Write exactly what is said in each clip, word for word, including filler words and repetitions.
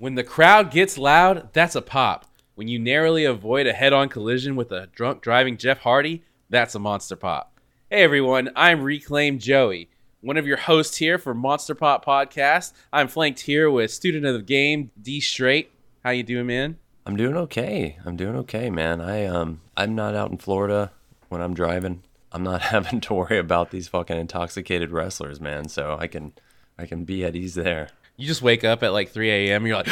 When the crowd gets loud, that's a pop. When you narrowly avoid a head-on collision with a drunk driving Jeff Hardy, that's a monster pop. Hey everyone, I'm Reclaimed Joey, one of your hosts here for Monster Pop Podcast. I'm flanked here with student of the game, D Straight. How you doing, man? I'm doing okay. I'm doing okay, man. I um I'm not out in Florida when I'm driving. I'm not having to worry about these fucking intoxicated wrestlers, man. So I can I can be at ease there. You just wake up at like three a.m. You're like,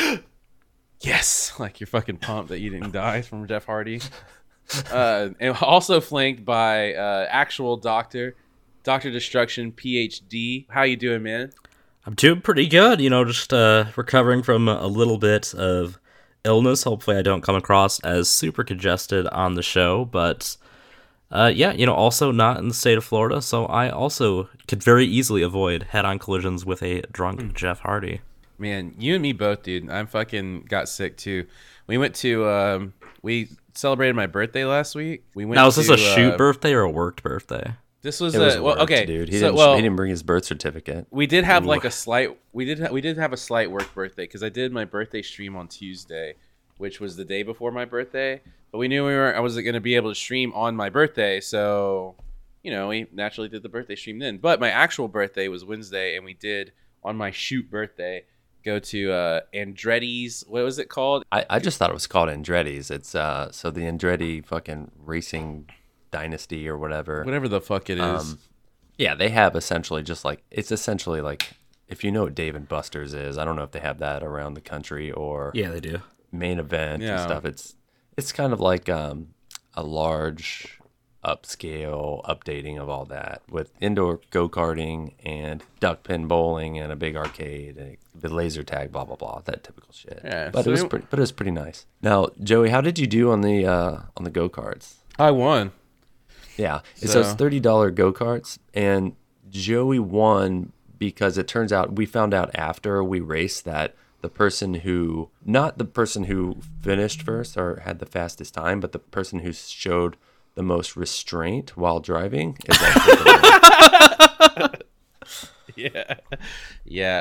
yes, like you're fucking pumped that you didn't die from Jeff Hardy. Uh, and also flanked by uh, actual doctor, Doctor Destruction, P H D. How you doing, man? I'm doing pretty good. You know, just uh, recovering from a little bit of illness. Hopefully I don't come across as super congested on the show. But uh, yeah, you know, also not in the state of Florida. So I also could very easily avoid head-on collisions with a drunk mm. Jeff Hardy. Man, you and me both, dude. I fucking got sick, too. We went to... Um, we... celebrated my birthday last week. We went. Now, was this to, a shoot uh, birthday or a worked birthday? This was, it was a well, worked, okay, dude. He, so, didn't, well, he didn't bring his birth certificate. We did have like a slight. We did. Ha- we did have a slight work birthday because I did my birthday stream on Tuesday, which was the day before my birthday. But we knew we were. I wasn't going to be able to stream on my birthday, so you know we naturally did the birthday stream then. But my actual birthday was Wednesday, and we did on my shoot birthday. Go to uh, Andretti's. What was it called? I, I just thought it was called Andretti's. It's uh, so the Andretti fucking racing dynasty or whatever, whatever the fuck it is. Um, yeah, they have essentially just like it's essentially like if you know what Dave and Buster's is. I don't know if they have that around the country or yeah, they do Main Event yeah. and stuff. It's it's kind of like um, a large upscale updating of all that with indoor go-karting and duck pin bowling and a big arcade and the laser tag, blah blah blah, that typical shit. Yeah, but so it was pretty, but it was pretty nice. Now, Joey, how did you do on the uh, on the go-karts? I won. Yeah, so, so it's thirty dollar go-karts, and Joey won because it turns out we found out after we raced that the person who not the person who finished first or had the fastest time, but the person who showed the most restraint while driving is actually yeah yeah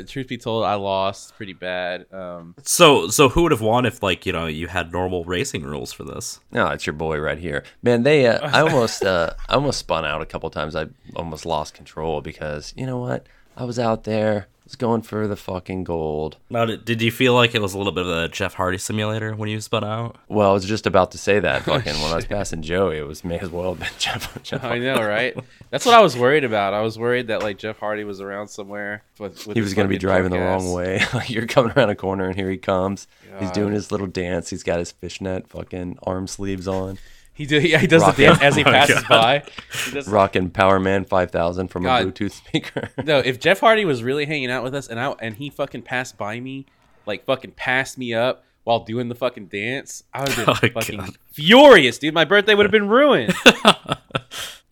uh truth be told, I lost pretty bad. um so so who would have won if like you know you had normal racing rules for this? No, it's your boy right here, man. They uh, I almost uh I almost spun out a couple times. I almost lost control because you know what, I was out there, I was going for the fucking gold. Now, did you feel like it was a little bit of a Jeff Hardy simulator when you spun out? Well, I was just about to say that. Fucking when I was passing Joey, it was may as well have been Jeff. Jeff Hardy. I know, right? That's what I was worried about. I was worried that like Jeff Hardy was around somewhere. With, with he was going to be driving the wrong way. Like you're coming around a corner and here he comes. God. He's doing his little dance. He's got his fishnet fucking arm sleeves on. He do yeah, he does Rockin', the dance as he passes oh by. He Rocking Power Man five thousand from God. a Bluetooth speaker. No, if Jeff Hardy was really hanging out with us and I and he fucking passed by me, like fucking passed me up while doing the fucking dance, I would have been oh fucking God. furious, dude. My birthday would have been ruined.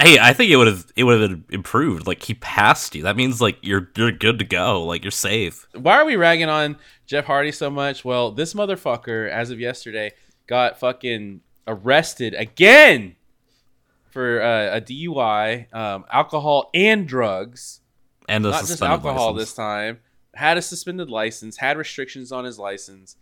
Hey, I think it would have it would have improved. Like he passed you. That means like you're you're good to go. Like you're safe. Why are we ragging on Jeff Hardy so much? Well, this motherfucker, as of yesterday, got fucking arrested again for uh, a D U I, um, alcohol and drugs, and a not just alcohol license. This time. Had a suspended license, had restrictions on his license.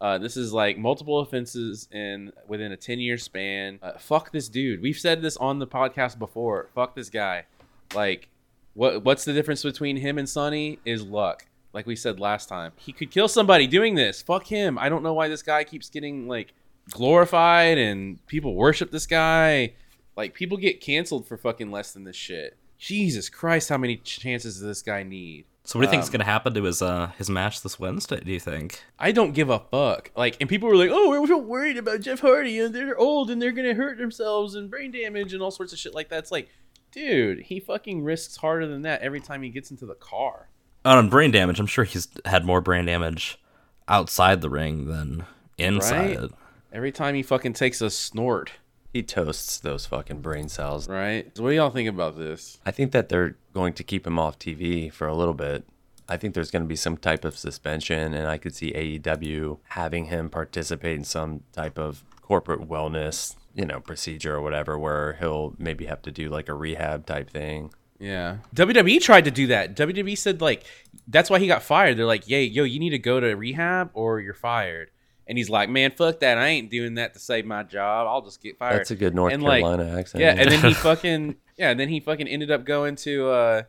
Uh, this is like multiple offenses in within a ten-year span. Uh, fuck this dude. We've said this on the podcast before. Fuck this guy. Like, what? What's the difference between him and Sonny? Is luck. Like we said last time, he could kill somebody doing this. Fuck him. I don't know why this guy keeps getting like glorified and people worship this guy. Like people get canceled for fucking less than this shit. Jesus Christ, how many chances does this guy need? So what do you um, think is gonna happen to his uh his match this Wednesday? Do you think? I don't give a fuck. Like, and people were like, oh, we're so worried about Jeff Hardy and they're old and they're gonna hurt themselves and brain damage and all sorts of shit like that. It's like, dude, he fucking risks harder than that every time he gets into the car. On brain damage, I'm sure he's had more brain damage outside the ring than inside. Right? Every time he fucking takes a snort. He toasts those fucking brain cells. Right? So what do y'all think about this? I think that they're going to keep him off T V for a little bit. I think there's going to be some type of suspension, and I could see A E W having him participate in some type of corporate wellness, you know, procedure or whatever, where he'll maybe have to do like a rehab type thing. Yeah. W W E tried to do that. W W E said, like, that's why he got fired. They're like, yeah, yo, you need to go to rehab or you're fired. And he's like, man, fuck that. I ain't doing that to save my job. I'll just get fired. That's a good North and Carolina like, accent. Yeah, and then he fucking yeah, and then he fucking ended up going to uh,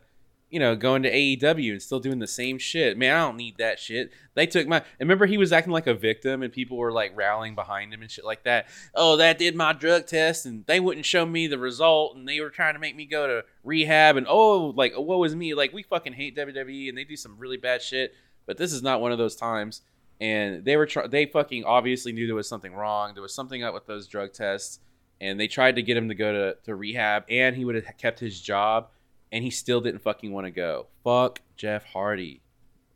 you know, going to A E W and still doing the same shit. Man, I don't need that shit. They took my remember he was acting like a victim and people were like rallying behind him and shit like that. Oh, that did my drug test and they wouldn't show me the result and they were trying to make me go to rehab and oh, like woe is me. Like we fucking hate W W E and they do some really bad shit, but this is not one of those times. And they were tr- they fucking obviously knew there was something wrong. There was something up with those drug tests. And they tried to get him to go to, to rehab. And he would have kept his job. And he still didn't fucking want to go. Fuck Jeff Hardy.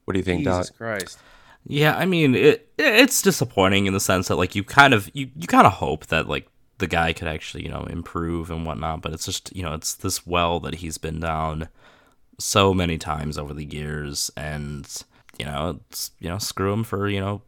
What do you think, Doc? Jesus Christ. Yeah, I mean, it it's disappointing in the sense that, like, you kind of you, you kind of hope that, like, the guy could actually, you know, improve and whatnot. But it's just, you know, it's this well that he's been down so many times over the years. And... You know, it's, you know, screw him for, you know,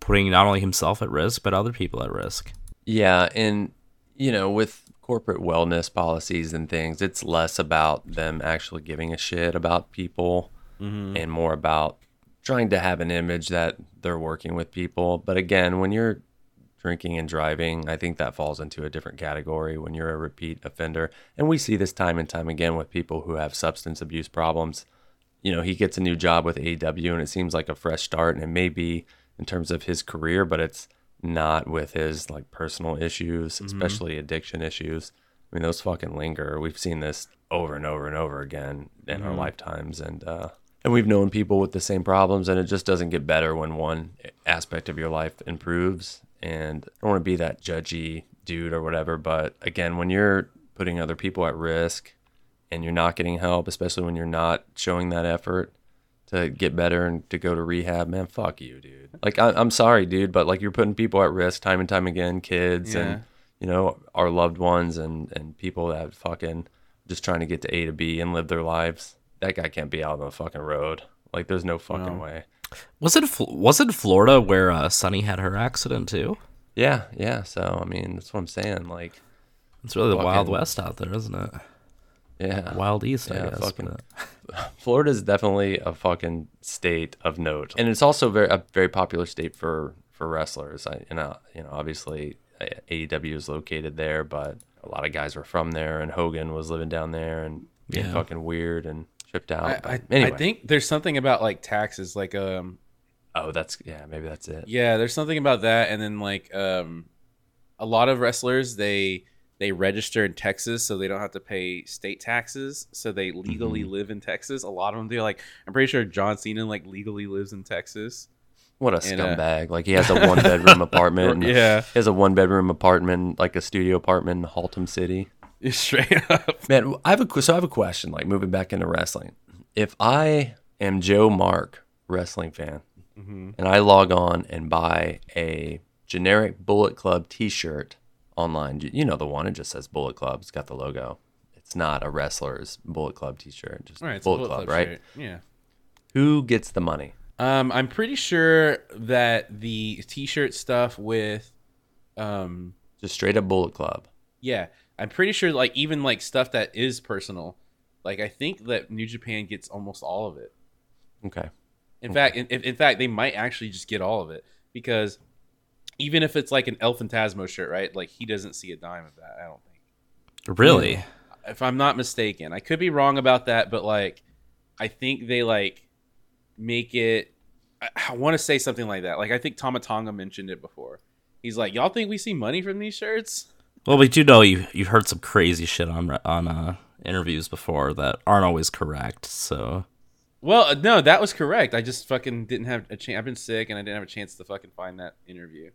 putting not only himself at risk, but other people at risk. Yeah. And, you know, with corporate wellness policies and things, it's less about them actually giving a shit about people mm-hmm. and more about trying to have an image that they're working with people. But again, when you're drinking and driving, I think that falls into a different category when you're a repeat offender. And we see this time and time again with people who have substance abuse problems. You know, he gets a new job with A E W and it seems like a fresh start, and it may be in terms of his career, but it's not with his like personal issues, mm-hmm. especially addiction issues. I mean, those fucking linger. We've seen this over and over and over again in mm-hmm. our lifetimes. And, uh, and we've known people with the same problems, and it just doesn't get better when one aspect of your life improves. And I don't want to be that judgy dude or whatever, but again, when you're putting other people at risk, and you're not getting help, especially when you're not showing that effort to get better and to go to rehab, man, fuck you, dude. Like, I, I'm sorry, dude, but, like, you're putting people at risk time and time again, kids yeah. and, you know, our loved ones and, and people that fucking just trying to get to A to B and live their lives. That guy can't be out on the fucking road. Like, there's no fucking no. way. Was it was it Florida where uh, Sunny had her accident, too? Yeah, yeah. So, I mean, that's what I'm saying. Like, it's really the fucking Wild West out there, isn't it? Yeah, Wild East, I yeah, guess. Fucking, Florida is definitely a fucking state of note, and it's also very a very popular state for, for wrestlers. I, you know, you know, obviously A E W is located there, but a lot of guys were from there, and Hogan was living down there, and being yeah. fucking weird and tripped out. I, I, anyway. I think there's something about like taxes, like um, oh, that's yeah, maybe that's it. Yeah, there's something about that, and then like um, a lot of wrestlers they. They register in Texas so they don't have to pay state taxes. So they legally mm-hmm. live in Texas. A lot of them do. Like, I'm pretty sure John Cena like legally lives in Texas. What a and, scumbag. Uh, like, he has a one bedroom apartment. Yeah. He has a one bedroom apartment, like a studio apartment in Haltom City. Straight up. Man, I have a, so I have a question, like, moving back into wrestling. If I am Joe Mark, wrestling fan, mm-hmm. and I log on and buy a generic Bullet Club t-shirt, online, you know the one. It just says Bullet Club. It's got the logo. It's not a wrestler's Bullet Club T-shirt. Just right, Bullet, Bullet Club, Club right? Shirt. Yeah. Who gets the money? Um, I'm pretty sure that the T-shirt stuff with, um, just straight up Bullet Club. Yeah, I'm pretty sure. Like even like stuff that is personal. Like I think that New Japan gets almost all of it. Okay. In okay. fact, in, in fact, they might actually just get all of it because. Even if it's like an El Phantasmo shirt, right? Like he doesn't see a dime of that, I don't think. Really? Yeah. If I'm not mistaken. I could be wrong about that, but like I think they like make it I, I want to say something like that. Like I think Tama Tonga mentioned it before. He's like, "Y'all think we see money from these shirts?" Well, we do know you you've heard some crazy shit on on uh, interviews before that aren't always correct, so well, no, that was correct. I just fucking didn't have a chance. I've been sick and I didn't have a chance to fucking find that interview.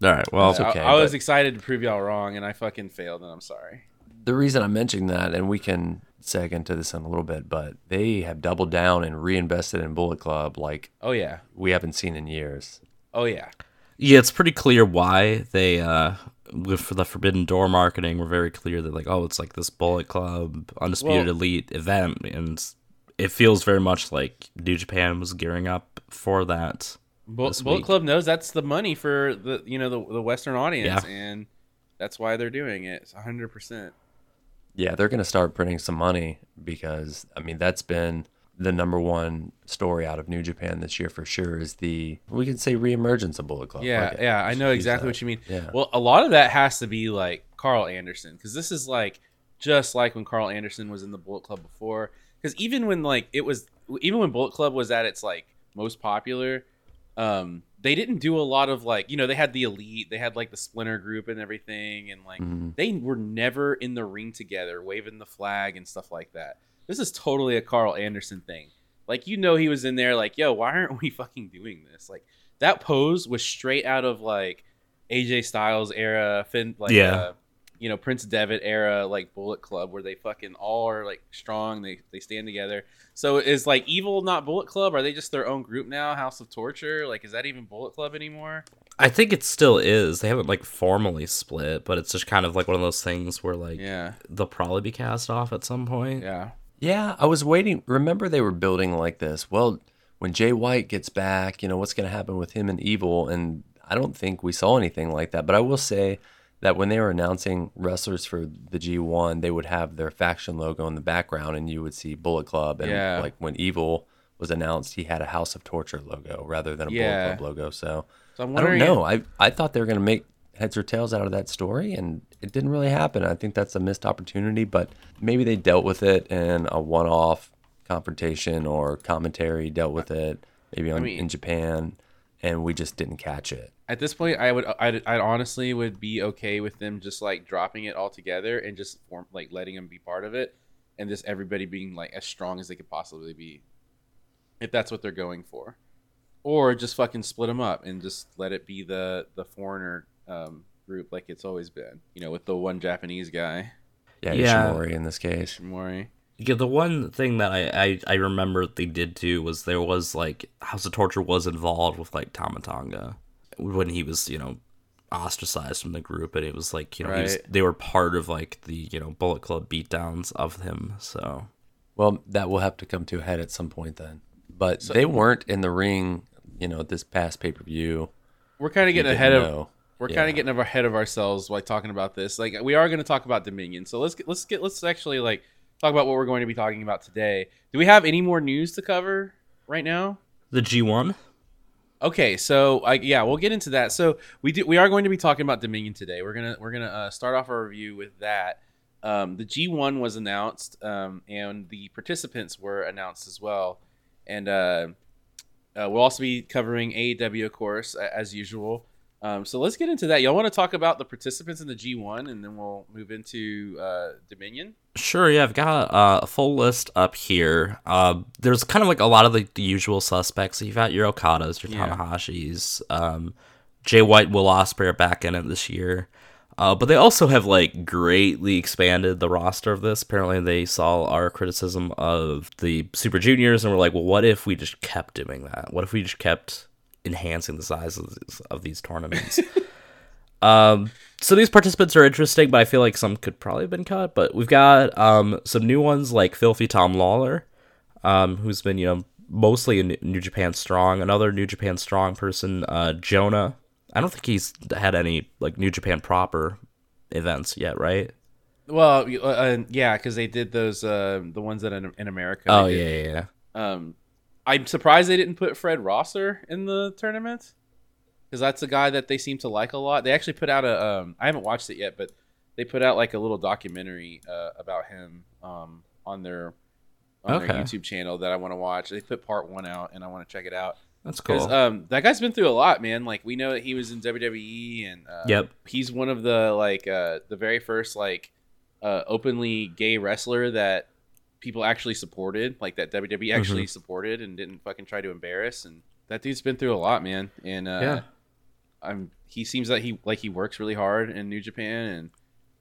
All right, well, it's okay. I, I was excited to prove y'all wrong, and I fucking failed, and I'm sorry. The reason I'm mentioning that, and we can seg into this in a little bit, but they have doubled down and reinvested in Bullet Club like oh yeah, we haven't seen in years. Oh, yeah. Yeah, it's pretty clear why they, uh, with the Forbidden Door marketing, were very clear that, like, oh, it's like this Bullet Club, Undisputed well, Elite event, and it feels very much like New Japan was gearing up for that. Bull, Bullet Club knows that's the money for the you know the, the Western audience, yeah. and that's why they're doing it. It's one hundred percent. Yeah, they're going to start printing some money because, I mean, that's been the number one story out of New Japan this year for sure is the, we can say, reemergence of Bullet Club. Yeah, like, yeah, I know exactly that. What you mean. Yeah. Well, a lot of that has to be like Karl Anderson, because this is like just like when Karl Anderson was in the Bullet Club before. Because even when like it was, even when Bullet Club was at its like most popular, um, they didn't do a lot of like, you know, they had the Elite, they had like the Splinter Group and everything, and like mm-hmm. they were never in the ring together, waving the flag and stuff like that. This is totally a Karl Anderson thing. Like, you know, he was in there like, yo, why aren't we fucking doing this? Like, that pose was straight out of like A J Styles era, Finn, like, yeah. uh, you know, Prince Devitt era, like Bullet Club, where they fucking all are like strong. They they stand together. So is like Evil not Bullet Club? Are they just their own group now? House of Torture? Like, is that even Bullet Club anymore? I think it still is. They haven't like formally split, but it's just kind of like one of those things where like yeah. they'll probably be cast off at some point. Yeah. Yeah, I was waiting. Remember, they were building like this. Well, when Jay White gets back, you know, what's going to happen with him and Evil? And I don't think we saw anything like that. But I will say that when they were announcing wrestlers for the G one, they would have their faction logo in the background, and you would see Bullet Club. And yeah. like when Evil was announced, he had a House of Torture logo rather than a yeah. Bullet Club logo. So, so I'm wondering, I don't know. I, I thought they were going to make heads or tails out of that story, and it didn't really happen. I think that's a missed opportunity, but maybe they dealt with it in a one-off confrontation or commentary, dealt with it maybe on, I mean, in Japan, and we just didn't catch it. At this point, I would, I honestly would be okay with them just like dropping it all together and just form, like letting them be part of it, and just everybody being like as strong as they could possibly be, if that's what they're going for, or just fucking split them up and just let it be the the foreigner um group like it's always been, you know, with the one Japanese guy. Yeah, yeah. Ishimori in this case. Ishimori. Yeah, the one thing that I, I, I remember they did do was there was, like, House of Torture was involved with, like, Tama Tonga when he was, you know, ostracized from the group, and it was, like, you know, right. he was, they were part of, like, the, you know, Bullet Club beatdowns of him, so. Well, that will have to come to a head at some point then. But so, they weren't in the ring, you know, this past pay-per-view. We're kind of getting ahead of... Know. We're yeah. kind of getting ahead of ourselves by talking about this. Like, we are going to talk about Dominion, so let's get, let's get let's actually like talk about what we're going to be talking about today. Do we have any more news to cover right now? The G one. Okay, so I, yeah, we'll get into that. So we do we are going to be talking about Dominion today. We're gonna we're gonna uh, start off our review with that. Um, the G one was announced, um, and the participants were announced as well. And uh, uh, we'll also be covering A E W, of course, as usual. Um, so let's get into that. Y'all want to talk about the participants in the G one, and then we'll move into uh, Dominion? Sure, yeah. I've got uh, a full list up here. Uh, there's kind of like a lot of the, the usual suspects. So you've got your Okadas, your yeah. Tanahashis. Um, Jay White, Will Ospreay are back in it this year. Uh, but they also have like greatly expanded the roster of this. Apparently they saw our criticism of the Super Juniors and were like, well, what if we just kept doing that? What if we just kept... enhancing the size of these, of these tournaments. um, so these participants are interesting, but I feel like some could probably have been cut. But we've got um, some new ones like Filthy Tom Lawler, um, who's been, you know, mostly in New Japan Strong. Another New Japan Strong person, uh, Jonah. I don't think he's had any like New Japan proper events yet, right? Well, uh, yeah, because they did those uh, the ones that in, in America. Oh yeah, yeah, yeah. Um, I'm surprised they didn't put Fred Rosser in the tournament, because that's a guy that they seem to like a lot. They actually put out a, um, I haven't watched it yet, but they put out like a little documentary uh, about him um, on their on okay. their YouTube channel that I want to watch. They put part one out, and I want to check it out. That's cool. Um, that guy's been through a lot, man. Like, we know that he was in W W E, and uh, yep. he's one of the like uh, the very first like uh, openly gay wrestler that people actually supported, like that W W E actually mm-hmm. supported and didn't fucking try to embarrass. And that dude's been through a lot, man. And uh, yeah. I'm, he seems like he, like he works really hard in New Japan, and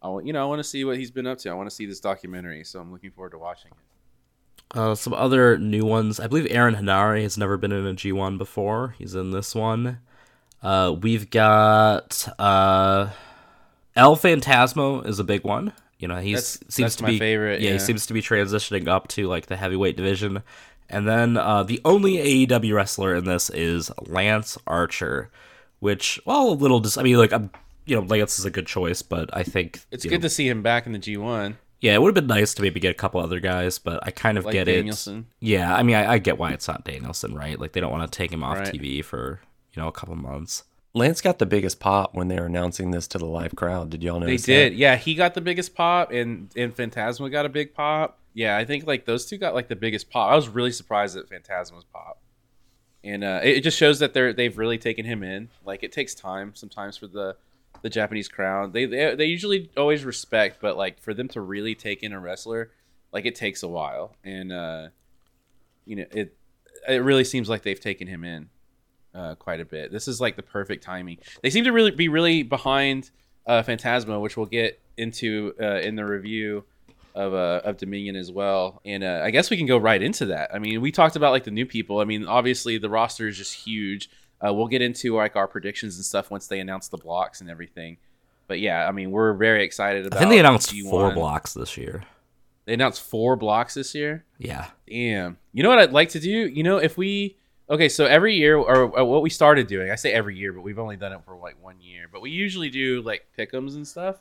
I you know, I want to see what he's been up to. I want to see this documentary. So I'm looking forward to watching it. Uh, some other new ones. I believe Aaron Hanare has never been in a G one before. He's in this one. Uh, we've got, uh, El Phantasmo is a big one. You know, he seems that's to my be favorite, yeah, yeah, he seems to be transitioning up to like the heavyweight division. And then uh, the only A E W wrestler in this is Lance Archer, which, well, a little dis- I mean, like I'm, you know, Lance is a good choice, but I think it's good know, to see him back in the G one. Yeah, it would have been nice to maybe get a couple other guys, but I kind of like get Danielson. It. Yeah, I mean, I, I get why it's not Danielson, right? Like, they don't want to take him off right. T V for, you know, a couple months. Lance got the biggest pop when they were announcing this to the live crowd. Did y'all notice that? They did. That? Yeah, he got the biggest pop, and, and Phantasmo got a big pop. Yeah, I think, like, those two got, like, the biggest pop. I was really surprised at Phantasmo's pop. And uh, it, it just shows that they're, they've really taken him in. Like, it takes time sometimes for the... the Japanese crowd. They, they they usually always respect, but like for them to really take in a wrestler, like it takes a while. And uh you know, it it really seems like they've taken him in uh quite a bit. This is like the perfect timing. They seem to really be really behind uh Phantasmo, which we'll get into uh in the review of uh of Dominion as well. And uh I guess we can go right into that. I mean, we talked about like the new people. I mean, obviously the roster is just huge. Uh, we'll get into like our predictions and stuff once they announce the blocks and everything. But yeah, I mean, we're very excited about. I think they announced G one. four blocks this year. They announced four blocks this year? Yeah. Damn. You know what I'd like to do? You know, if we... Okay, so every year, or, or what we started doing, I say every year, but we've only done it for like one year. But we usually do like pick'ems and stuff.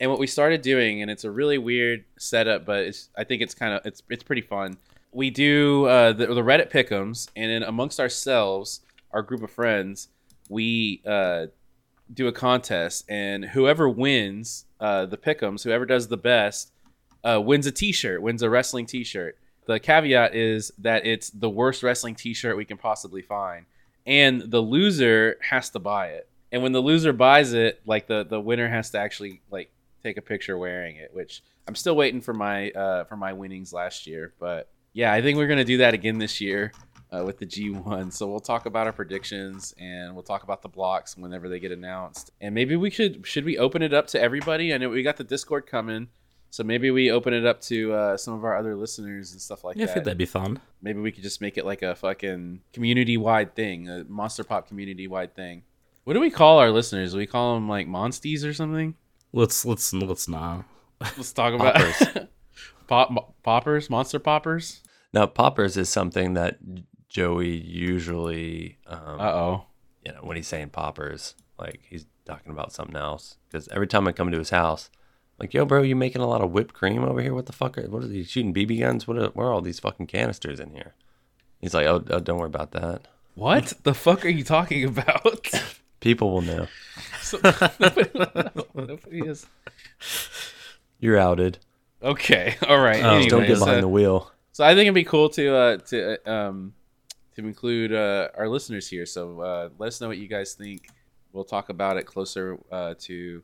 And what we started doing, and it's a really weird setup, but it's I think it's kind of, it's it's pretty fun. We do uh, the, the Reddit pick'ems, and then amongst ourselves... our group of friends, we uh, do a contest, and whoever wins uh, the pick'ems, whoever does the best, uh, wins a t-shirt, wins a wrestling t-shirt. The caveat is that it's the worst wrestling t-shirt we can possibly find, and the loser has to buy it. And when the loser buys it, like the, the winner has to actually like take a picture wearing it, which I'm still waiting for my uh, for my winnings last year. But yeah, I think we're gonna do that again this year. Uh, with the G one. So we'll talk about our predictions, and we'll talk about the blocks whenever they get announced. And maybe we should should we open it up to everybody? I know we got the Discord coming, so maybe we open it up to uh some of our other listeners and stuff like yeah, that. I think that'd be fun. Maybe we could just make it like a fucking community-wide thing, a Monster Pop community-wide thing. What do we call our listeners? Do we call them like Monsties or something? Let's let's let's not. Let's talk about poppers. Pop poppers, Monster Poppers. Now, poppers is something that Joey usually, um, uh-oh, you know, when he's saying poppers, like he's talking about something else. Because every time I come to his house, I'm like, yo, bro, you making a lot of whipped cream over here? What the fuck? Are, what are these shooting B B guns? What are, where are all these fucking canisters in here? He's like, oh, oh don't worry about that. What the fuck are you talking about? People will know. So, nobody, no, nobody is. You're outed. Okay. All right. Um, anyway, don't get behind so, the wheel. So I think it'd be cool to, uh, to, um, to include uh, our listeners here. So uh, let us know what you guys think. We'll talk about it closer uh, to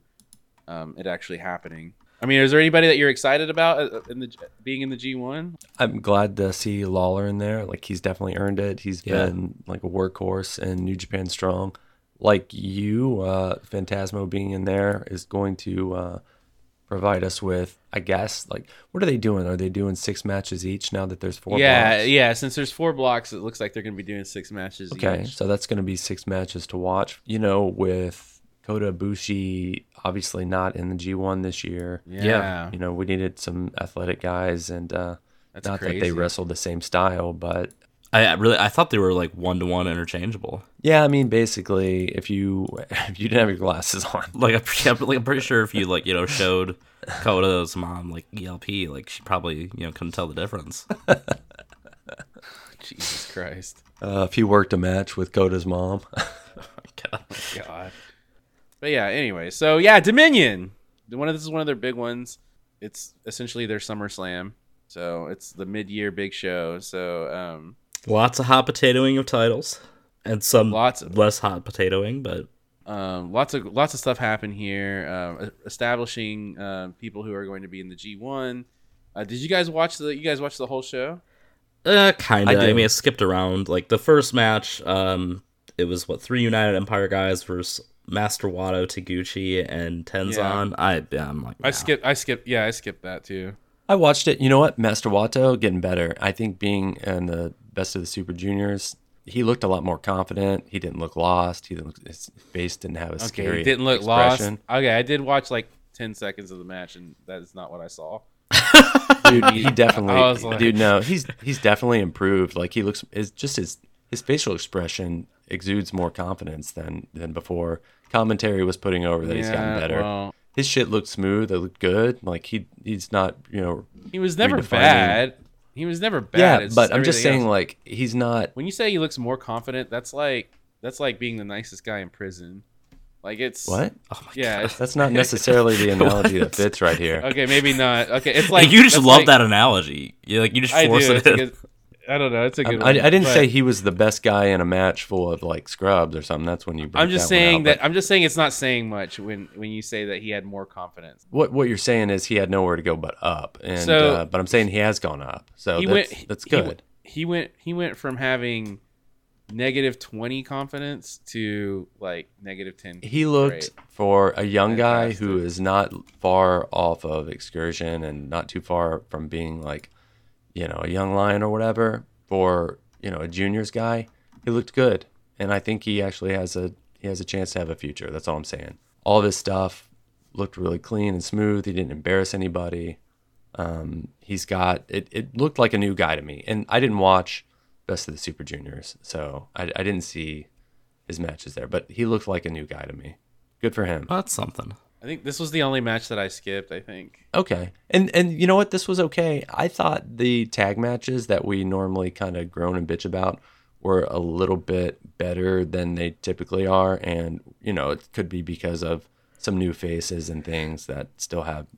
um, it actually happening. I mean, is there anybody that you're excited about in the being in the G one? I'm glad to see Lawler in there. Like, he's definitely earned it. He's yeah. been like a workhorse in New Japan Strong. Like you, uh, Phantasmo being in there is going to uh, provide us with, I guess, like, what are they doing? Are they doing six matches each now that there's four yeah, blocks? Yeah, yeah. Since there's four blocks, it looks like they're going to be doing six matches okay, each. Okay, so that's going to be six matches to watch. You know, with Kota Ibushi obviously not in the G one this year. Yeah. yeah. You know, we needed some athletic guys, and uh, that's not crazy that they wrestled the same style, but... I really, I thought they were like one-to-one interchangeable. Yeah, I mean, basically, if you if you didn't have your glasses on, like I'm, like, I'm pretty sure if you like, you know, showed Kota's mom like E L P, like she probably, you know, couldn't tell the difference. Jesus Christ! Uh, if he worked a match with Kota's mom, oh my God. Oh my God. But yeah, anyway, so yeah, Dominion. One of this is one of their big ones. It's essentially their SummerSlam, so it's the mid-year big show. So. um Lots of hot potatoing of titles, and some lots of less hot potatoing, but um, lots of lots of stuff happened here. Uh, establishing uh, people who are going to be in the G one. Uh, did you guys watch the? You guys watch the whole show? Uh, kind of. I, I mean, I skipped around. Like the first match, um, it was what three United Empire guys versus Master Wato, Taguchi, and Tenzan. Yeah. I yeah, I'm like, nah. I skipped. I skipped. Yeah, I skipped that too. I watched it. You know what? Master Wato getting better. I think being in the Best of the Super Juniors, he looked a lot more confident. He didn't look lost. He didn't look, his face didn't have a okay, scary he didn't look expression. Lost. Okay, I did watch like ten seconds of the match, and that is not what I saw. Dude, he definitely. I was like... Dude, no, he's he's definitely improved. Like he looks, it's just his his facial expression exudes more confidence than than before. Commentary was putting over that yeah, he's gotten better. Well... his shit looked smooth. It looked good. Like he he's not, you know, he was never bad. He was never bad. Yeah, it's but I'm just saying, else. like he's not. When you say he looks more confident, that's like that's like being the nicest guy in prison. Like it's what? Oh my yeah, God. That's not necessarily the analogy that fits right here. Okay, maybe not. Okay, it's like you just love like, that analogy. You like you just force do, it. In. Good, I don't know. It's a good. I, one, I, I didn't say he was the best guy in a match full of like scrubs or something. That's when you. I'm just that saying out, that but, I'm just saying it's not saying much when, when you say that he had more confidence. What what you're saying is he had nowhere to go but up, and so, uh, but I'm saying he has gone up. So that's, went, that's good. He, he went he went from having negative twenty confidence to like negative ten. He looked great. For a young guy who is not far off of excursion and not too far from being like, you know, a young lion or whatever. For, you know, a juniors guy, he looked good, and I think he actually has a he has a chance to have a future. That's all I'm saying. All this stuff looked really clean and smooth. He didn't embarrass anybody. Um, he's got it. It looked like a new guy to me, and I didn't watch Best of the Super Juniors, so I, I didn't see his matches there, but he looked like a new guy to me. Good for him. That's something. I think this was the only match that I skipped, I think. Okay. And and you know what? This was okay. I thought the tag matches that we normally kind of groan and bitch about were a little bit better than they typically are, and, you know, it could be because of some new faces and things that still have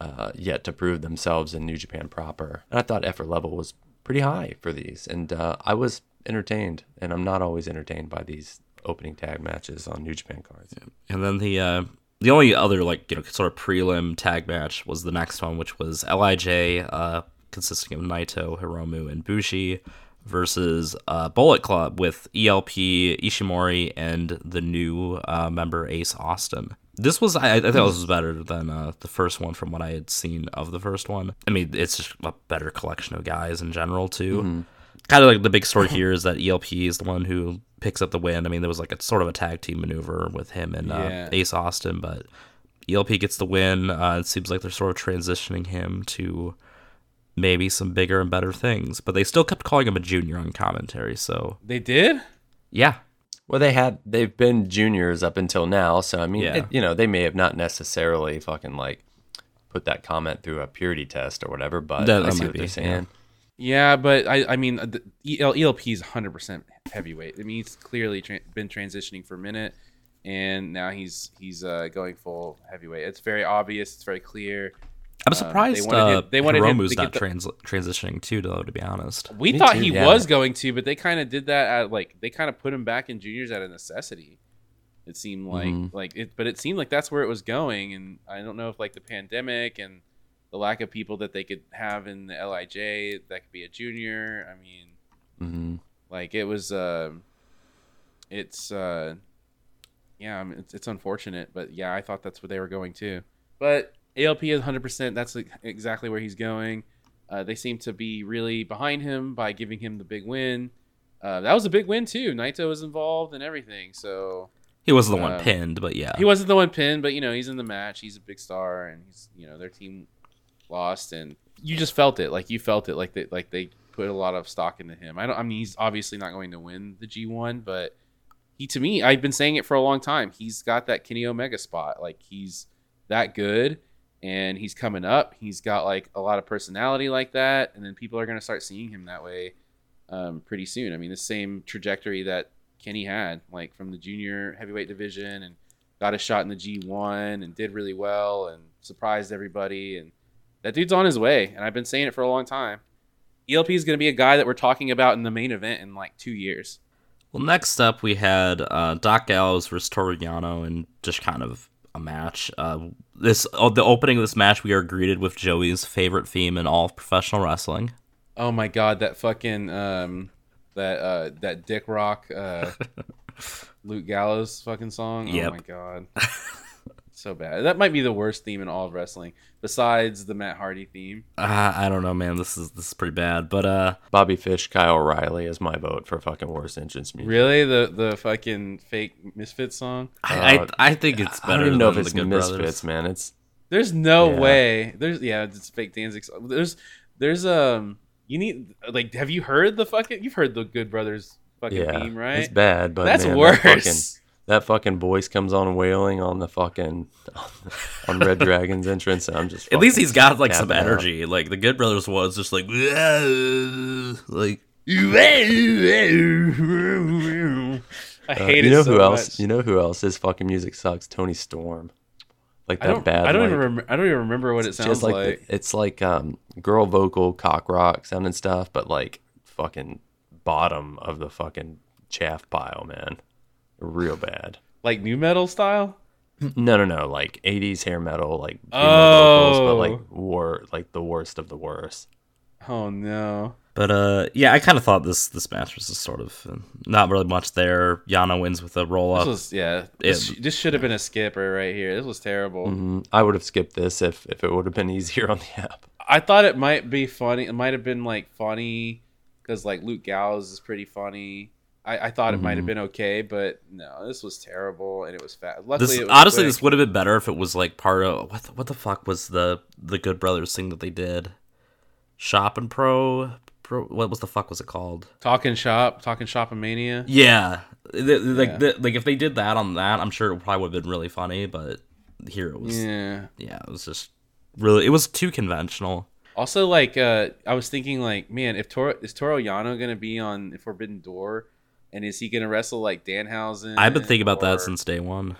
uh, yet to prove themselves in New Japan proper. And I thought effort level was pretty high for these, and uh, I was entertained, and I'm not always entertained by these opening tag matches on New Japan cards. Yeah. And then the uh, the only other like you know sort of prelim tag match was the next one, which was L I J uh, consisting of Naito, Hiromu, and Bushi versus uh, Bullet Club with E L P, Ishimori, and the new uh, member Ace Austin. This was, I, I thought this was better than uh, the first one from what I had seen of the first one. I mean, it's just a better collection of guys in general, too. Mm-hmm. Kind of like the big story here is that E L P is the one who picks up the win. I mean, there was like a sort of a tag team maneuver with him and uh, yeah. Ace Austin, but E L P gets the win. Uh, it seems like they're sort of transitioning him to maybe some bigger and better things, but they still kept calling him a junior on commentary, so. They did? Yeah. Well, they had, they've been juniors up until now, so I mean, yeah. it, you know, they may have not necessarily fucking like put that comment through a purity test or whatever, but that, I that see what be, they're saying. Yeah, yeah but I, I mean, the E L P is one hundred percent heavyweight. I mean, he's clearly tra- been transitioning for a minute, and now he's he's uh, going full heavyweight. It's very obvious. It's very clear. I'm surprised uh, they wanted uh, him, they wanted Hiromu's not the... trans- transitioning too, though, to be honest. We Me thought too, he yeah. was going to, but they kind of did that at, like, they kind of put him back in juniors out of necessity, it seemed like. Mm-hmm. like it, But it seemed like that's where it was going, and I don't know if, like, the pandemic and the lack of people that they could have in the L I J that could be a junior. I mean, mm-hmm. like, it was, uh, it's, uh, yeah, I mean, it's, it's unfortunate, but, yeah, I thought that's what they were going to. But... A L P is one hundred percent. That's exactly where he's going. Uh, they seem to be really behind him by giving him the big win. Uh, that was a big win, too. Naito was involved and everything. So he wasn't the uh, one pinned, but yeah. He wasn't the one pinned, but, you know, he's in the match. He's a big star, and, he's you know, their team lost. And you just felt it. Like, you felt it. Like, they like they put a lot of stock into him. I don't. I mean, he's obviously not going to win the G one, but he, to me, I've been saying it for a long time. He's got that Kenny Omega spot. Like, he's that good. And he's coming up. He's got like a lot of personality like that, and then people are going to start seeing him that way um, pretty soon. I mean, the same trajectory that Kenny had, like from the junior heavyweight division, and got a shot in the G one, and did really well, and surprised everybody. And that dude's on his way. And I've been saying it for a long time. E L P is going to be a guy that we're talking about in the main event in like two years. Well, next up we had uh, Doc Gallows versus Toru Yano, and just kind of a match. Uh, this oh, the opening of this match, we are greeted with Joey's favorite theme in all of professional wrestling. Oh my God, that fucking um, that uh, that Dick Rock uh, Luke Gallows fucking song. Yep. Oh my God, so bad. That might be the worst theme in all of wrestling, besides the Matt Hardy theme. Uh, I don't know, man. This is this is pretty bad. But uh, Bobby Fish, Kyle O'Reilly is my vote for fucking worst entrance music. Really, the the fucking fake Misfits song. I uh, I, I think it's better. I don't even know if it's Misfits, brothers. Man. It's there's no yeah. way. There's yeah, it's fake Danzig. There's there's um you need like have you heard the fucking you've heard the Good Brothers fucking yeah, theme, right? It's bad, but that's man, worse. That fucking, that fucking voice comes on wailing on the fucking on Red Dragon's entrance, and I'm just at least he's got like some energy. Out. Like the Good Brothers was just like like. I hate uh, you know it so who else, much. You know who else? His fucking music sucks. Tony Storm, like that I bad. I don't like, even remember. I don't even remember what it sounds just like. like. The, it's like um, girl vocal, cock rock sounding stuff, but like fucking bottom of the fucking chaff pile, man. Real bad. Like new metal style? No, no, no. Like eighties hair metal, like oh, vocals, but like war, like the worst of the worst. Oh no. But uh, yeah, I kind of thought this this match was just sort of uh, not really much there. Yana wins with a roll up. This was, yeah, this, it, this should have been a skipper right here. This was terrible. Mm-hmm. I would have skipped this if if it would have been easier on the app. I thought it might be funny. It might have been like funny because like Luke Gallows is pretty funny. I, I thought it mm-hmm. might have been okay, but no, this was terrible and it was fat. Luckily, this, it was honestly, quick. This would have been better if it was like part of what the, what the fuck was the the Good Brothers thing that they did? Shop and Pro. What was the fuck was it called? Talking Shop, Talking Shop and Mania. Yeah, like yeah. The, like if they did that on that, I'm sure it probably would have been really funny. But here it was, yeah, yeah, it was just really, it was too conventional. Also, like uh, I was thinking, like, man, if Toro, is Toru Yano gonna be on Forbidden Door, and is he gonna wrestle like Danhausen? I've been thinking about or... that since day one.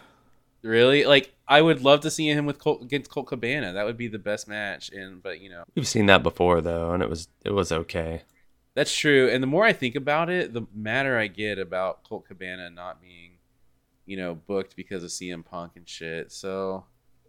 Really, like I would love to see him with Colt, against Colt Cabana. That would be the best match. And but you know, we've seen that before though, and it was it was okay. That's true. And the more I think about it, the madder I get about Colt Cabana not being, you know, booked because of C M Punk and shit. So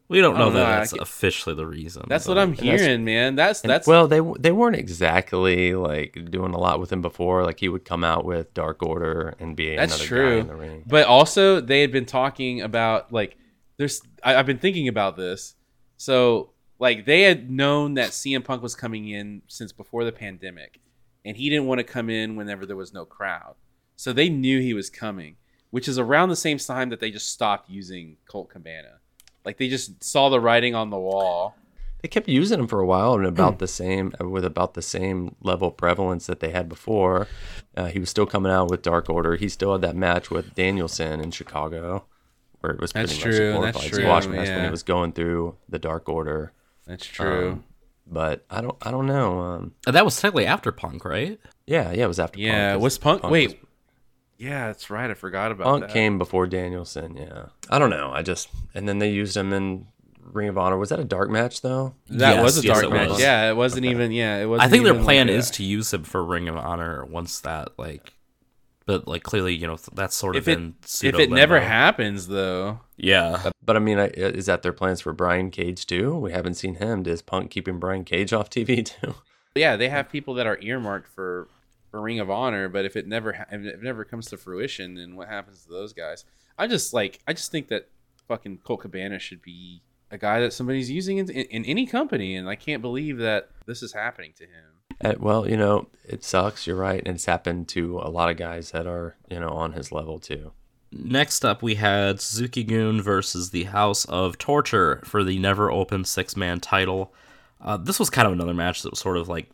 we don't know, don't know that that's officially the reason. That's but. what I'm hearing, man. That's and, that's well, they they weren't exactly like doing a lot with him before. Like he would come out with Dark Order and be that's another true. guy in the ring. But also, they had been talking about like there's. I, I've been thinking about this. So like they had known that C M Punk was coming in since before the pandemic, and he didn't want to come in whenever there was no crowd. So they knew he was coming, which is around the same time that they just stopped using Colt Cabana. Like they just saw the writing on the wall. They kept using him for a while, and about the same with about the same level of prevalence that they had before. Uh, he was still coming out with Dark Order. He still had that match with Danielson in Chicago, where it was pretty that's much true. a glorified squash match when it was going through the Dark Order. That's true. Um, but I don't, I don't know. Um, that was technically after Punk, right? Yeah, yeah, it was after. Yeah, Punk. was Punk? Punk wait, was, yeah, that's right. I forgot about Punk that. Punk came before Danielson, yeah. I don't know. I just... And then they used him in Ring of Honor. Was that a dark match, though? That yes, was a dark yes, match. Was. Yeah, it wasn't okay. even... Yeah, it wasn't I think even their plan like, is yeah. to use him for Ring of Honor once that, like... But, like, clearly, you know, that's sort if of it, in pseudo If it limbo. never happens, though... Yeah. But, I mean, I, is that their plans for Brian Cage, too? We haven't seen him. Does Punk keeping Brian Cage off T V, too? Yeah, they have people that are earmarked for... for Ring of Honor, but if it never ha- if it never comes to fruition, then what happens to those guys? I just like I just think that fucking Colt Cabana should be a guy that somebody's using in, in, in any company, and I can't believe that this is happening to him. Uh, well, you know, it sucks. You're right, and it's happened to a lot of guys that are you know on his level too. Next up, we had Suzuki-Gun versus the House of Torture for the never open six man title. Uh, this was kind of another match that was sort of like.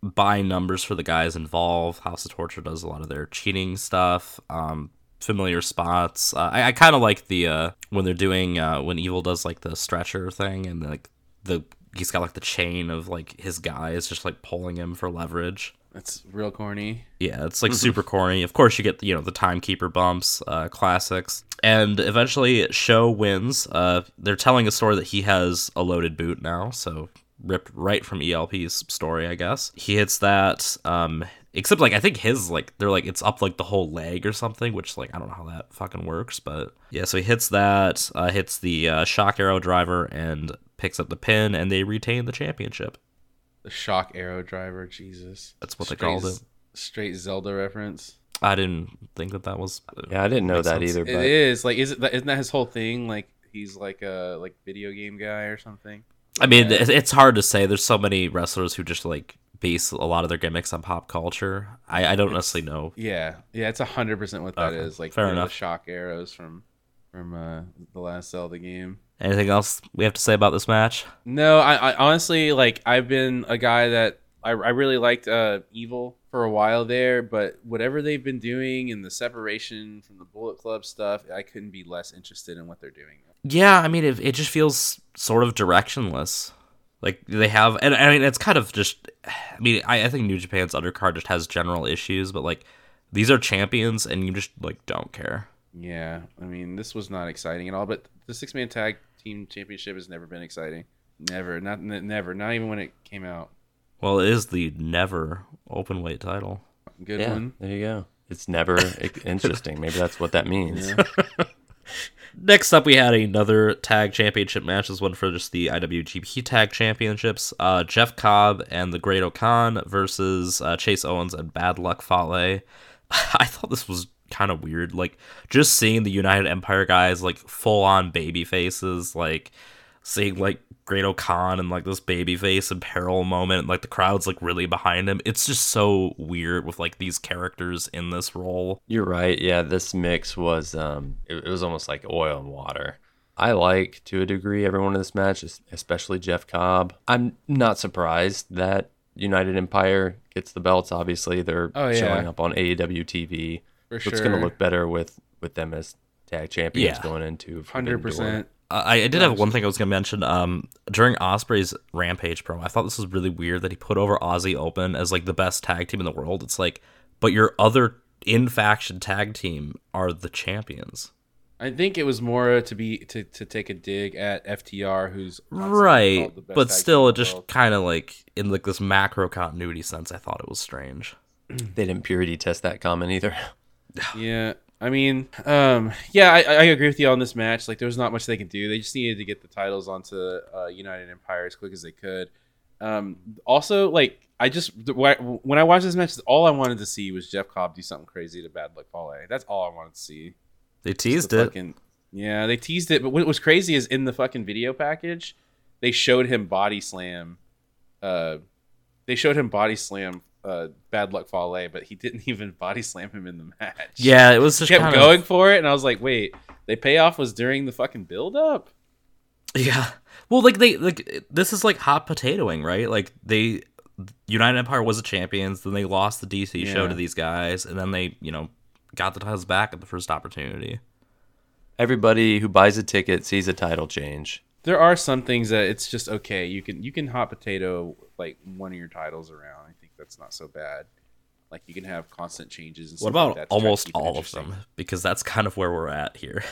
By numbers for the guys involved. House of Torture does a lot of their cheating stuff, um, familiar spots. Uh, I, I kind of like the uh, when they're doing uh, when Evil does like the stretcher thing, and like the he's got like the chain of like his guys just like pulling him for leverage. That's real corny. Yeah, it's like super corny. Of course, you get you know the timekeeper bumps, uh, classics, and eventually Show wins. Uh, they're telling a story that he has a loaded boot now, so. Ripped right from E L P's story, I guess. He hits that, um, except, like, I think his, like, they're, like, it's up, like, the whole leg or something, which, like, I don't know how that fucking works, but... Yeah, so he hits that, uh, hits the uh, shock arrow driver, and picks up the pin, and they retain the championship. The shock arrow driver, Jesus. That's what straight, they called it. Straight Zelda reference. I didn't think that that was... Yeah, I didn't know that sense. either, but... It is, like, is it, isn't that his whole thing? Like, he's, like, a, like, video game guy or something? I mean, yeah. It's hard to say. There's so many wrestlers who just, like, base a lot of their gimmicks on pop culture. I, I don't it's, necessarily know. Yeah. Yeah, it's one hundred percent what that okay. is. Like, Fair enough. The shock arrows from from uh, the last Zelda game. Anything else we have to say about this match? No, I, I honestly, like, I've been a guy that I, I really liked uh, Evil for a while there, but whatever they've been doing and the separation from the Bullet Club stuff, I couldn't be less interested in what they're doing. Yeah, I mean, it, it just feels sort of directionless. Like, they have, and I mean, it's kind of just, I mean, I, I think New Japan's undercard just has general issues, but, like, these are champions, and you just, like, don't care. Yeah, I mean, this was not exciting at all, but the six-man tag team championship has never been exciting. Never, not never, not even when it came out. Well, it is the never open weight title. Good yeah, one. There you go. It's never interesting. Maybe that's what that means. Yeah. Next up, we had another tag championship match. This one for just the I W G P tag championships. Uh, Jeff Cobb and the Great O'Khan versus uh, Chase Owens and Bad Luck Fale. I thought this was kind of weird. Like, just seeing the United Empire guys, like, full-on baby faces, like... seeing, like, Great O'Khan and, like, this babyface in peril moment, and, like, the crowd's, like, really behind him. It's just so weird with, like, these characters in this role. You're right. Yeah, this mix was, um, it, it was almost like oil and water. I like, to a degree, everyone in this match, especially Jeff Cobb. I'm not surprised that United Empire gets the belts, obviously. They're oh, yeah. showing up on A E W T V. For so sure. It's going to look better with, with them as tag champions yeah. going into Forbidden Door. one hundred percent. I, I did have one thing I was going to mention. Um, during Ospreay's Rampage promo, I thought this was really weird that he put over Aussie Open as, like, the best tag team in the world. It's like, but your other in-faction tag team are the champions. I think it was more to be to, to take a dig at F T R, who's right, but still, it just kind of like in like this macro continuity sense. I thought it was strange. They didn't purity test that comment either. Yeah. I mean, um, yeah, I, I agree with you on this match. Like, there was not much they could do. They just needed to get the titles onto uh, United Empire as quick as they could. Um, also, like, I just when I watched this match, all I wanted to see was Jeff Cobb do something crazy to Bad Luck Fale. That's all I wanted to see. They teased the it. Fucking, yeah, they teased it. But what was crazy is in the fucking video package, they showed him body slam. Uh, they showed him body slam. Uh, Bad Luck Fale, but he didn't even body slam him in the match. Yeah, it was just kept kind of... going for it, and I was like, wait, the payoff was during the fucking build up. Yeah, well, like they like this is like hot potatoing, right? Like they United Empire was the champions, then they lost the D C yeah. show to these guys, and then they you know got the titles back at the first opportunity. Everybody who buys a ticket sees a title change. There are some things that it's just okay. You can you can hot potato like one of your titles around. I think that's not so bad. Like you can have constant changes. And what about like almost all of them? Because that's kind of where we're at here.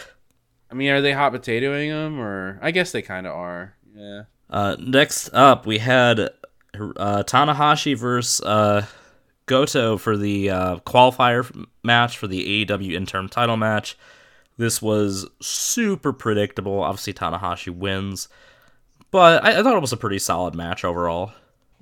I mean, are they hot potatoing them, or I guess they kind of are. Yeah. Uh, next up, we had uh, Tanahashi versus uh, Goto for the uh, qualifier match for the A E W interim title match. This was super predictable. Obviously, Tanahashi wins, but I, I thought it was a pretty solid match overall.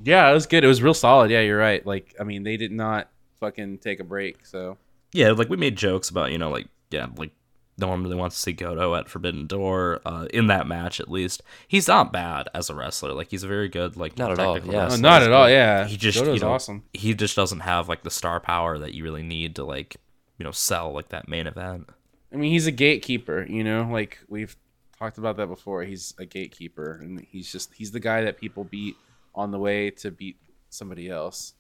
Yeah, it was good. It was real solid. Yeah, you're right. Like, I mean, they did not fucking take a break, so... Yeah, like, we made jokes about, you know, like, yeah, like, no one really wants to see Goto at Forbidden Door, uh, in that match, at least. He's not bad as a wrestler. Like, he's very good, like, not at all. Yeah, no, not at all, yeah. He just, Goto's you know, awesome. He just doesn't have, like, the star power that you really need to, like, you know, sell, like, that main event. I mean, he's a gatekeeper, you know? Like, we've talked about that before. He's a gatekeeper, and he's just... He's the guy that people beat... on the way to beat somebody else.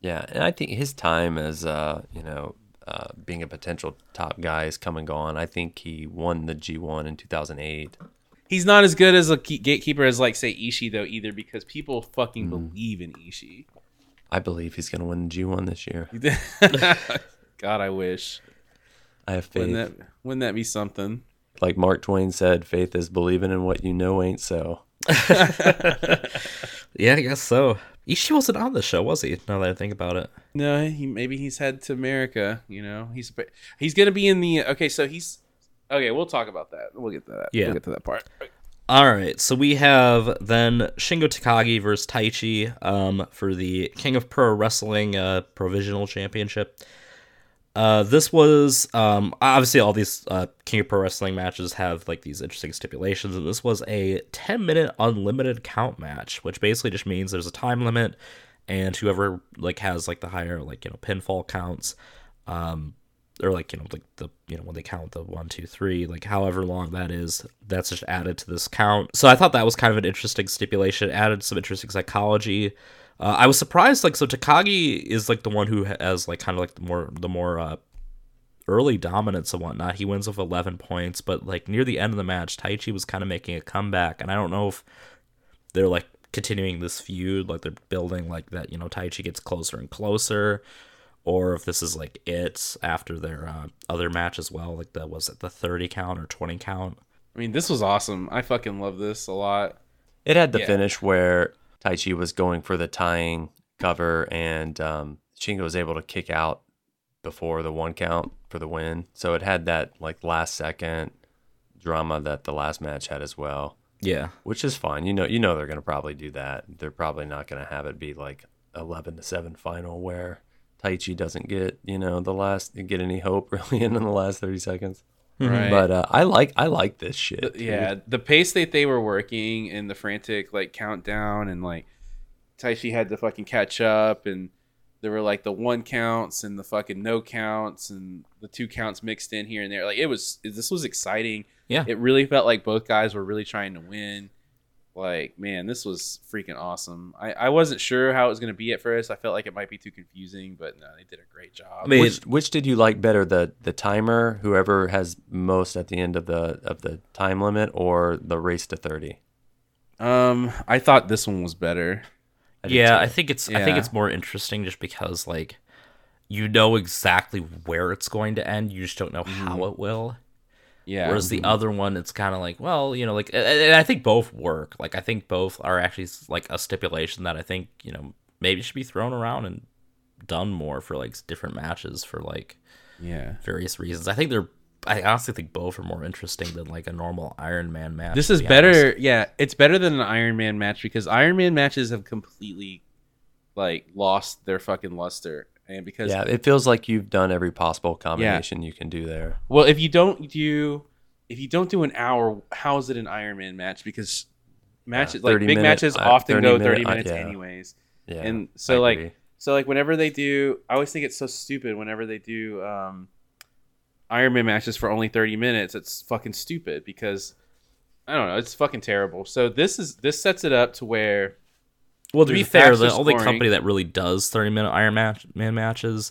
Yeah, and I think his time as, uh, you know, uh, being a potential top guy is come and gone. I think he won the G one in two thousand eight. He's not as good as a gatekeeper as, like, say, Ishii, though, either, because people fucking mm. believe in Ishii. I believe he's going to win the G one this year. God, I wish. I have faith. Wouldn't that, wouldn't that be something? Like Mark Twain said, faith is believing in what you know ain't so. Yeah, I guess so. Ishii wasn't on the show, was he? Now that I think about it. No, he, maybe he's headed to America, you know. He's he's going to be in the... Okay, so he's... Okay, we'll talk about that. We'll get to that. Yeah. We'll get to that part. All right, so we have then Shingo Takagi versus Taichi um, for the King of Pro Wrestling uh, Provisional Championship. Uh, this was... Um, obviously, all these uh, King of Pro Wrestling matches have like these interesting stipulations, and this was a ten-minute unlimited count match, which basically just means there's a time limit, and whoever like has like the higher like you know pinfall counts, um, or like you know like the you know when they count the one, two, three, like however long that is, that's just added to this count. So I thought that was kind of an interesting stipulation. It added some interesting psychology. Uh, I was surprised, like, so Takagi is, like, the one who has, like, kind of, like, the more, the more uh, early dominance and whatnot. He wins with eleven points, but, like, near the end of the match, Taichi was kind of making a comeback, and I don't know if they're, like, continuing this feud, like, they're building, like, that, you know, Taichi gets closer and closer, or if this is, like, it after their uh, other match as well, like, the, was it the thirty count or twenty count? I mean, this was awesome. I fucking love this a lot. It had the yeah. finish where Taichi was going for the tying cover, and um, Shingo was able to kick out before the one count for the win. So it had that, like, last second drama that the last match had as well. Yeah, which is fine. You know, you know they're gonna probably do that. They're probably not gonna have it be like eleven to seven final where Taichi doesn't get, you know, the last get any hope really in the last thirty seconds. Right. But uh, I like I like this shit. The, yeah, the pace that they were working and the frantic, like, countdown, and like Taichi had to fucking catch up, and there were like the one counts and the fucking no counts and the two counts mixed in here and there. Like, it was this was exciting. Yeah, it really felt like both guys were really trying to win. Like, man, this was freaking awesome. I, I wasn't sure how it was going to be at first. I felt like it might be too confusing, but no, they did a great job. I mean, which, which did you like better, the the timer, whoever has most at the end of the of the time limit, or the race to thirty? Um, I thought this one was better. I yeah, I think it's yeah. I think it's more interesting just because, like, you know exactly where it's going to end. You just don't know mm. how it will. Yeah. Whereas the other one, it's kind of like, well, you know, like, and I think both work. Like, I think both are actually, like, a stipulation that I think, you know, maybe should be thrown around and done more for, like, different matches for, like, yeah, various reasons. I think they're, I honestly think both are more interesting than, like, a normal Iron Man match. This is better. Yeah. It's better than an Iron Man match, because Iron Man matches have completely, like, lost their fucking luster. And because yeah, it feels like you've done every possible combination yeah. you can do there. Well, if you don't do, if you don't do an hour, how is it an Ironman match? Because matches yeah, like big minute, matches uh, often thirty go minute, thirty minutes uh, yeah. anyways. Yeah, and so I agree. like so like whenever they do, I always think it's so stupid whenever they do um, Ironman matches for only thirty minutes. It's fucking stupid because I don't know. It's fucking terrible. So this is this sets it up to where. Well, to be fair, the only company that really does thirty-minute Iron match, Man matches,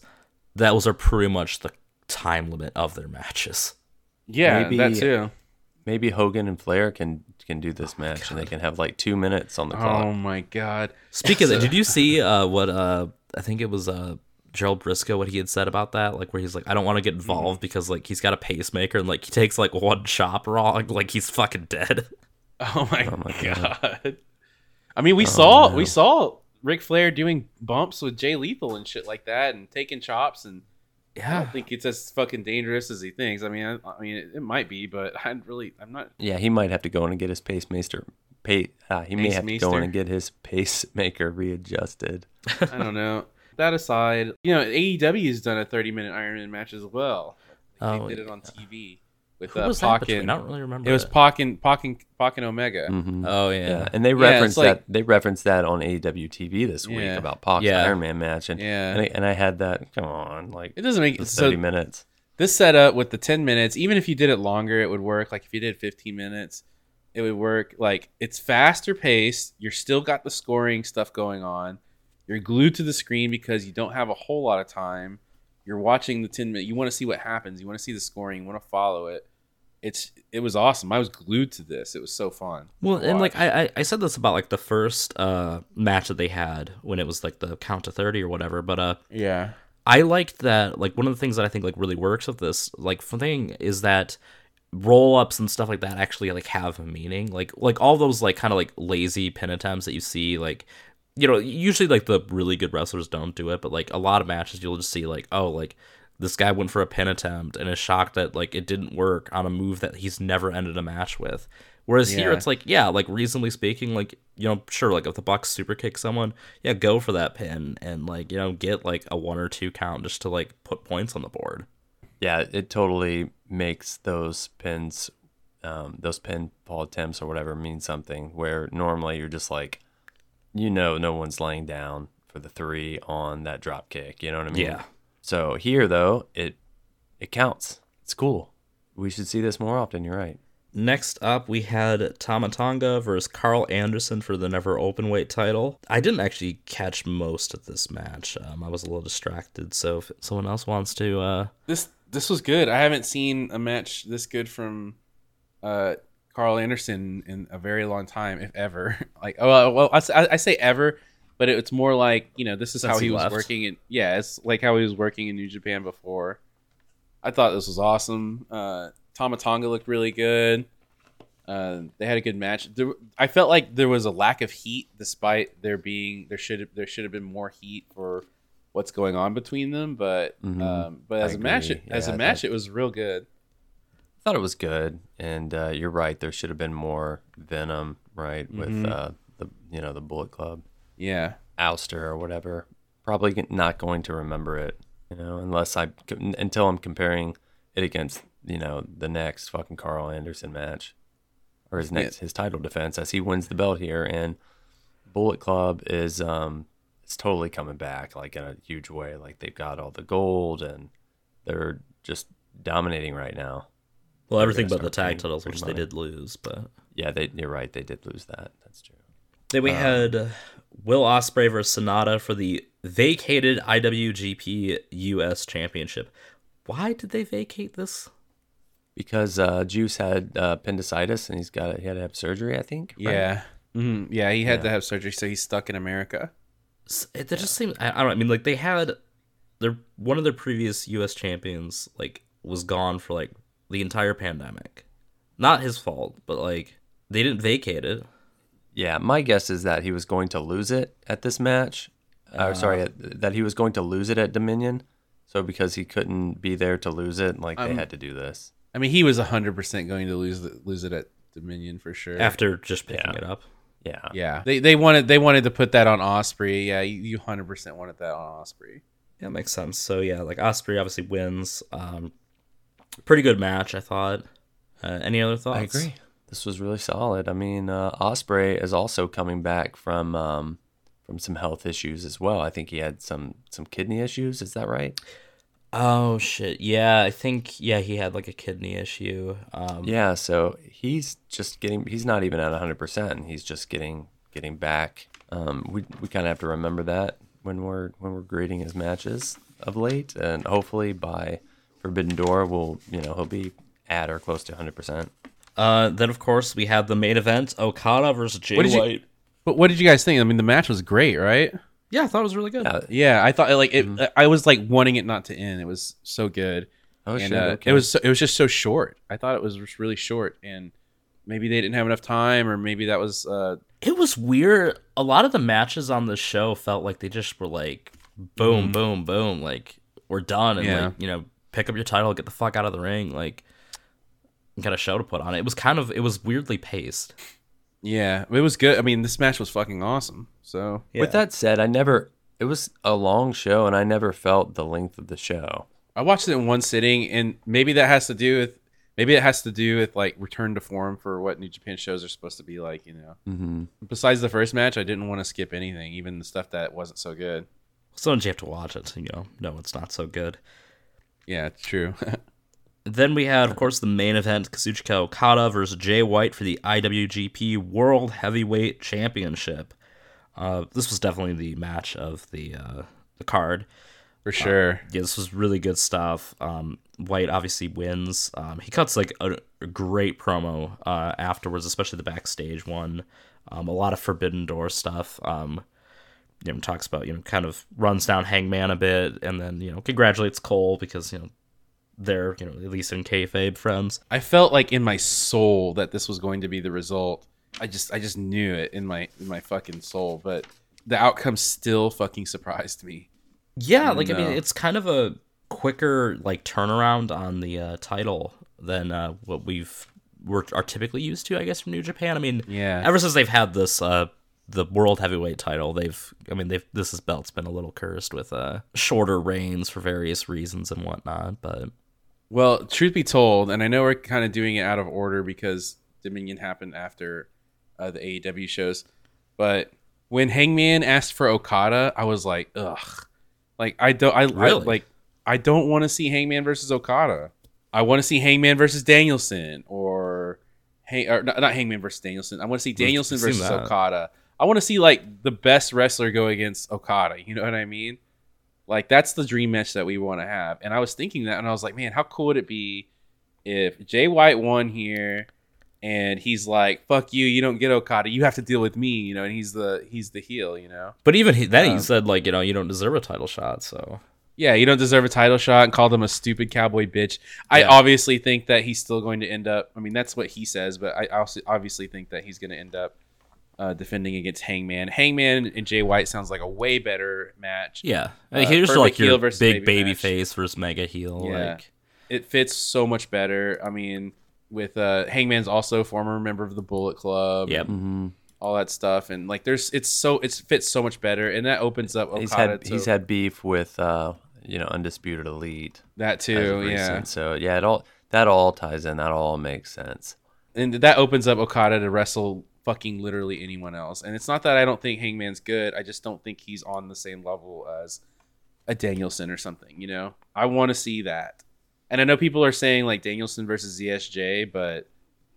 that was are pretty much the time limit of their matches. Yeah, maybe, that too. Maybe Hogan and Flair can can do this oh match, and they can have like two minutes on the clock. Oh my god! Speaking of that, did you see uh, what uh, I think it was uh, Gerald Briscoe, what he had said about that? Like, where he's like, I don't want to get involved because, like, he's got a pacemaker, and, like, he takes like one chop wrong, like, he's fucking dead. Oh my, oh my god. god. I mean, we oh, saw no. we saw Ric Flair doing bumps with Jay Lethal and shit like that, and taking chops, and yeah. I don't think it's as fucking dangerous as he thinks. I mean, I, I mean, it, it might be, but I really, I'm not. Yeah, he might have to go in and get his pacemaker. Pace, uh, he pace may have to go in and get his pacemaker readjusted. I don't know. That aside, you know, A E W has done a thirty-minute Iron Man match as well. Like, oh, they did it on yeah. T V. With Who uh, was Pac and, I don't really remember. It was Pac and, Pac and, Pac and Omega. Mm-hmm. Oh yeah. yeah, and they referenced yeah, that. Like, they referenced that on A E W T V this yeah. week about Pac's yeah. Iron Man match, and yeah. and, I, and I had that. Come on, like it doesn't make it thirty so, minutes. This setup with the ten minutes, even if you did it longer, it would work. Like if you did fifteen minutes, it would work. Like it's faster paced. You're still got the scoring stuff going on. You're glued to the screen because you don't have a whole lot of time. You're watching the ten minute. You want to see what happens. You want to see the scoring. You want to follow it. It's it was awesome. I was glued to this. It was so fun. Well, and like I I said this about like the first uh, match that they had when it was like the count to thirty or whatever. But uh yeah, I liked that. Like one of the things that I think like really works with this like thing is that roll ups and stuff like that actually like have a meaning. Like like all those like kind of like lazy pin attempts that you see like. You know, usually, like, the really good wrestlers don't do it, but, like, a lot of matches you'll just see, like, oh, like, this guy went for a pin attempt and is shocked that, like, it didn't work on a move that he's never ended a match with. Whereas yeah. here, it's like, yeah, like, reasonably speaking, like, you know, sure, like, if the Bucks super kick someone, yeah, go for that pin and, like, you know, get, like, a one or two count just to, like, put points on the board. Yeah, it totally makes those pins, um, those pinfall attempts or whatever mean something, where normally you're just like, you know, no one's laying down for the three on that drop kick. You know what I mean? Yeah. So here, though, it it counts. It's cool. We should see this more often. You're right. Next up, we had Tama Tonga versus Karl Anderson for the Never Openweight title. I didn't actually catch most of this match. Um, I was a little distracted, so if someone else wants to... Uh... This this was good. I haven't seen a match this good from uh, Karl Anderson in a very long time, if ever. Like, oh, well, I, I say ever, but it's more like, you know, this is Since how he, he was working. In, yeah, it's like how he was working in New Japan before. I thought this was awesome. Uh Tama Tonga looked really good. Uh, they had a good match. There, I felt like there was a lack of heat, despite there being there should there should have been more heat for what's going on between them. But mm-hmm. um, but as I a agree. match, it, yeah, as a I match, thought, it was real good. I thought it was good, and uh, you're right. There should have been more venom, right? Mm-hmm. With uh, the you know the Bullet Club, yeah, ouster or whatever. Probably not going to remember it, you know, unless I until I'm comparing it against, you know, the next fucking Karl Anderson match, or his next yeah. his title defense, as he wins the belt here, and Bullet Club is um it's totally coming back, like in a huge way. Like they've got all the gold and they're just dominating right now. Well, everything but the tag titles, which they did lose, but yeah, they you're right, they did lose that. That's true. Then we um, had Will Ospreay versus Sonata for the vacated I W G P U S Championship. Why did they vacate this? Because uh, Juice had uh, appendicitis and he's got he had to have surgery, I think. Right? Yeah, mm-hmm. yeah, he had yeah. to have surgery, so he's stuck in America. So it that yeah. just seems I, I don't know. I mean, like they had their one of their previous U S champions like was gone for like the entire pandemic. Not his fault, but like they didn't vacate it. Yeah, my guess is that he was going to lose it at this match. Uh, or sorry, at, that he was going to lose it at Dominion. So because he couldn't be there to lose it, like um, they had to do this. I mean, he was one hundred percent going to lose the, lose it at Dominion for sure. After just picking yeah. it up. Yeah. Yeah. They they wanted they wanted to put that on Ospreay. Yeah, you, you one hundred percent wanted that on Ospreay. Yeah, makes sense. So yeah, like Ospreay obviously wins. Um, pretty good match, I thought. Uh, any other thoughts? I agree. This was really solid. I mean, uh, Ospreay is also coming back from um, from some health issues as well. I think he had some some kidney issues. Is that right? Oh shit! Yeah, I think yeah he had like a kidney issue. Um, yeah, so he's just getting he's not even at one hundred percent, and he's just getting getting back. Um, we we kind of have to remember that when we're when we're grading his matches of late, and hopefully by Forbidden Door, we'll you know he'll be at or close to one hundred percent. Uh, then of course we have the main event: Okada versus Jay White. But what did you guys think? I mean, the match was great, right? Yeah, I thought it was really good. Yeah, yeah I thought like it. Mm-hmm. I was like wanting it not to end. It was so good. Oh and, sure, uh, okay. It was so, it was just so short. I thought it was just really short, and maybe they didn't have enough time, or maybe that was. Uh... It was weird. A lot of the matches on the show felt like they just were like, boom, mm-hmm. boom, boom, like we're done, and yeah. like you know, pick up your title, get the fuck out of the ring, like got a show to put on it. It was kind of it was weirdly paced. Yeah, it was good. I mean, this match was fucking awesome. So yeah. With that said, I never it was a long show, and I never felt the length of the show. I watched it in one sitting, and maybe that has to do with maybe it has to do with like return to form for what New Japan shows are supposed to be like, you know. Mm-hmm. Besides the first match, I didn't want to skip anything, even the stuff that wasn't so good. Sometimes you have to watch it, you know. No, it's not so good. Yeah, it's true. Then we had, of course, the main event, Kazuchika Okada versus Jay White for the I W G P World Heavyweight Championship. Uh, this was definitely the match of the uh, the card. For sure. Um, yeah, this was really good stuff. Um, White obviously wins. Um, he cuts like a, a great promo uh, afterwards, especially the backstage one. Um, a lot of Forbidden Door stuff. Um, you know, talks about, you know, kind of runs down Hangman a bit, and then, you know, congratulates Cole because, you know, they're, you know, at least in kayfabe friends. I felt like in my soul that this was going to be the result. I just, I just knew it in my, in my fucking soul. But the outcome still fucking surprised me. Yeah, I like know. I mean, it's kind of a quicker like turnaround on the uh, title than uh, what we've we're are typically used to, I guess, from New Japan. I mean, yeah. Ever since they've had this uh, the World Heavyweight title, they've, I mean, they've this is belt's been a little cursed with uh, shorter reigns for various reasons and whatnot, but. Well, truth be told, and I know we're kind of doing it out of order because Dominion happened after uh, the A E W shows, but when Hangman asked for Okada, I was like, ugh, like I don't, I really? I, like I don't want to see Hangman versus Okada. I want to see Hangman versus Danielson or Hang, or not, not Hangman versus Danielson. I want to see Danielson versus that. Okada. I want to see like the best wrestler go against Okada. You know what I mean? Like that's the dream match that we want to have. And I was thinking that, and I was like, man, how cool would it be if Jay White won here, and he's like, "Fuck you, you don't get Okada. You have to deal with me." You know, and he's the he's the heel. You know. But even he, then um, he said like, you know, you don't deserve a title shot. So. Yeah, you don't deserve a title shot, and called him a stupid cowboy bitch. I yeah. obviously think that he's still going to end up. I mean, that's what he says, but I also obviously think that he's going to end up uh, defending against Hangman. Hangman and Jay White sounds like a way better match. Yeah, I mean, uh, here's like your big baby, baby face versus mega heel. Yeah. Like it fits so much better. I mean, with uh, Hangman's also a former member of the Bullet Club. Yep. Mm-hmm. All that stuff, and like there's it's so it fits so much better, and that opens up Okada. He's had to, he's had beef with. Uh, You know, Undisputed Elite. That too, yeah. So yeah, it all that all ties in. That all makes sense. And that opens up Okada to wrestle fucking literally anyone else. And it's not that I don't think Hangman's good. I just don't think he's on the same level as a Danielson or something. You know, I want to see that. And I know people are saying like Danielson versus Z S J, but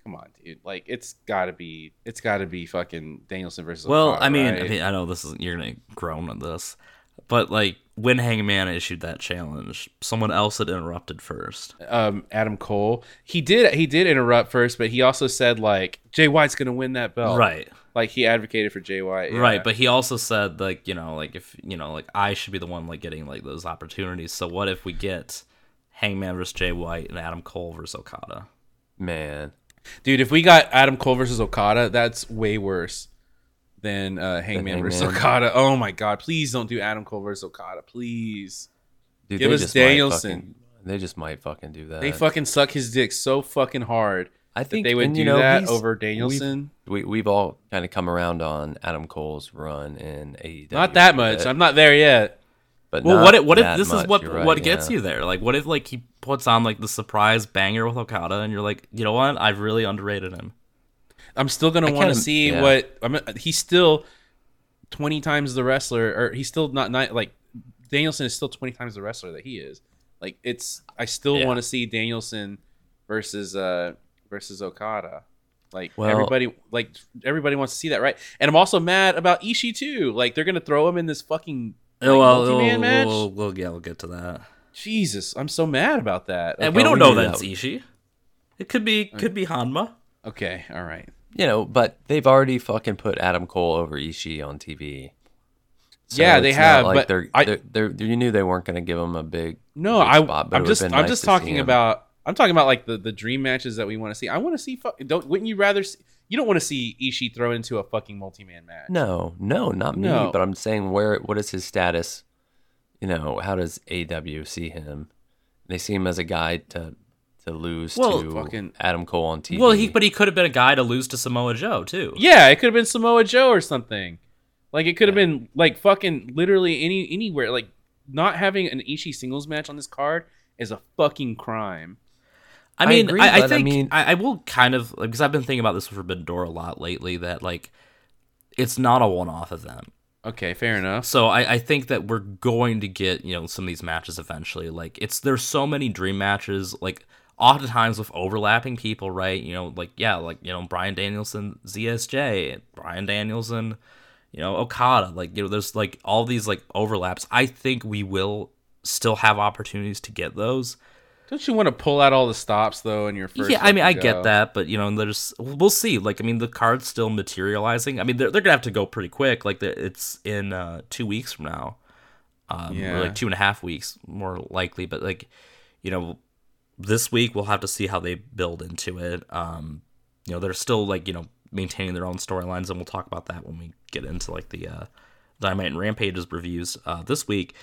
come on, dude. Like it's gotta be, it's gotta be fucking Danielson versus. Well, Okada, I mean, right? I mean, I know this isn't. You're gonna groan at this, but like. When Hangman issued that challenge, someone else had interrupted first. Um, Adam Cole, he did he did interrupt first, but he also said like Jay White's gonna win that belt, right? Like he advocated for Jay White, yeah. right? But he also said like you know like if you know like I should be the one like getting like those opportunities. So what if we get Hangman versus Jay White and Adam Cole versus Okada? Man, dude, if we got Adam Cole versus Okada, that's way worse. Than uh, Hangman Hangman versus Okada. Oh my God! Please don't do Adam Cole versus Okada. Please Dude, give us Danielson. Fucking, they just might fucking do that. They fucking suck his dick so fucking hard. I think that they would and, do you know, that over Danielson. We've, we we've all kind of come around on Adam Cole's run in A E W. Not that much. I'm not there yet. But well, what if, what if this much, is what right, what gets yeah. you there? Like, what if like he puts on like the surprise banger with Okada, and you're like, you know what? I've really underrated him. I'm still gonna want to see yeah. what I'm. He's still twenty times the wrestler, or he's still not, not like Danielson is still twenty times the wrestler that he is. Like it's, I still yeah. want to see Danielson versus uh versus Okada. Like well, everybody, like everybody wants to see that, right? And I'm also mad about Ishii too. Like they're gonna throw him in this fucking like, well, multi-man we'll, match. We'll, we'll, yeah, we'll get to that. Jesus, I'm so mad about that. Like, and we don't know that it's Ishii. It could be could be Hanma. Okay, all right. You know, but they've already fucking put Adam Cole over Ishii on T V. So yeah, they have. Like but they're, I, they're, they're, they're, you knew they weren't going to give him a big no. Big I, spot, but I'm just, I'm nice just talking about, I'm talking about like the, the dream matches that we want to see. I want to see. Fuck, don't. Wouldn't you rather? See, you don't want to see Ishii thrown into a fucking multi-man match. No, no, not me. No. But I'm saying, where? What is his status? You know, how does A E W see him? They see him as a guy to. To lose well, to fucking, Adam Cole on T V. Well, he but he could have been a guy to lose to Samoa Joe too. Yeah, it could have been Samoa Joe or something. Like it could have yeah. been like fucking literally any anywhere. Like not having an Ishii singles match on this card is a fucking crime. I mean, I, agree, I, I think I, mean, I, I will kind of because I've been thinking about this with Forbidden Door a lot lately. That like it's not a one-off event. Okay, fair enough. So I, I think that we're going to get you know some of these matches eventually. Like it's there's so many dream matches like. Oftentimes with overlapping people, right? You know, like, yeah, like, you know, Bryan Danielson, Z S J, Bryan Danielson, you know, Okada. Like, you know, there's, like, all these, like, overlaps. I think we will still have opportunities to get those. Don't you want to pull out all the stops, though, in your first Yeah, I mean, I go? get that, but, you know, there's, we'll see. Like, I mean, the card's still materializing. I mean, they're, they're going to have to go pretty quick. Like, it's in uh, two weeks from now. Um, yeah. Or, like, two and a half weeks, more likely. But, like, you know... This week, we'll have to see how they build into it. Um, you know, they're still, like, you know, maintaining their own storylines, and we'll talk about that when we get into, like, the uh, Dynamite and Rampage's reviews uh, this week.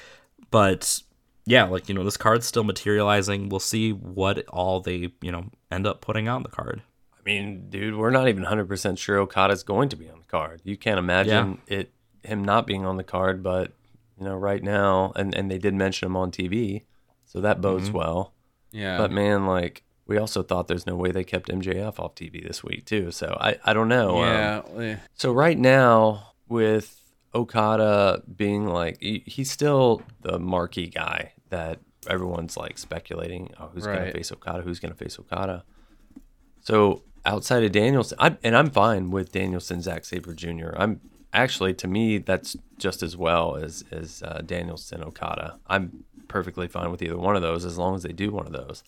But, yeah, like, you know, this card's still materializing. We'll see what all they, you know, end up putting on the card. I mean, dude, we're not even one hundred percent sure Okada's going to be on the card. You can't imagine yeah. it him not being on the card, but, you know, right now, and, and they did mention him on T V, so that bodes mm-hmm. well. Yeah, but man, like we also thought there's no way they kept M J F off T V this week too. So I, I don't know. Yeah. Um, so right now with Okada being like he, he's still the marquee guy that everyone's like speculating. Oh, who's right. gonna face Okada? Who's gonna face Okada? So outside of Danielson, I, and I'm fine with Danielson, Zack Sabre Junior I'm actually, to me, that's just as well as, as uh, Danielson, Okada. I'm perfectly fine with either one of those as long as they do one of those.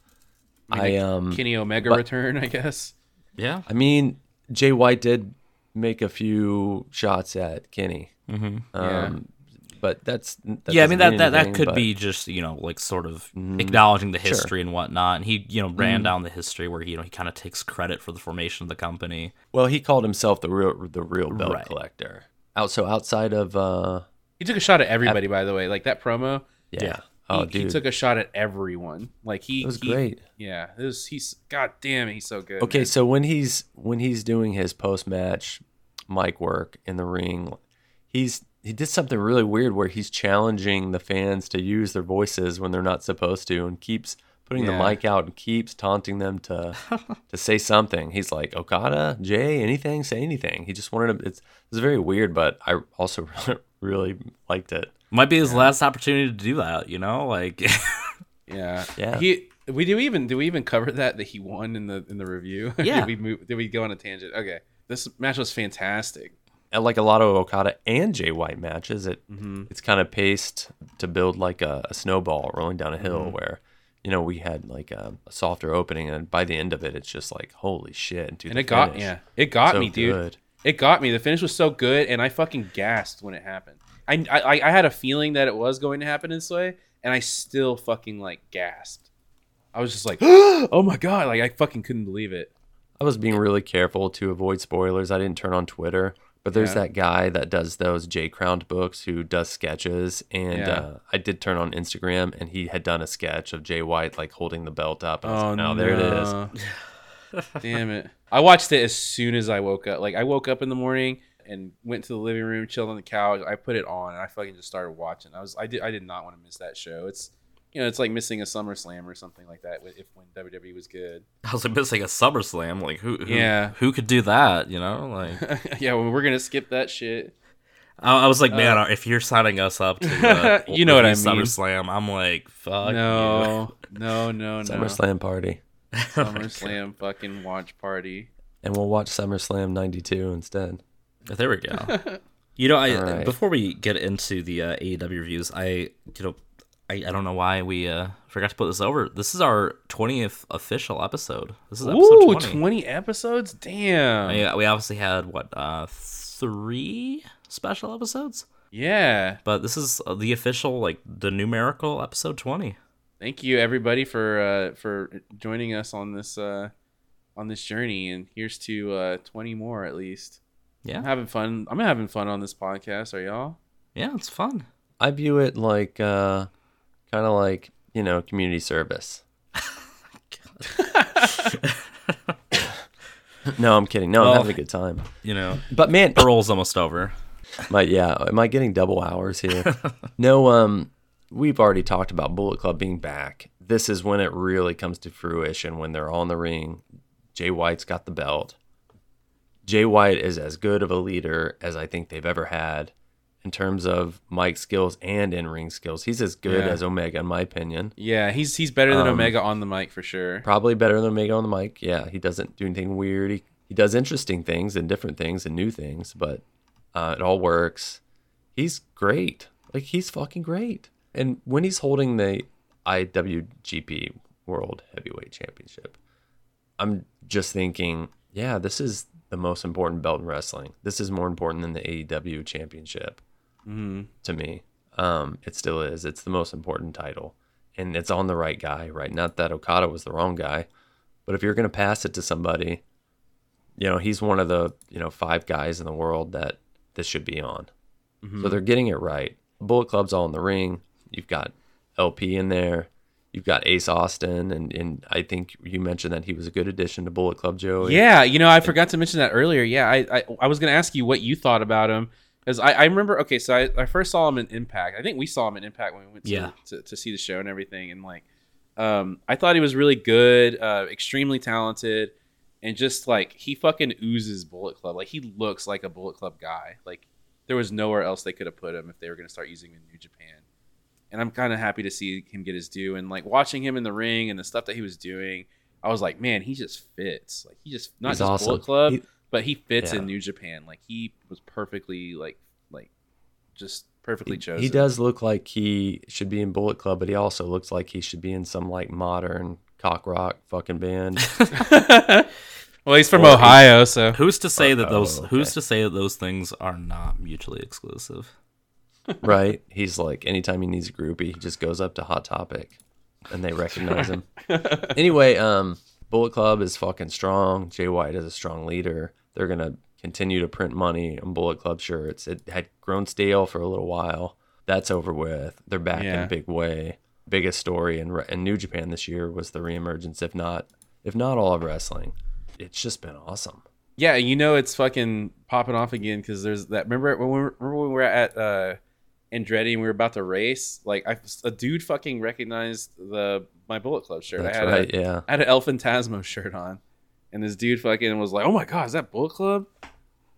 I, I um, Kenny Omega but, return, I guess. Yeah. I mean, Jay White did make a few shots at Kenny. Mm-hmm. Um, yeah. But that's... That yeah, I mean, that, mean that, anything, that could but... be just, you know, like sort of mm, acknowledging the history sure. and whatnot. And he, you know, ran mm. down the history where, you know, he kind of takes credit for the formation of the company. Well, he called himself the real the real belt right. collector. Out, so outside of... Uh, he took a shot at everybody, at, by the way. Like, that promo... Yeah. yeah. He, oh, dude. he took a shot at everyone. Like he it was he, great. Yeah, it was, he's goddamn. He's so good. Okay, man. So when he's when he's doing his post match mic work in the ring, he's he did something really weird where he's challenging the fans to use their voices when they're not supposed to, and keeps putting yeah. the mic out and keeps taunting them to to say something. He's like, Okada, Jay, anything, say anything. He just wanted to. It's it was very weird, but I also really liked it. Might be his yeah. last opportunity to do that, you know, like. yeah, yeah. He, we do even do we even cover that that he won in the in the review? Yeah. did we move, did we go on a tangent? Okay, this match was fantastic. And like a lot of Okada and Jay White matches, it mm-hmm. it's kind of paced to build like a, a snowball rolling down a hill mm-hmm. where, you know, we had like a, a softer opening, and by the end of it, it's just like holy shit. Dude, and it got finish. yeah, it got so me, dude. Good. It got me. The finish was so good, and I fucking gasped when it happened. I, I I had a feeling that it was going to happen this way, and I still fucking like gasped. I was just like, oh my god, like I fucking couldn't believe it. I was being really careful to avoid spoilers. I didn't turn on Twitter, but there's yeah. that guy that does those J Crowned books who does sketches, and yeah. uh, I did turn on Instagram, and he had done a sketch of Jay White like holding the belt up. And I was oh like, no, no, there it is. Damn it! I watched it as soon as I woke up. Like I woke up in the morning. And went to the living room, chilled on the couch. I put it on, and I fucking just started watching. I was, I did, I did not want to miss that show. It's, you know, it's like missing a SummerSlam or something like that. If when W W E was good, I was like missing a SummerSlam. Like who, who yeah, who could do that? You know, like yeah, well, we're gonna skip that shit. I, I was like, man, uh, if you're signing us up to, uh, you know what I mean, SummerSlam, I'm like, fuck no, you. no, no, no, SummerSlam party, SummerSlam fucking watch party, and we'll watch SummerSlam ninety-two instead. There we go. You know, I right. before we get into the uh, A E W reviews, I you know, I, I don't know why we uh, forgot to put this over. This is our twentieth official episode. This is episode Ooh, twenty. twenty episodes? Damn. I, we obviously had what uh, three special episodes. Yeah, but this is the official, like the numerical episode twenty. Thank you, everybody, for uh, for joining us on this uh, on this journey, and here's to uh, twenty more at least. Yeah, I'm having fun. I'm having fun on this podcast. Are y'all? Yeah, it's fun. I view it like, uh, kind of like, you know, community service. No, I'm kidding. No, well, I'm having a good time. You know, but man, the roll's almost over. My yeah, am I getting double hours here? No, um, we've already talked about Bullet Club being back. This is when it really comes to fruition when they're all in the ring. Jay White's got the belt. Jay White is as good of a leader as I think they've ever had in terms of mic skills and in-ring skills. He's as good yeah. as Omega, in my opinion. Yeah, he's he's better than um, Omega on the mic for sure. Probably better than Omega on the mic. Yeah, he doesn't do anything weird. He, he does interesting things and different things and new things, but uh, it all works. He's great. Like, he's fucking great. And when he's holding the I W G P World Heavyweight Championship, I'm just thinking, yeah, this is... the most important belt in wrestling. This is more important than the A E W championship mm. to me. Um, it still is. It's the most important title. And it's on the right guy, right? Not that Okada was the wrong guy. But if you're going to pass it to somebody, you know, he's one of the, you know, five guys in the world that this should be on. Mm-hmm. So they're getting it right. Bullet Club's all in the ring. You've got L P in there. You've got Ace Austin, and, and I think you mentioned that he was a good addition to Bullet Club, Joey. Yeah, you know, I forgot to mention that earlier. Yeah, I I, I was going to ask you what you thought about him. Because I, I remember, okay, so I, I first saw him in Impact. I think we saw him in Impact when we went to, yeah. to, to see the show and everything. And, like, um, I thought he was really good, uh, extremely talented, and just, like, he fucking oozes Bullet Club. Like, he looks like a Bullet Club guy. Like, there was nowhere else they could have put him if they were going to start using him in New Japan. And I'm kind of happy to see him get his due. And, like, watching him in the ring and the stuff that he was doing, I was like, man, he just fits. Like he just not He's just awesome. Bullet Club, he, but he fits yeah. in New Japan. Like he was perfectly like like just perfectly he, chosen. He does look like he should be in Bullet Club, but he also looks like he should be in some like modern cock rock fucking band. Well, he's from well, Ohio, so who's to say that those oh, okay. who's to say that those things are not mutually exclusive? Right? He's like, anytime he needs a groupie, he just goes up to Hot Topic, and they recognize him. Anyway, um, Bullet Club is fucking strong. Jay White is a strong leader. They're gonna continue to print money on Bullet Club shirts. It had grown stale for a little while. That's over with. They're back yeah. in a big way. Biggest story in, in New Japan this year was the reemergence, if not, if not all of wrestling. It's just been awesome. Yeah, you know it's fucking popping off again because there's that. Remember when we were, remember when we were at uh, Andretti and we were about to race? Like I, a dude fucking recognized the my Bullet Club shirt. That's I had right. A, yeah, I had an El Phantasmo shirt on, and this dude fucking was like, "Oh my god, is that Bullet Club?"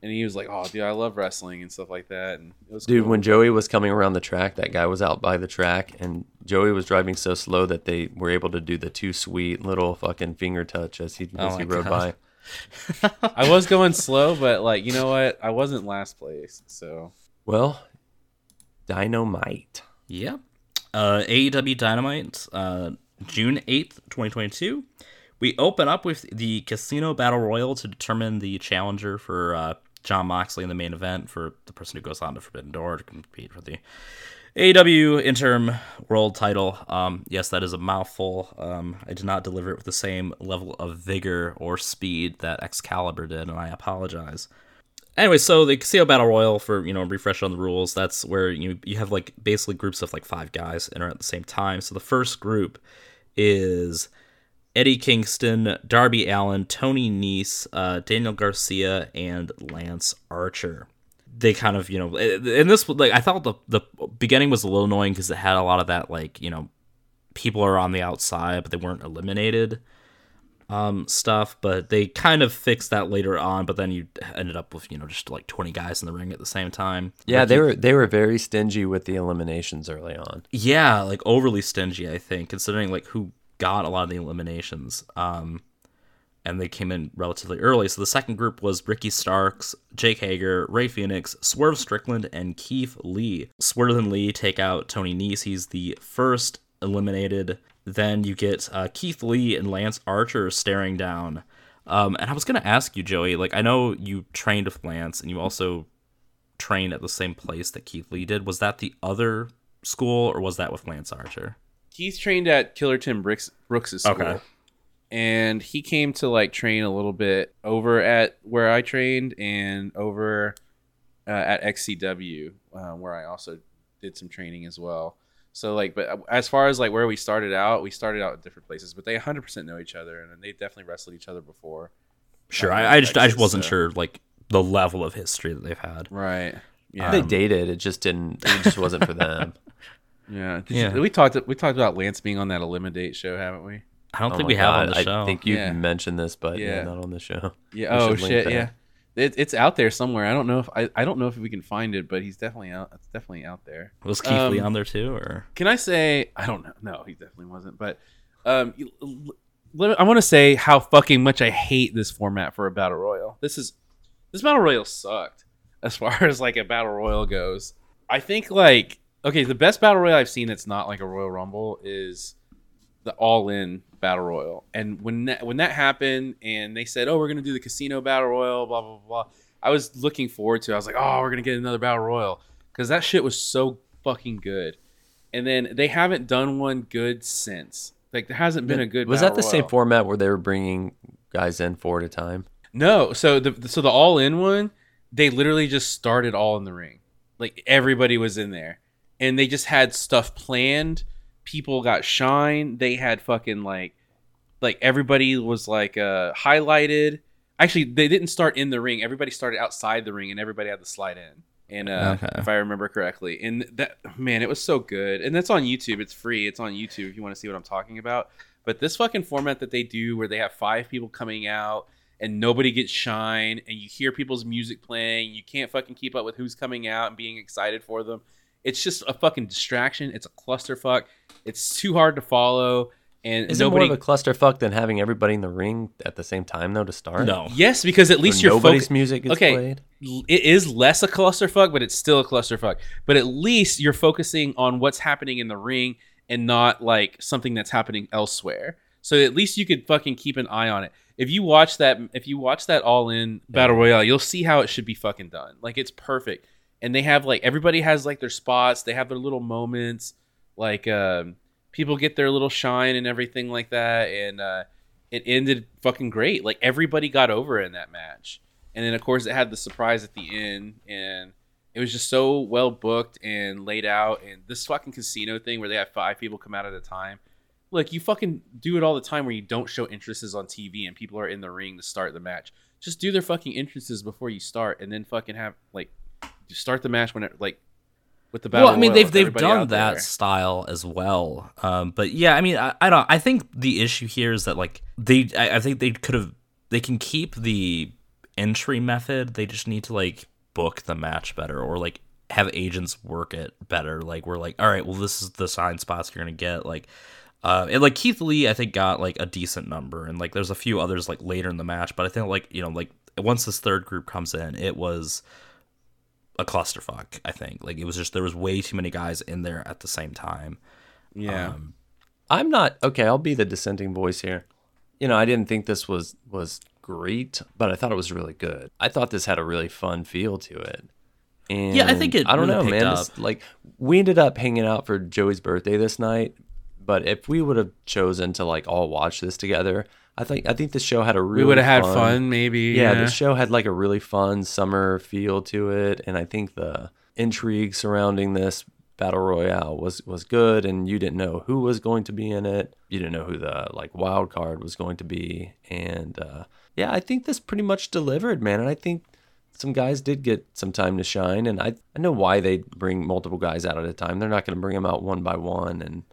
And he was like, "Oh, dude, I love wrestling and stuff like that." And it was dude, cool. When Joey was coming around the track, that guy was out by the track, and Joey was driving so slow that they were able to do the two sweet little fucking finger touch as he as oh he rode God. by. I was going slow, but like you know what, I wasn't last place, so. Well, Dynamite. Yep. Uh, A E W Dynamite, uh, June eighth, twenty twenty-two. We open up with the Casino Battle Royal to determine the challenger for. Uh, John Moxley in the main event for the person who goes on to Forbidden Door to compete for the A E W interim world title. Um, yes, that is a mouthful. Um, I did not deliver it with the same level of vigor or speed that Excalibur did, and I apologize. Anyway, so the Casino Battle Royal, for, you know, refresh on the rules, that's where you you have like basically groups of like five guys enter at the same time. So the first group is Eddie Kingston, Darby Allin, Tony Nese, uh, Daniel Garcia, and Lance Archer. They kind of, you know, and this, like, I thought the, the beginning was a little annoying because it had a lot of that, like, you know, people are on the outside, but they weren't eliminated um, stuff. But they kind of fixed that later on. But then you ended up with, you know, just like twenty guys in the ring at the same time. Yeah, like, they were they were very stingy with the eliminations early on. Yeah, like overly stingy, I think, considering like who got a lot of the eliminations, um, and they came in relatively early. So the second group was Ricky Starks, Jake Hager, Ray Phoenix, Swerve Strickland, and Keith Lee. Swerve and Lee take out Tony Nese. He's the first eliminated. Then you get uh, Keith Lee and Lance Archer staring down. Um, and I was going to ask you, Joey, like, I know you trained with Lance, and you also trained at the same place that Keith Lee did. Was that the other school, or was that with Lance Archer? He's trained at Killer Tim Brooks' school. Okay. And he came to like train a little bit over at where I trained and over uh, at X C W, uh, where I also did some training as well. So like, but as far as like where we started out, we started out at different places, but they one hundred percent know each other, and they definitely wrestled each other before. Sure. I, I just Texas, I just wasn't so. sure like the level of history that they've had. Right. Yeah. Um, they dated. It just didn't. It just wasn't for them. Yeah, yeah. You, we talked we talked about Lance being on that Eliminate show, haven't we? I don't oh think we God. have on the show. I think you yeah. mentioned this, but yeah. yeah, not on the show. Yeah. We oh shit. Yeah, it, it's out there somewhere. I don't know if I, I don't know if we can find it, but he's definitely out. It's definitely out there. Was Keith um, Lee on there too, or can I say I don't know? No, he definitely wasn't. But um, I want to say how fucking much I hate this format for a battle royal. This is this battle royal sucked as far as like a battle royal goes. I think like. Okay, the best battle royal I've seen that's not like a Royal Rumble is the All-In Battle Royal. And when that, when that happened and they said, oh, we're going to do the Casino Battle Royal, blah, blah, blah, I was looking forward to it. I was like, oh, we're going to get another Battle Royal because that shit was so fucking good. And then they haven't done one good since. Like, there hasn't been a good was battle royal. Was that the royal. Same format where they were bringing guys in four at a time? No. So the so the All-In one, they literally just started all in the ring. Like, everybody was in there. And they just had stuff planned. People got shine. They had fucking like, like everybody was like uh, highlighted. Actually, they didn't start in the ring. Everybody started outside the ring, and everybody had to slide in. And uh, okay. if I remember correctly, and that man, it was so good. And that's on YouTube. It's free. It's on YouTube if you want to see what I'm talking about. But this fucking format that they do, where they have five people coming out and nobody gets shine, and you hear people's music playing, you can't fucking keep up with who's coming out and being excited for them. It's just a fucking distraction. It's a clusterfuck. It's too hard to follow. And is nobody, it more of a clusterfuck than having everybody in the ring at the same time, though, to start? No. Yes, because at least so your nobody's fo- music is okay, played. It is less a clusterfuck, but it's still a clusterfuck. But at least you're focusing on what's happening in the ring and not like something that's happening elsewhere. So at least you could fucking keep an eye on it. If you watch that, if you watch that all-in battle royale, you'll see how it should be fucking done. Like it's perfect, and they have like everybody has like their spots, they have their little moments, like. Um, People get their little shine and everything like that, and uh, it ended fucking great. Like, everybody got over in that match. And then, of course, it had the surprise at the end, and it was just so well booked and laid out. And this fucking casino thing where they have five people come out at a time. Look, you fucking do it all the time where you don't show entrances on T V and people are in the ring to start the match. Just do their fucking entrances before you start, and then fucking have, like, start the match when it, like, with the battle. Well, I mean, they've they've done that style as well, um, but yeah, I mean, I, I don't. I think the issue here is that like they, I, I think they could have, they can keep the entry method. They just need to like book the match better, or like have agents work it better. Like we're like, all right, well, this is the sign spots you're gonna get. Like, uh, and like Keith Lee, I think got like a decent number, and like there's a few others like later in the match, but I think like you know like once this third group comes in, it was a clusterfuck. I think like it was just there was way too many guys in there at the same time. Yeah, um, I'm not okay. I'll be the dissenting voice here. You know, I didn't think this was was great, but I thought it was really good. I thought this had a really fun feel to it. And yeah, I think it. I don't really know, man. This, like we ended up hanging out for Joey's birthday this night, but if we would have chosen to like all watch this together, I think I think the show had a really we would have had fun, fun maybe. Yeah, yeah, the show had like a really fun summer feel to it, and I think the intrigue surrounding this battle royale was was good. And you didn't know who was going to be in it, you didn't know who the like wild card was going to be, and uh, yeah, I think this pretty much delivered, man. And I think some guys did get some time to shine, and I I know why they bring multiple guys out at a time. They're not going to bring them out one by one, and.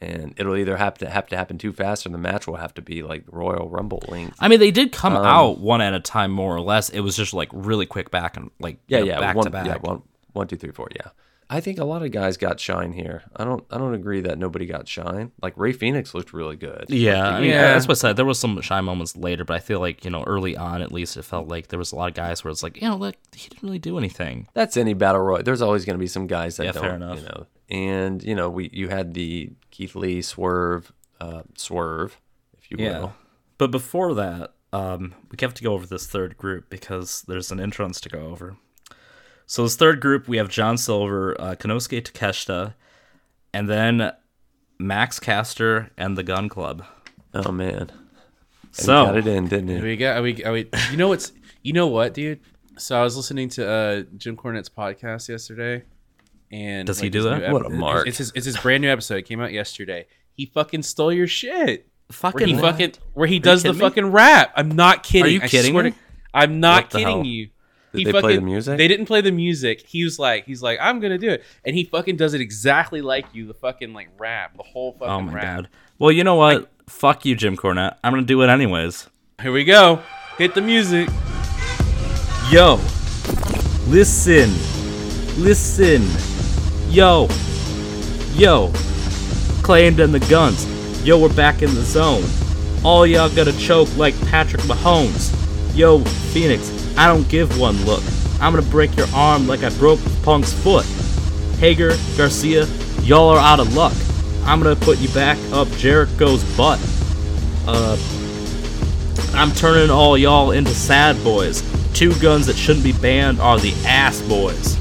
And it'll either have to have to happen too fast, or the match will have to be like Royal Rumble length. I mean, they did come um, out one at a time, more or less. It was just like really quick back and like yeah, you know, yeah, back one, to back. Yeah, one, one, two, three, four. Yeah, I think a lot of guys got shine here. I don't, I don't agree that nobody got shine. Like Ray Phoenix looked really good. Yeah, I mean, yeah. That's what I said. There was some shine moments later, but I feel like you know early on at least it felt like there was a lot of guys where it's like you know look he didn't really do anything. That's any battle royal. There's always going to be some guys that yeah, don't. Fair enough. You know. And, you know, we you had the Keith Lee swerve, uh, swerve, if you will. Yeah. But before that, um, we have to go over this third group because there's an entrance to go over. So this third group, we have John Silver, uh, Konosuke Takeshita, and then Max Caster and the Gun Club. Oh, man. So we got it in, didn't it? We got, we, we, you know what's, you know what, dude? So I was listening to uh, Jim Cornette's podcast yesterday. And does like he do that? Ep- what a mark! It's his, it's his brand new episode. It came out yesterday. He fucking stole your shit. Fucking where he what? fucking where he does the me? fucking rap. I'm not kidding. Are you I kidding? Swear to, I'm not what kidding you. Did he they fucking, play the music? They didn't play the music. He was like, he's like, I'm gonna do it, and he fucking does it exactly like you. The fucking like rap, the whole fucking. Oh my rap. God. Well, you know what? Like, fuck you, Jim Cornette. I'm gonna do it anyways. Here we go. Hit the music. Yo, listen, listen. Yo, yo, Claimed and the Guns. Yo, we're back in the zone. All y'all gotta choke like Patrick Mahomes. Yo, Phoenix, I don't give one look. I'm gonna break your arm like I broke Punk's foot. Hager, Garcia, y'all are out of luck. I'm gonna put you back up Jericho's butt. Uh, I'm turning all y'all into sad boys. Two guns that shouldn't be banned are the ass boys.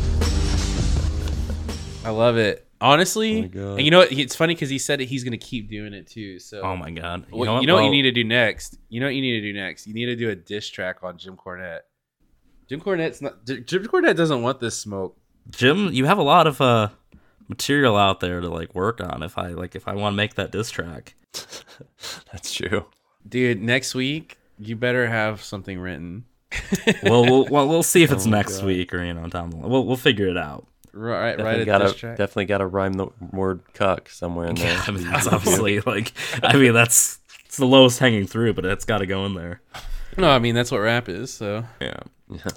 I love it. Honestly, oh and you know what? It's funny because he said that he's going to keep doing it too. So, oh my God. You know, what? You know well, what you need to do next? You know what you need to do next? You need to do a diss track on Jim Cornette. Jim Cornette's not. Jim Cornette doesn't want this smoke. Jim, you have a lot of uh, material out there to like work on. If I like, if I want to make that diss track, that's true, dude. Next week, you better have something written. well, well, well, we'll see if it's oh next God. week or you know down the line. We'll we'll figure it out. Right, definitely right. Gotta, definitely got to rhyme the word "cuck" somewhere in there. Yeah, I mean, that's obviously like, I mean, that's it's the lowest hanging through, but it's got to go in there. No, I mean that's what rap is. So yeah,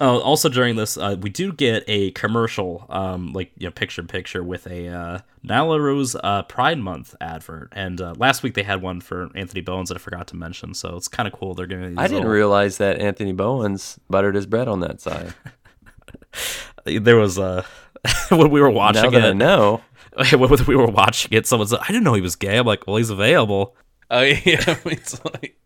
Oh, also during this, uh, we do get a commercial, um, like you know, picture in picture with a uh, Nylaro's uh, Pride Month advert. And uh, last week they had one for Anthony Bowens that I forgot to mention, so it's kind of cool. They're going. I didn't little... realize that Anthony Bowens buttered his bread on that side. There was uh, when we were watching now that it. I know when we were watching it, someone said, "I didn't know he was gay." I'm like, "Well, he's available." Oh yeah, it's like,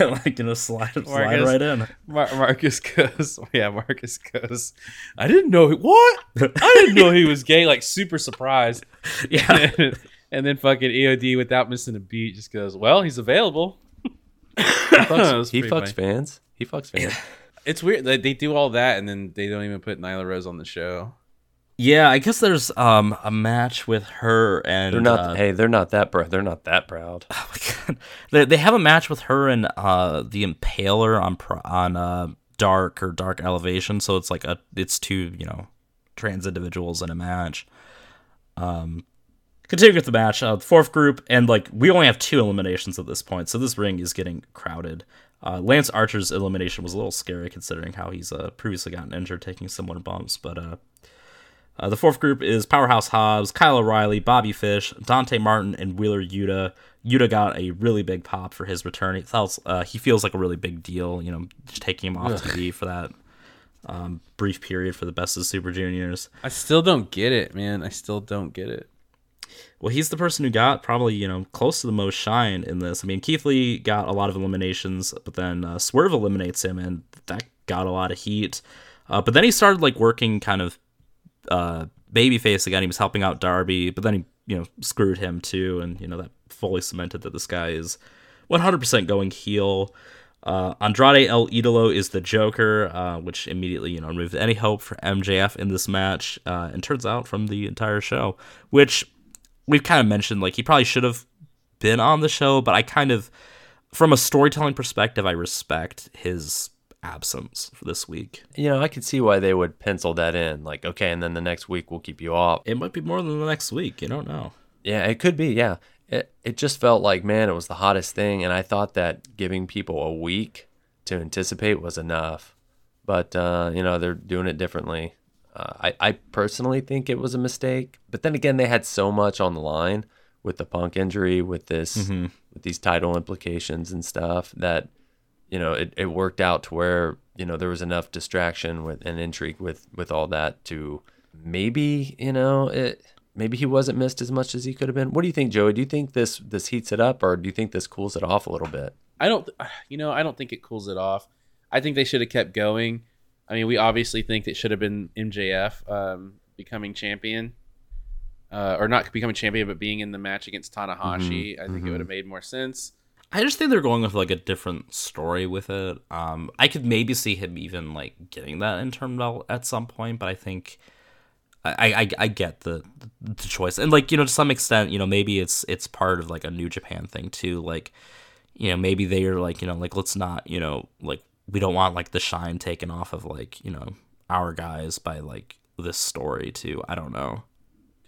like you know, slide, Marcus, slide right in. Mar- Marcus goes, yeah, Marcus goes. I didn't know he, what? I didn't know he was gay. Like super surprised. Yeah, and then, and then fucking E O D without missing a beat just goes, well, he's available. He fucks, he fucks fans. He fucks fans. It's weird that they do all that and then they don't even put Nyla Rose on the show. Yeah, I guess there's um, a match with her and they're not. Uh, hey, they're not that. Br- they're not that proud. Oh my God. They they have a match with her and uh, the Impaler on on uh, Dark or Dark Elevation. So it's like a it's two you know trans individuals in a match. Um, continuing with the match, uh, the fourth group, and like we only have two eliminations at this point, so this ring is getting crowded. Uh, Lance Archer's elimination was a little scary considering how he's uh, previously gotten injured taking similar bumps, but. Uh, Uh, the fourth group is Powerhouse Hobbs, Kyle O'Reilly, Bobby Fish, Dante Martin, and Wheeler Yuta. Yuta got a really big pop for his return. He, felt, uh, he feels like a really big deal, you know, just taking him off Ugh. T V for that um, brief period for the best of Super Juniors. I still don't get it, man. I still don't get it. Well, he's the person who got probably, you know, close to the most shine in this. I mean, Keith Lee got a lot of eliminations, but then uh, Swerve eliminates him, and that got a lot of heat. Uh, but then he started, like, working kind of Uh, babyface again. He was helping out Darby, but then he, you know, screwed him too, and you know that fully cemented that this guy is one hundred percent going heel. Uh, Andrade El Idolo is the Joker, uh, which immediately you know removed any hope for M J F in this match, uh, and turns out from the entire show, which we've kind of mentioned, like he probably should have been on the show, but I kind of, from a storytelling perspective, I respect his absence for this week. You know, I could see why they would pencil that in. Like, okay, and then the next week we'll keep you off. It might be more than the next week. You don't know. Yeah, it could be. Yeah. It it just felt like, man, it was the hottest thing. And I thought that giving people a week to anticipate was enough. But, uh, you know, they're doing it differently. Uh, I, I personally think it was a mistake. But then again, they had so much on the line with the Punk injury, with this, mm-hmm. with these title implications and stuff that, you know, it, it worked out to where, you know, there was enough distraction with and intrigue with, with all that to maybe, you know, it maybe he wasn't missed as much as he could have been. What do you think, Joey? Do you think this this heats it up, or do you think this cools it off a little bit? I don't, you know, I don't think it cools it off. I think they should have kept going. I mean, we obviously think it should have been M J F um, becoming champion, uh, or not becoming champion, but being in the match against Tanahashi. Mm-hmm. I think mm-hmm. it would have made more sense. I just think they're going with, like, a different story with it. Um, I could maybe see him even, like, getting that interim belt at some point, but I think I, I, I get the, the choice. And, like, you know, to some extent, you know, maybe it's it's part of, like, a New Japan thing, too. Like, you know, maybe they are, like, you know, like, let's not, you know, like, we don't want, like, the shine taken off of, like, you know, our guys by, like, this story, too. I don't know.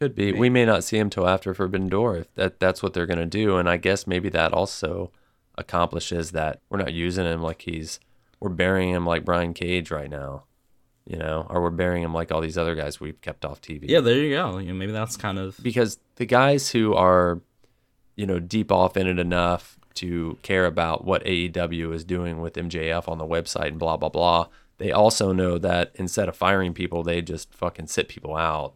Could be. We may not see him till after Forbidden Door if that that's what they're gonna do, and I guess maybe that also accomplishes that we're not using him like he's we're burying him like Brian Cage right now, you know, or we're burying him like all these other guys we've kept off T V. Yeah, there you go. You know, maybe that's kind of because the guys who are, you know, deep off in it enough to care about what A E W is doing with M J F on the website and blah blah blah. They also know that instead of firing people, they just fucking sit people out.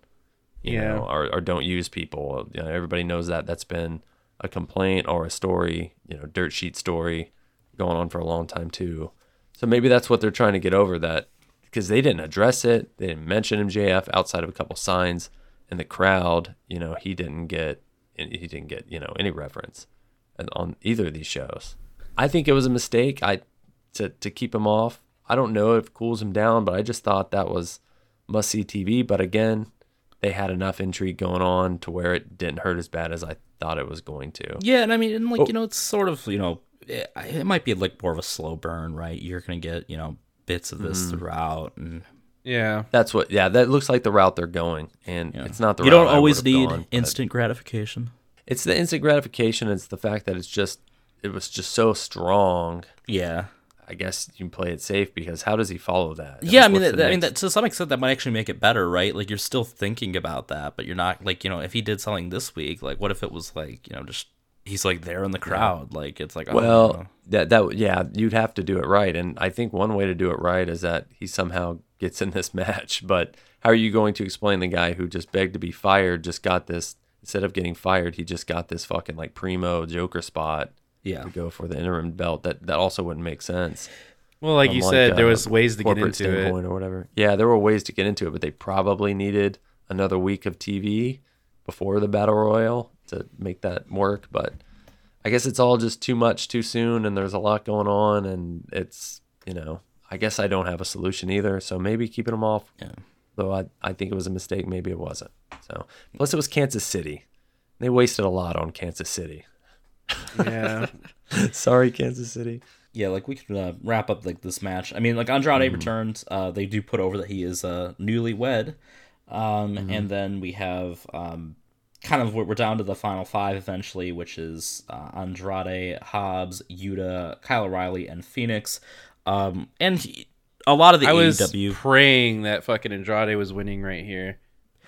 You yeah. know, or, or don't use people. You know, everybody knows that that's been a complaint or a story, you know, dirt sheet story going on for a long time too. So maybe that's what they're trying to get over, that because they didn't address it. They didn't mention M J F outside of a couple signs and the crowd, you know, he didn't get, he didn't get, you know, any reference on either of these shows. I think it was a mistake I to, to keep him off. I don't know if it cools him down, but I just thought that was must see T V. But again, they had enough intrigue going on to where it didn't hurt as bad as I thought it was going to. Yeah, and I mean, and like, oh. you know, it's sort of, you know, it, it might be like more of a slow burn, right? You're going to get, you know, bits of this mm. throughout. And yeah. That's what, yeah, that looks like the route they're going. And yeah. it's not the you route You don't always need gone, instant gratification. It's the instant gratification. It's the fact that it's just, it was just so strong. Yeah. I guess you can play it safe, because how does he follow that? Yeah, like, I mean, that, I mean, that, to some extent, that might actually make it better, right? Like, you're still thinking about that, but you're not, like, you know, if he did something this week, like, what if it was, like, you know, just, he's, like, there in the crowd, yeah. like, it's like, oh, well, that, that, yeah, you'd have to do it right, and I think one way to do it right is that he somehow gets in this match, but how are you going to explain the guy who just begged to be fired, just got this, instead of getting fired, he just got this fucking, like, primo Joker spot. Yeah, to go for the interim belt. That that also wouldn't make sense. Well, like um, you like, said, uh, there was ways to get into it, or whatever. Yeah, there were ways to get into it, but they probably needed another week of T V before the Battle Royal to make that work. But I guess it's all just too much too soon, and there's a lot going on, and it's, you know, I guess I don't have a solution either. So maybe keeping them off. Yeah. Though I I think it was a mistake. Maybe it wasn't. So plus it was Kansas City. They wasted a lot on Kansas City. Yeah. Sorry, Kansas City. Yeah, like we could uh, wrap up like this match. I mean, like Andrade mm. returns. Uh, they do put over that he is uh, newlywed, um, mm. and then we have um, kind of we're down to the final five eventually, which is uh, Andrade, Hobbs, Yuta, Kyle O'Reilly, and Phoenix. Um, and he, a lot of the I A E W was praying that fucking Andrade was winning right here.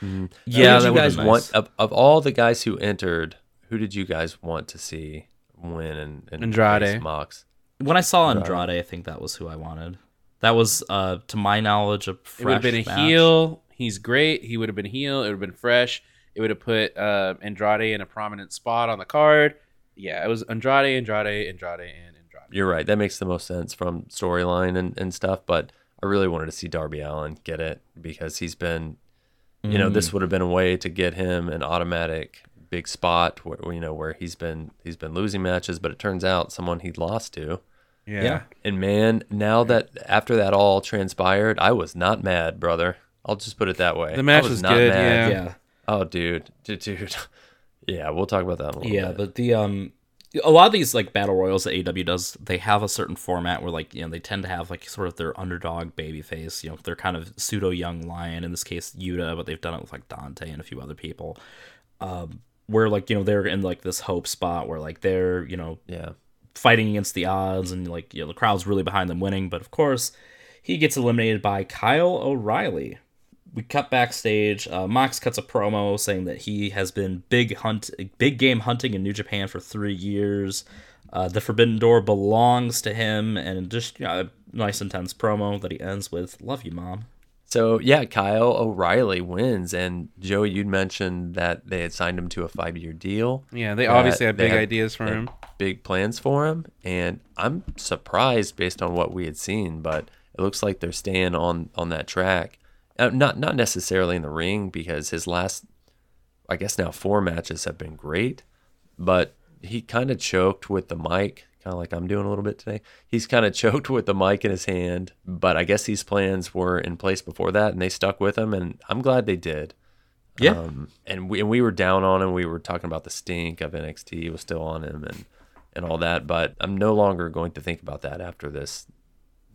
Mm. Yeah, that you guys nice. want of, of all the guys who entered. Who did you guys want to see win and, and Andrade Mox? When I saw Andrade, I think that was who I wanted. That was, uh, to my knowledge, a fresh. It would have been a match. Heel. He's great. He would have been heel. It would have been fresh. It would have put uh, Andrade in a prominent spot on the card. Yeah, it was Andrade, Andrade, Andrade, and Andrade. You're right. That makes the most sense from storyline and, and stuff. But I really wanted to see Darby Allin get it, because he's been, you mm. know, this would have been a way to get him an automatic big spot where, you know, where he's been he's been losing matches, but it turns out someone he'd lost to. Yeah. yeah. And man, now yeah. that after that all transpired, I was not mad, brother. I'll just put it that way. The match I was, was not good. Mad. Yeah. yeah. Oh, dude, dude, dude. Yeah, we'll talk about that in a little yeah, bit. Yeah, but the um, a lot of these like battle royals that A E W does, they have a certain format where, like, you know, they tend to have like sort of their underdog babyface. You know, they're kind of pseudo young lion. In this case, Yuta, but they've done it with like Dante and a few other people. Um. Where, like, you know, they're in, like, this hope spot where, like, they're, you know, yeah, fighting against the odds, and, like, you know, the crowd's really behind them winning. But, of course, he gets eliminated by Kyle O'Reilly. We cut backstage. Uh, Mox cuts a promo saying that he has been big hunt, big game hunting in New Japan for three years. Uh, the Forbidden Door belongs to him. And just, you know, a nice, intense promo that he ends with, "Love you, Mom." So, yeah, Kyle O'Reilly wins, and Joey, you'd mentioned that they had signed him to a five-year deal. Yeah, they obviously have big ideas for him. Big plans for him, and I'm surprised based on what we had seen, but it looks like they're staying on, on that track. Uh, not not necessarily in the ring, because his last, I guess now four matches have been great, but he kind of choked with the mic. Kind of like I'm doing a little bit today. He's kind of choked with the mic in his hand, but I guess these plans were in place before that, and they stuck with him, and I'm glad they did. Yeah. Um, and we and we were down on him. We were talking about the stink of N X T was still on him and, and all that, but I'm no longer going to think about that after this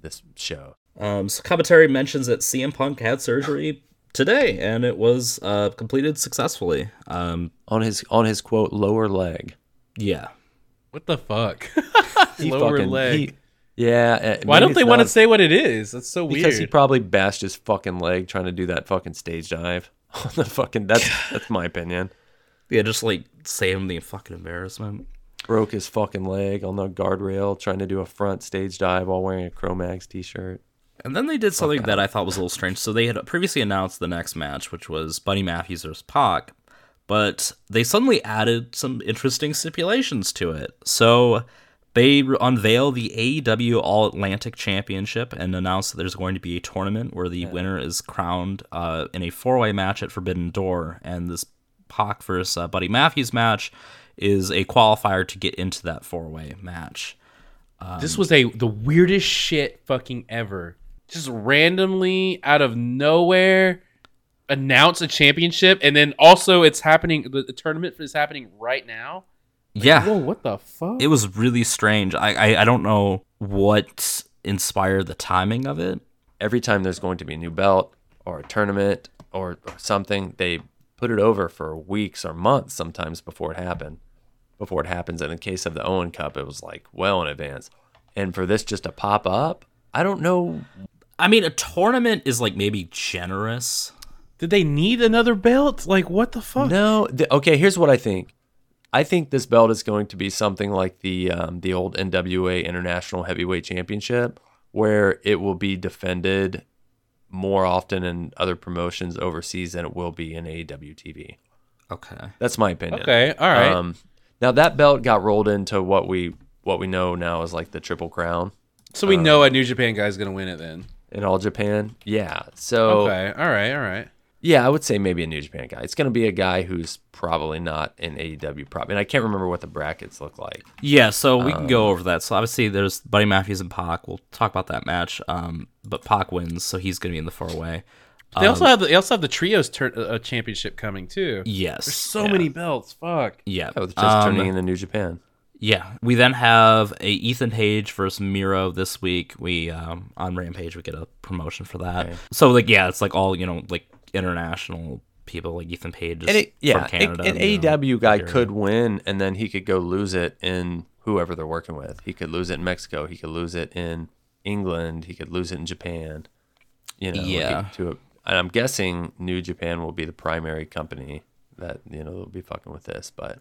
this show. Um, so commentary mentions that C M Punk had surgery today, and it was uh, completed successfully. Um, on his on his quote lower leg. Yeah. What the fuck? He Lower fucking, leg. He, yeah. Why don't they want to say what it is? That's so because weird. Because he probably bashed his fucking leg trying to do that fucking stage dive on the fucking. That's that's my opinion. Yeah, just like save him the fucking embarrassment. Broke his fucking leg on the guardrail trying to do a front stage dive while wearing a Cro-Mags t-shirt. And then they did something Fuck that I thought was a little strange. So they had previously announced the next match, which was Buddy Matthews versus Pac. But they suddenly added some interesting stipulations to it. So they re- unveil the A E W All-Atlantic Championship and announce that there's going to be a tournament where the yeah. winner is crowned uh, in a four-way match at Forbidden Door. And this Pac versus uh, Buddy Matthews match is a qualifier to get into that four-way match. Um, this was a the weirdest shit fucking ever. Just randomly, out of nowhere, announce a championship, and then also it's happening, the, the tournament is happening right now. Like, yeah. Whoa, what the fuck? It was really strange. I, I I don't know what inspired the timing of it. Every time there's going to be a new belt or a tournament or, or something, they put it over for weeks or months sometimes before it happened. Before it happens. And in the case of the Owen Cup, it was like well in advance. and for this just to pop up, I don't know. I mean, a tournament is like maybe generous. Did they need another belt? Like, what the fuck? No. Th- okay, here's what I think. I think this belt is going to be something like the um, the old N W A International Heavyweight Championship, where it will be defended more often in other promotions overseas than it will be in A E W T V. Okay. That's my opinion. Okay, all right. Um, now, that belt got rolled into what we what we know now is like the Triple Crown. So we um, know a New Japan guy's going to win it then. In All Japan? Yeah. So okay, all right, all right. Yeah, I would say maybe a New Japan guy. It's going to be a guy who's probably not in A E W. Probably, and I can't remember what the brackets look like. Yeah, so we um, can go over that. So obviously there's Buddy Matthews and Pac. We'll talk about that match. Um, but Pac wins, so he's going to be in the four-way. Um, they also have the, they also have the trios tur- uh, championship coming too. Yes, there's so yeah. many belts. Fuck. Yeah, oh, it's just um, turning into New Japan. Yeah, we then have a Ethan Page versus Miro this week. We um, on Rampage we get a promotion for that. Right. So like yeah, it's like all you know like. international people like Ethan Page is it, yeah, from Canada. It, an you know, A E W guy could it. win, and then he could go lose it in whoever they're working with. He could lose it in Mexico. He could lose it in England. He could lose it in Japan. You know, yeah. To a, and I'm guessing New Japan will be the primary company that you know will be fucking with this. But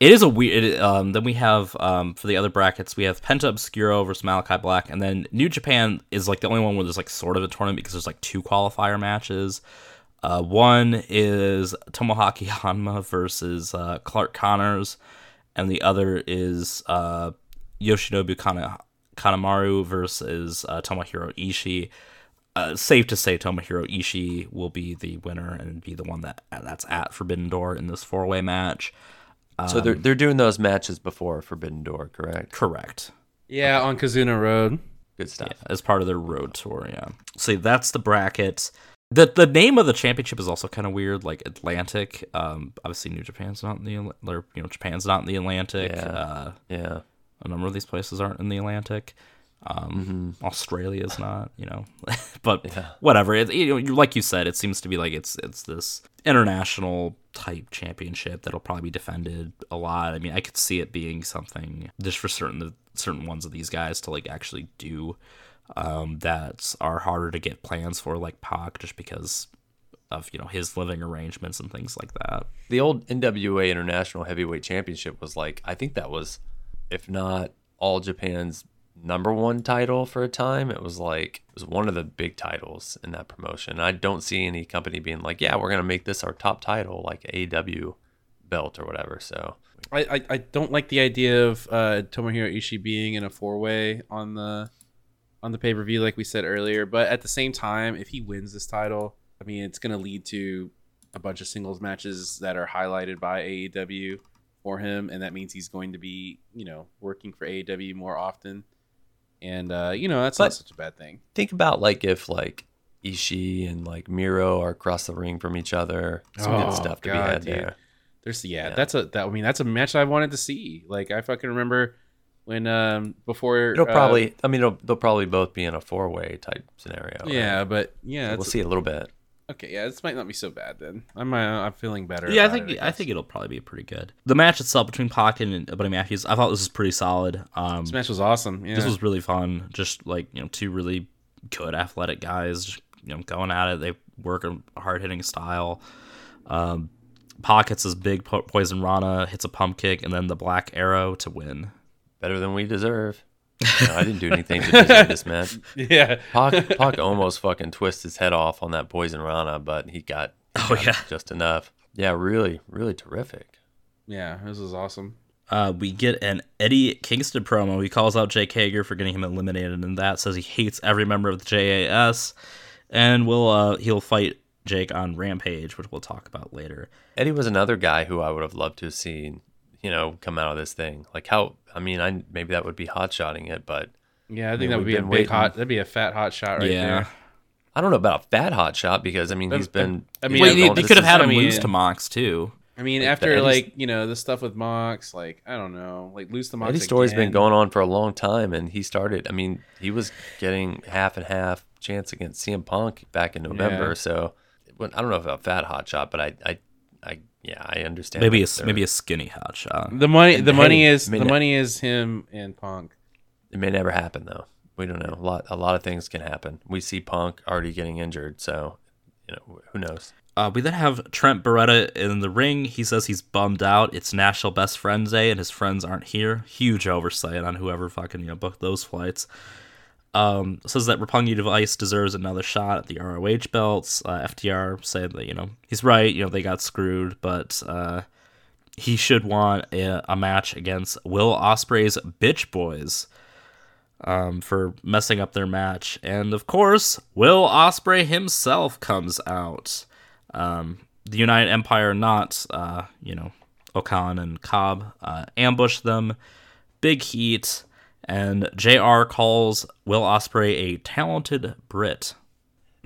it is a weird. It, um, then we have um, for the other brackets, we have Penta Obscuro versus Malachi Black, and then New Japan is like the only one where there's like sort of a tournament because there's like two qualifier matches. Uh, one is Tomohaki Hanma versus uh, Clark Connors, and the other is uh, Yoshinobu Kana- Kanemaru versus uh, Tomohiro Ishii. Uh, safe to say Tomohiro Ishii will be the winner and be the one that that's at Forbidden Door in this four-way match. Um, so they're they're doing those matches before Forbidden Door, correct? Correct. Yeah, okay. On Kazuna Road. Good stuff. Yeah, as part of their road tour, yeah. So that's the bracket. The the name of the championship is also kind of weird, like Atlantic. Um, obviously, New Japan's not in the or, you know Japan's not in the Atlantic. Yeah. Uh, yeah, a number of these places aren't in the Atlantic. Um, mm-hmm. Australia's not, you know, but yeah. whatever. It, you know, like you said, it seems to be like it's it's this international type championship that'll probably be defended a lot. I mean, I could see it being something just for certain certain ones of these guys to like actually do. Um, that are harder to get plans for, like Pac, just because of you know his living arrangements and things like that. The old N W A International Heavyweight Championship was like, I think that was, if not All Japan's number one title for a time, it was like it was one of the big titles in that promotion. I don't see any company being like, yeah, we're gonna make this our top title, like A E W belt or whatever. So I I, I don't like the idea of uh, Tomohiro Ishii being in a four way on the. on the pay-per-view, like we said earlier. But at the same time, if he wins this title, I mean, it's going to lead to a bunch of singles matches that are highlighted by A E W for him. And that means he's going to be, you know, working for A E W more often. And, uh, you know, that's but not such a bad thing. Think about, like, if, like, Ishii and, like, Miro are across the ring from each other. Some oh, good stuff to God, be had dude. there. There's, yeah, yeah, that's a, that, I mean, that's a match I wanted to see. Like, I fucking remember... When um before it'll probably uh, I mean it'll, they'll probably both be in a four way type scenario. Yeah, right? but yeah, so we'll see a little bit. Okay, yeah, this might not be so bad then. I'm uh, I'm feeling better. Yeah, I think it, I, I think it'll probably be pretty good. The match itself between Pac and Buddy Matthews, I thought this was pretty solid. Um, this match was awesome. Yeah. This was really fun. Just like you know, two really good athletic guys, just, you know, going at it. They work a hard hitting style. Um, Pac hits his big po- poison rana, hits a pump kick, and then the black arrow to win. Better than we deserve. No, I didn't do anything to deserve this match. Yeah, Pac, Pac almost fucking twists his head off on that poison rana, but he got, he oh, got yeah. just enough. Yeah, really, really terrific. Yeah, this is awesome. Uh, we get an Eddie Kingston promo. He calls out Jake Hager for getting him eliminated, and that says he hates every member of the J A S, and will uh, he'll fight Jake on Rampage, which we'll talk about later. Eddie was another guy who I would have loved to have seen. You know, come out of this thing. Like how? I mean, I maybe that would be hot-shotting it, but yeah, I think I mean, that would be a big waiting. hot. That'd be a fat hot shot right yeah. there. I don't know about a fat hot shot because I mean he's been. I mean, well, know, they, they could have had him lose yeah. to Mox too. I mean, like after the, like you know the stuff with Mox, like I don't know, like lose to Mox. Eddie's story's been going on for a long time, and he started. I mean, he was getting half and half chance against C M Punk back in November. Yeah. So I don't know about fat hot shot, but I, I, I. Yeah, I understand. Maybe a maybe a skinny hot shot. The money, the hey, money is I mean, the money is him and Punk. It may never happen, though. We don't know. A lot, a lot of things can happen. We see Punk already getting injured, so you know who knows. Uh, we then have Trent Beretta in the ring. He says he's bummed out. It's National Best Friends Day, and his friends aren't here. Huge oversight on whoever fucking you know booked those flights. Um, says that Roppongi Device deserves another shot at the R O H belts. Uh, F T R said that you know he's right. You know they got screwed, but uh, he should want a, a match against Will Ospreay's Bitch Boys um, for messing up their match. And of course, Will Ospreay himself comes out. Um, the United Empire, not uh, you know Okan and Cobb, uh, ambush them. Big heat. And J R calls Will Ospreay a talented Brit.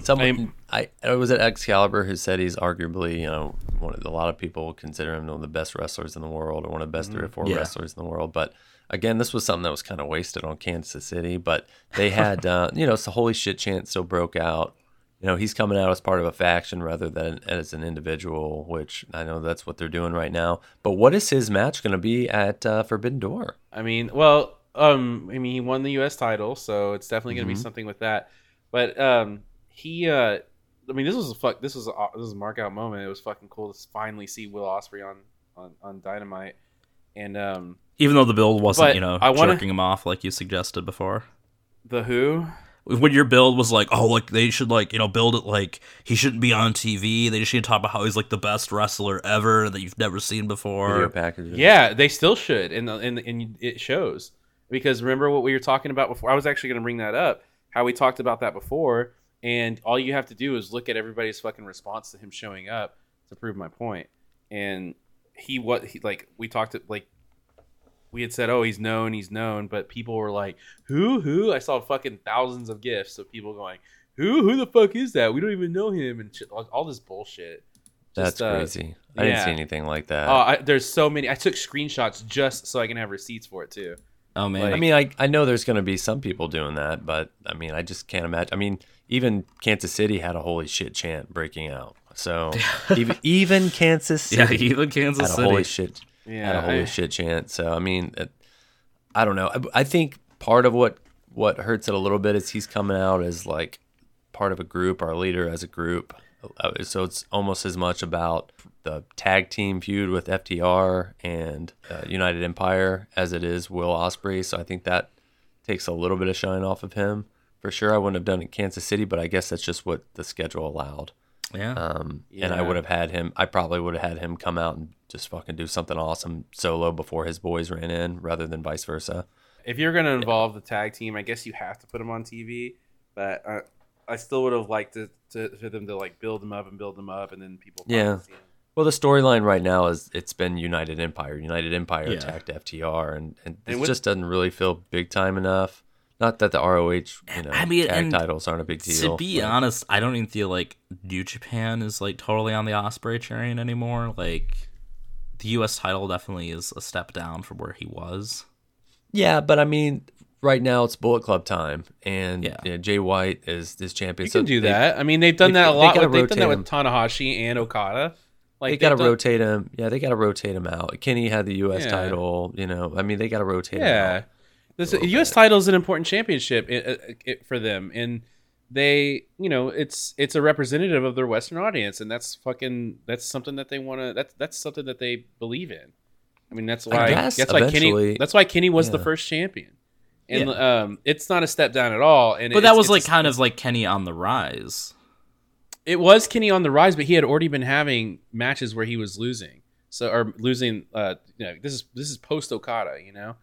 Someone, I, I was at Excalibur who said he's arguably, you know, one of, a lot of people consider him one of the best wrestlers in the world, or one of the best three or four yeah. wrestlers in the world. But again, this was something that was kind of wasted on Kansas City. But they had, uh, you know, it's a holy shit chant still broke out. You know, he's coming out as part of a faction rather than as an individual, which I know that's what they're doing right now. But what is his match going to be at uh, Forbidden Door? I mean, well. Um, I mean, he won the U S title, so it's definitely going to mm-hmm. be something with that. But um, he, uh, I mean, this was a fuck. This was a, this was a mark out moment. It was fucking cool to finally see Will Ospreay on, on, on Dynamite. And um, even though the build wasn't, you know, I wanna, jerking him off like you suggested before. The who? When your build was like, oh, like they should like you know build it like he shouldn't be on T V. They just should talk about how he's like the best wrestler ever that you've never seen before. Yeah, they still should, and and and it shows. Because remember what we were talking about before? I was actually going to bring that up, how we talked about that before, and all you have to do is look at everybody's fucking response to him showing up to prove my point. And he what he like we talked at like we had said, oh, he's known, he's known, but people were like, who who? I saw fucking thousands of GIFs of people going, who who the fuck is that? We don't even know him, and shit, all this bullshit. Just, That's uh, crazy. I yeah. didn't see anything like that. Oh, I, there's so many. I took screenshots just so I can have receipts for it too. Oh man! Like, I mean, I I know there's going to be some people doing that, but I mean, I just can't imagine. I mean, even Kansas City had a holy shit chant breaking out. So even even Kansas City, yeah, even Kansas had a City. holy shit, yeah, had a holy I, shit chant. So I mean, it, I don't know. I, I think part of what what hurts it a little bit is he's coming out as like part of a group, our leader as a group. So it's almost as much about the tag team feud with F T R and uh, United Empire as it is Will Ospreay. So I think that takes a little bit of shine off of him. For sure, I wouldn't have done it in Kansas City, but I guess that's just what the schedule allowed. Yeah. Um, yeah. And I would have had him, I probably would have had him come out and just fucking do something awesome solo before his boys ran in rather than vice versa. If you're going to involve the tag team, I guess you have to put them on T V, but... Uh... I still would have liked to, to, for them to like build them up and build them up, and then people. Yeah. See them. Well, the storyline right now is it's been United Empire. United Empire yeah. attacked F T R, and, and, and it with, just doesn't really feel big time enough. Not that the R O H, you know, I mean, tag titles aren't a big deal. To be but. honest, I don't even feel like New Japan is like totally on the Ospreay train anymore. Like the U S title definitely is a step down from where he was. Yeah, but I mean. Right now, it's Bullet Club time, and yeah. yeah, Jay White is this champion. You so can do they, that. I mean, they've done they, that a lot. They with, they've done that with Tanahashi and Okada. Like they got to done... rotate him. Yeah, they got to rotate him out. Kenny had the U S yeah. title. You know, I mean, they got to rotate. Yeah, him out this the U S title is an important championship it, it, it, for them, and they, you know, it's it's a representative of their Western audience, and that's fucking that's something that they want to. That's that's something that they believe in. I mean, that's why that's why Kenny that's why Kenny was yeah. the first champion. And yeah. um, it's not a step down at all. And but that was like a, kind of like Kenny on the rise. It was Kenny on the rise, but he had already been having matches where he was losing. So or losing. Uh, you know, this is this is post Okada, you know,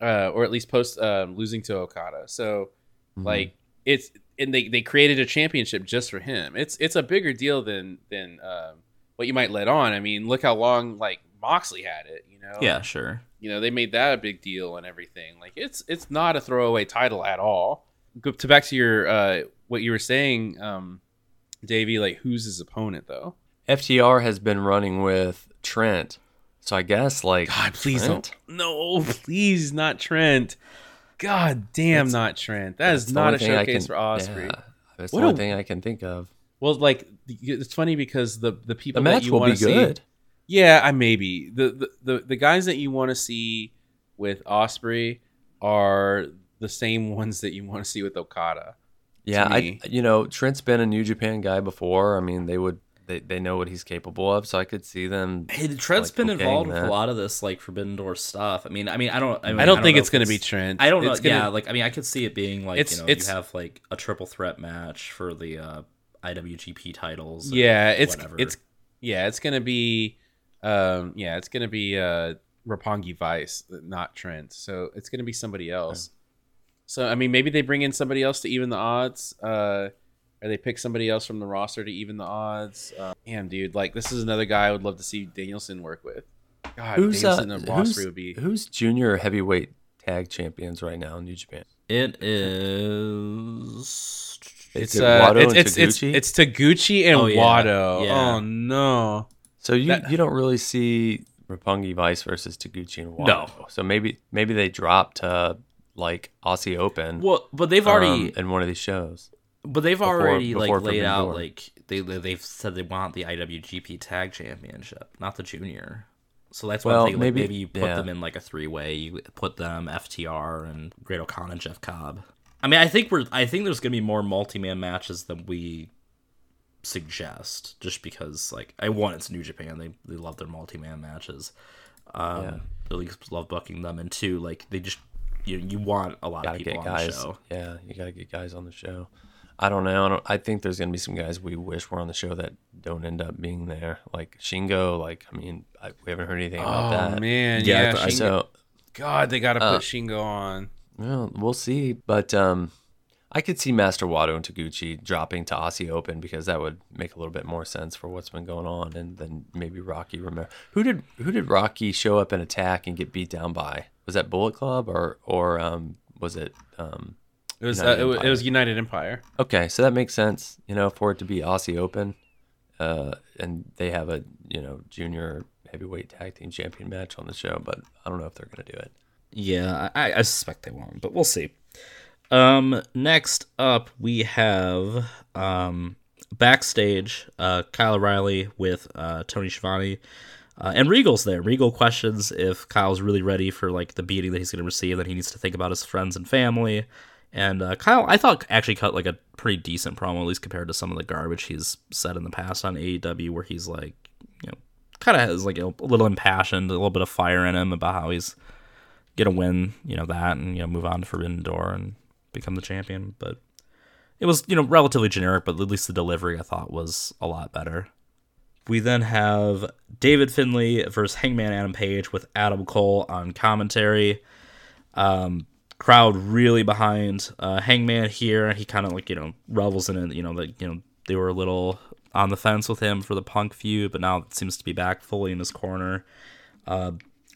uh, or at least post uh, losing to Okada. So mm-hmm. like it's and they, they created a championship just for him. It's it's a bigger deal than than um, what you might let on. I mean, look how long like Moxley had it, you know. Yeah, sure. You know, they made that a big deal and everything. Like it's it's not a throwaway title at all. Go to back to your uh, what you were saying, um, Davey. Like who's his opponent though? F T R has been running with Trent, so I guess like God, please Trent? don't. No, please not Trent. God damn, that's, not Trent. That is not a showcase can, for Ospreay. Yeah, that's what the only a, thing I can think of. Well, like it's funny because the the people the match that you want to see. Good. Yeah, I maybe the, the the the guys that you want to see with Ospreay are the same ones that you want to see with Okada. Yeah, I, you know, Trent's been a New Japan guy before. I mean, they would they, they know what he's capable of, so I could see them. Hey, Trent's like, been involved that. with a lot of this like Forbidden Door stuff. I mean, I mean, I don't, I, mean, I, don't, I don't think it's going to be Trent. I don't know. It's yeah, gonna, like I mean, I could see it being like you know you have like a triple threat match for the uh, I W G P titles. Yeah, it's whatever. it's yeah, it's going to be um, yeah, it's going to be uh, Roppongi Vice, not Trent. So it's going to be somebody else. Yeah. So, I mean, maybe they bring in somebody else to even the odds, uh, or they pick somebody else from the roster to even the odds. Uh, damn, dude, like, this is another guy I would love to see Danielson work with. God, who's, Danielson uh, and Ospreay would be... Who's junior heavyweight tag champions right now in New Japan? It is... It's, uh, Wato it's, it's, it's, it's, it's Taguchi and oh, yeah. Wato. Yeah. Oh, no. So you, that... you don't really see Roppongi Vice versus Taguchi and Wato. No. So maybe, maybe they dropped... Uh, like Aussie Open. Well, but they've already um, in one of these shows. But they've before, already before like before laid out Door. like they they've said they want the I W G P Tag Championship, not the Junior. So that's well, why they, maybe, like, maybe you put yeah. them in like a three way. You put them F T R and Great O'Connor and Jeff Cobb. I mean, I think we're I think there's gonna be more multi man matches than we suggest, just because like I want it's New Japan. They they love their multi man matches. Um, yeah. They really love booking them, and two like they just. You you want a lot of people on the show. Yeah, you gotta get guys on the show. I don't know. I, don't, I think there's gonna be some guys we wish were on the show that don't end up being there. Like Shingo. Like I mean, I, we haven't heard anything about oh, that. Oh man, yeah. yeah Shingo, so, God, they gotta uh, put Shingo on. Well, we'll see. But um, I could see Master Wato and Taguchi dropping to Aussie Open because that would make a little bit more sense for what's been going on. And then maybe Rocky Romero. Who did who did Rocky show up and attack and get beat down by? Was that Bullet Club or or um, was it? Um, it was uh, it was United Empire. Okay, so that makes sense, you know, for it to be Aussie Open, uh, and they have a you know junior heavyweight tag team champion match on the show, but I don't know if they're gonna do it. Yeah, I, I suspect they won't, but we'll see. Um, next up we have um, backstage uh, Kyle O'Reilly with uh, Tony Schiavone. Uh, and Regal's there. Regal questions if Kyle's really ready for like the beating that he's going to receive, that he needs to think about his friends and family. And uh, Kyle, I thought, actually cut like a pretty decent promo, at least compared to some of the garbage he's said in the past on A E W, where he's like, you know, kind of has like a little impassioned, a little bit of fire in him about how he's going to win, you know, that and, you know, move on to Forbidden Door and become the champion. But it was, you know, relatively generic, but at least the delivery I thought was a lot better. We then have David Finlay versus Hangman Adam Page with Adam Cole on commentary. Um, crowd really behind uh, Hangman here. He kind of like you know revels in it. You know that you know they were a little on the fence with him for the Punk feud, but now it seems to be back fully in his corner. Uh,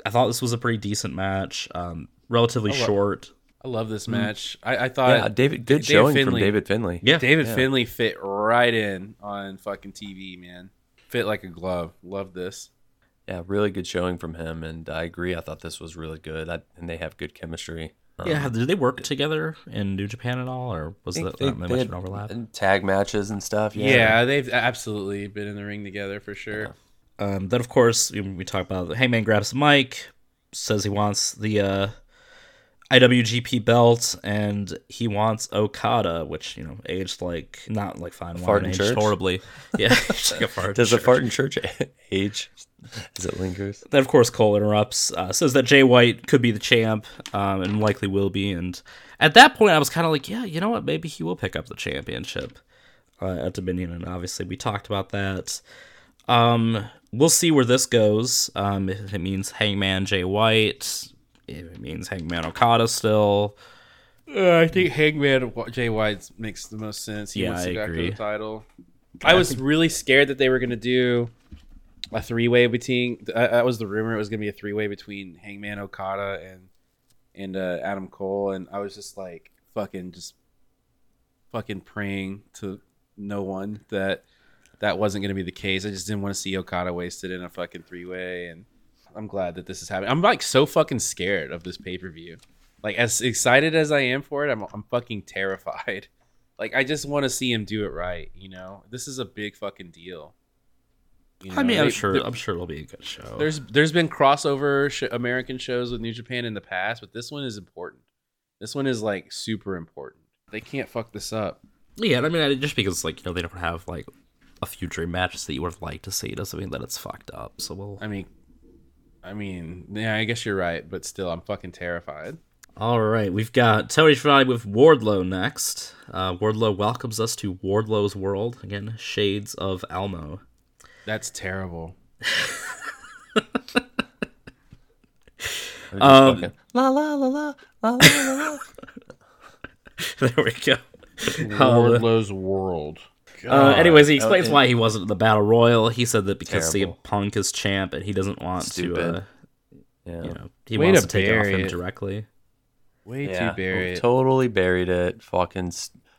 I thought this was a pretty decent match, um, relatively I love, short. I love this match. Mm. I, I thought yeah, David good David showing Finlay. from David Finlay. Yeah, David yeah. Finlay fit right in on fucking T V, man. Fit like a glove. Love this. Yeah, really good showing from him, and I agree. I thought this was really good, I, and they have good chemistry. Um, yeah, did they work together in New Japan at all, or was that not much of an overlap? Tag matches and stuff. Yeah. yeah, they've absolutely been in the ring together for sure. Yeah. Um, then, of course, we talk about Hangman grabs the mic, says he wants the uh, I W G P belt, and he wants Okada, which, you know, aged like, not like fine wine, aged church. horribly. Yeah, like a fart Does church. a fart in church age as it lingers? Then, of course, Cole interrupts, uh, says that Jay White could be the champ, um, and likely will be. And at that point, I was kind of like, yeah, you know what, maybe he will pick up the championship uh, at Dominion, and obviously we talked about that. Um, we'll see where this goes. Um, if it means Hangman Jay White... It means Hangman Okada still. Uh, I think Hangman Jay White makes the most sense. He yeah, wants to I go agree. After the title. I, I was think... really scared that they were going to do a three-way between. Uh, that was the rumor. It was going to be a three-way between Hangman Okada and and uh, Adam Cole. And I was just like fucking just fucking praying to no one that that wasn't going to be the case. I just didn't want to see Okada wasted in a fucking three-way and. I'm glad that this is happening. I'm like so fucking scared of this pay-per-view. Like as excited as I am for it, I'm I'm fucking terrified. Like I just want to see him do it right, you know? This is a big fucking deal. You know? I mean, I'm they, sure I'm sure it'll be a good show. There's there's been crossover sh- American shows with New Japan in the past, but this one is important. This one is like super important. They can't fuck this up. Yeah, I mean, just because like, you know, they don't have like a few dream matches that you would have liked to see doesn't mean that it's fucked up. So we'll. I mean, I mean, yeah, I guess you're right, but still, I'm fucking terrified. All right, we've got Tony Schiavone with Wardlow next. Uh, Wardlow welcomes us to Wardlow's world again. Shades of Almo. That's terrible. um, la la la la la la la. There we go. Wardlow's uh, world. Uh, anyways, he explains oh, why he wasn't at the Battle Royal. He said that because terrible. C M Punk is champ and he doesn't want Stupid. to, uh, yeah. you know, he Way wants to, to take it off him it. directly. Way yeah. too buried. We totally buried it. Fucking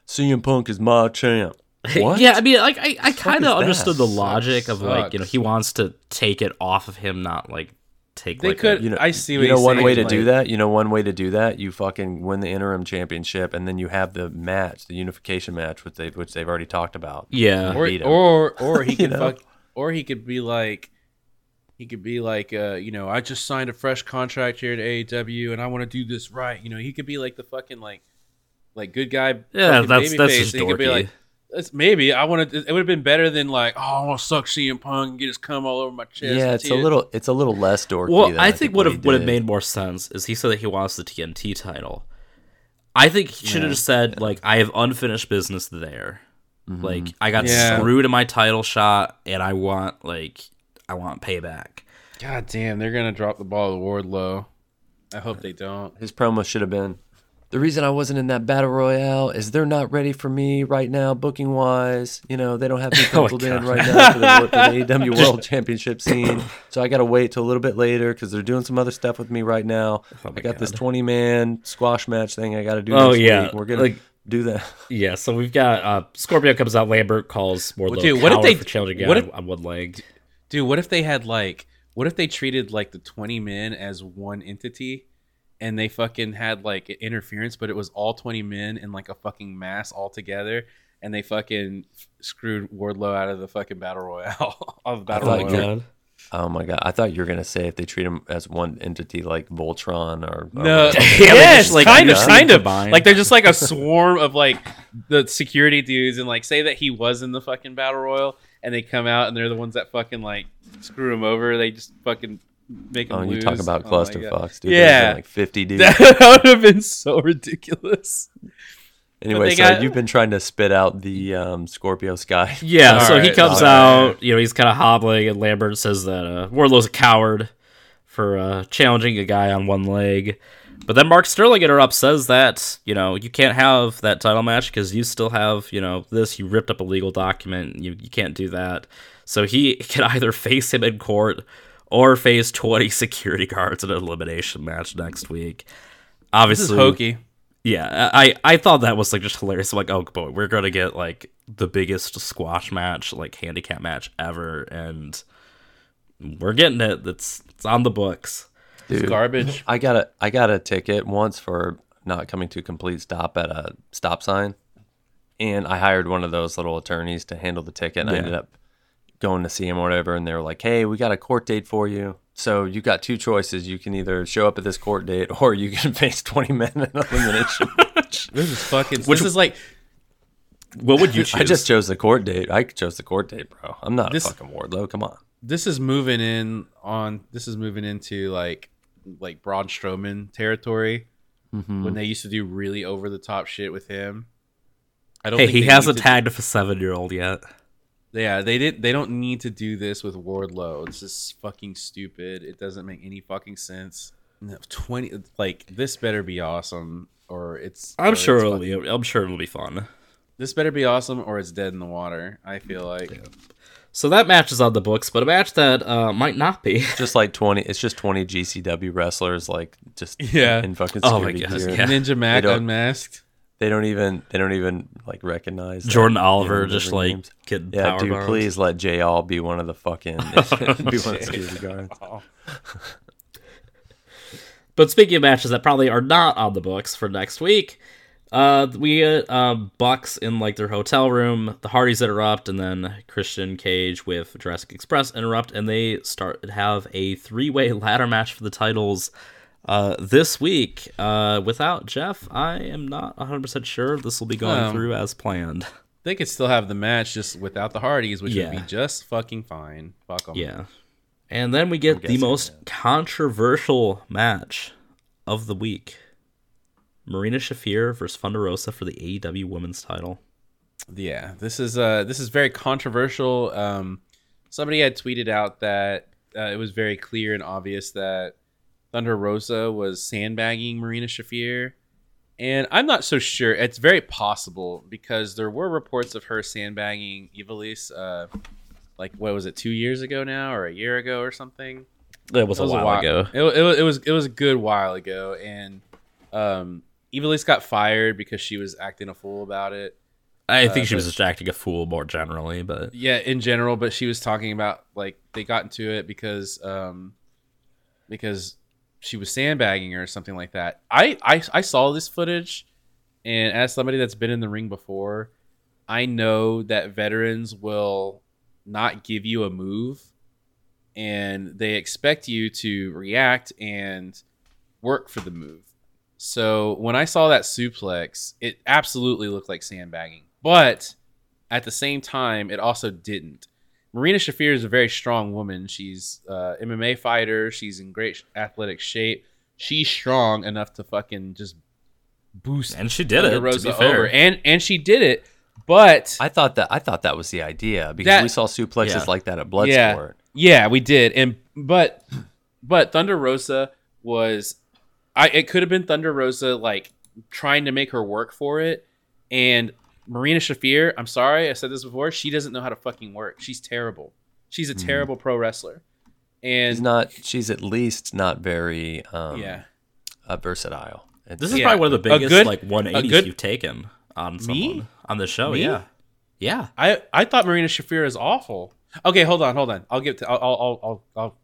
C M Punk is my champ. What? Yeah, I mean, like, I, I kind of understood that? the logic Sucks. of, like, you know, he wants to take it off of him, not, like, take, they like... Could, a, you know, I see what you know, one saying, way to like, do that? You know, one way to do that? You fucking win the interim championship, and then you have the match, the unification match, which they've, which they've already talked about. Yeah. Or, or, or he could fuck... Know? Or he could be, like... He could be like, uh, you know, I just signed a fresh contract here at A E W, and I want to do this right. You know, he could be, like, the fucking, like, like good guy... Yeah, that's, that's just dorky. He could be, like... It's maybe I want to. It would have been better than like, oh, I want to suck C M Punk and get his cum all over my chest. Yeah, it's a little, it's a little less dorky. Well, than I, I think, think what have would have made more sense is he said that he wants the T N T title. I think he should yeah. have just said like, I have unfinished business there. Mm-hmm. Like I got yeah. screwed in my title shot, and I want like, I want payback. God damn, they're gonna drop the ball to Wardlow. I hope they don't. His promo should have been, the reason I wasn't in that battle royale is they're not ready for me right now, booking wise. You know, they don't have me penciled oh in right now for the, for the A E W World Championship scene. So I got to wait till a little bit later because they're doing some other stuff with me right now. Oh I got God. this twenty man squash match thing I got to do. Oh, next yeah. Week. We're going like, to do that. Yeah. So we've got uh, Scorpio comes out. Lambert calls more well, dude, what if they for challenging what if, on one leg. Dude, what if they had like, what if they treated like the twenty men as one entity? And they fucking had like interference, but it was all twenty men in like a fucking mass all together. And they fucking screwed Wardlow out of the fucking battle royale. of battle royale. Oh my god! I thought you were gonna say if they treat him as one entity like Voltron or, or no, yes, like, kind of, kind of, like they're just like a swarm of like the security dudes, and like say that he was in the fucking battle royal, and they come out and they're the ones that fucking like screw him over. They just fucking. Make oh, lose. You talk about clusterfucks, oh dude. Yeah. Like fifty dudes. That would have been so ridiculous. Anyway, so got... you've been trying to spit out the um, Scorpio Sky. Yeah, all so right, he comes out, right. you know, he's kind of hobbling, and Lambert says that uh, Wardlow's a coward for uh, challenging a guy on one leg. But then Mark Sterling interrupts, says that, you know, you can't have that title match because you still have, you know, this. You ripped up a legal document. You, you can't do that. So he can either face him in court or phase twenty security guards in an elimination match next week. Obviously, this is hokey. Yeah, I, I thought that was like just hilarious. I'm like, oh boy, we're gonna get like the biggest squash match, like handicap match ever, and we're getting it. That's it's on the books. Dude, it's garbage. I got a I got a ticket once for not coming to a complete stop at a stop sign, and I hired one of those little attorneys to handle the ticket, and yeah. I ended up going to see him or whatever, and they were like, hey, we got a court date for you. So you got two choices. You can either show up at this court date or you can face twenty men in elimination. This is fucking... Which, this is like... What would you choose? I just chose the court date. I chose the court date, bro. I'm not this, a fucking Wardlow. Come on. This is moving in on... This is moving into like like Braun Strowman territory mm-hmm. when they used to do really over-the-top shit with him. I don't hey, think he hasn't tagged do- for seven-year-old yet. Yeah, they did. They don't need to do this with Wardlow. This is fucking stupid. It doesn't make any fucking sense. Twenty, like this better be awesome, or it's. I'm or sure it's it'll fucking, be. I'm sure it'll be fun. This better be awesome, or it's dead in the water. I feel like. Yeah. So that match is on the books, but a match that uh, might not be. Just like twenty, it's just twenty G C W wrestlers, like just yeah, in fucking security oh my God, yeah. Ninja Mac unmasked. They don't even they don't even like recognize Jordan that, Oliver you know, just like names. Getting yeah, power dude. Bombs. Please let Jay All be one of the fucking be one of the guards. But speaking of matches that probably are not on the books for next week, uh, we get uh, Bucks in like their hotel room. The Hardys interrupt, and then Christian Cage with Jurassic Express interrupt, and they start have a three way ladder match for the titles. Uh, this week, uh, without Jeff, I am not one hundred percent sure this will be going um, through as planned. They could still have the match just without the Hardys, which yeah. would be just fucking fine. Fuck them. Yeah. And then we get the most that. controversial match of the week. Marina Shafir versus Thunder Rosa for the A E W Women's title. Yeah, this is uh, this is very controversial. Um, somebody had tweeted out that uh, it was very clear and obvious that Thunder Rosa was sandbagging Marina Shafir. And I'm not so sure. It's very possible because there were reports of her sandbagging Evilise, uh, like, what was it, two years ago now or a year ago or something? It was, it was a, while a while ago. It, it, it was it was a good while ago. And um, Evilise got fired because she was acting a fool about it. I think uh, she was just acting a fool more generally, but yeah, in general. But she was talking about like they got into it because um, because she was sandbagging her or something like that. I, I I saw this footage, and as somebody that's been in the ring before, I know that veterans will not give you a move, and they expect you to react and work for the move. So when I saw that suplex, it absolutely looked like sandbagging. But at the same time, it also didn't. Marina Shafir is a very strong woman. She's an M M A fighter. She's in great athletic shape. She's strong enough to fucking just boost. And she did it, Rosa, to be fair. Over. And and she did it. But I thought that I thought that was the idea because that, we saw suplexes yeah. like that at Bloodsport. Yeah, yeah, we did. And but but Thunder Rosa was, I it could have been Thunder Rosa like trying to make her work for it, and Marina Shafir, I'm sorry, I said this before, she doesn't know how to fucking work. She's terrible. She's a terrible mm. pro wrestler. And she's not she's at least not very um yeah. uh, versatile. This is yeah. probably one of the biggest good, like one eighties you've taken on someone me? on the show, me? yeah. Yeah. I, I thought Marina Shafir is awful. Okay, hold on, hold on. I'll give to, I'll I'll I'll I'll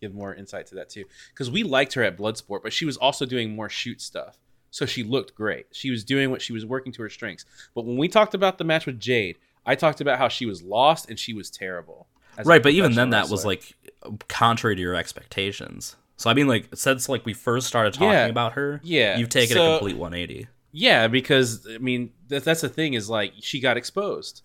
give more insight to that too. Cuz we liked her at Bloodsport, but she was also doing more shoot stuff. So she looked great. She was doing what she was working to her strengths. But when we talked about the match with Jade, I talked about how she was lost and she was terrible. Right, but even then that was like contrary to your expectations. So I mean, like since like we first started talking yeah, about her, yeah, you've taken so, a complete one eighty. Yeah, because I mean that, that's the thing is like she got exposed.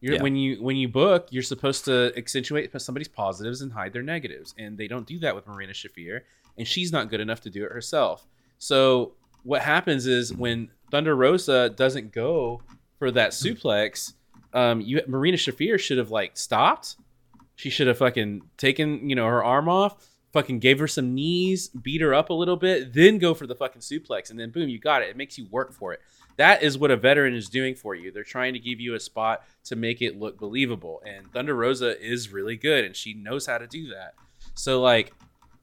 You're, yeah. When you when you book, you're supposed to accentuate somebody's positives and hide their negatives, and they don't do that with Marina Shafir, and she's not good enough to do it herself. So what happens is when Thunder Rosa doesn't go for that suplex, um, you Marina Shafir should have like stopped. She should have fucking taken, you know, her arm off, fucking gave her some knees, beat her up a little bit, then go for the fucking suplex, and then boom, you got it. It makes you work for it. That is what a veteran is doing for you. They're trying to give you a spot to make it look believable. And Thunder Rosa is really good, and she knows how to do that. So like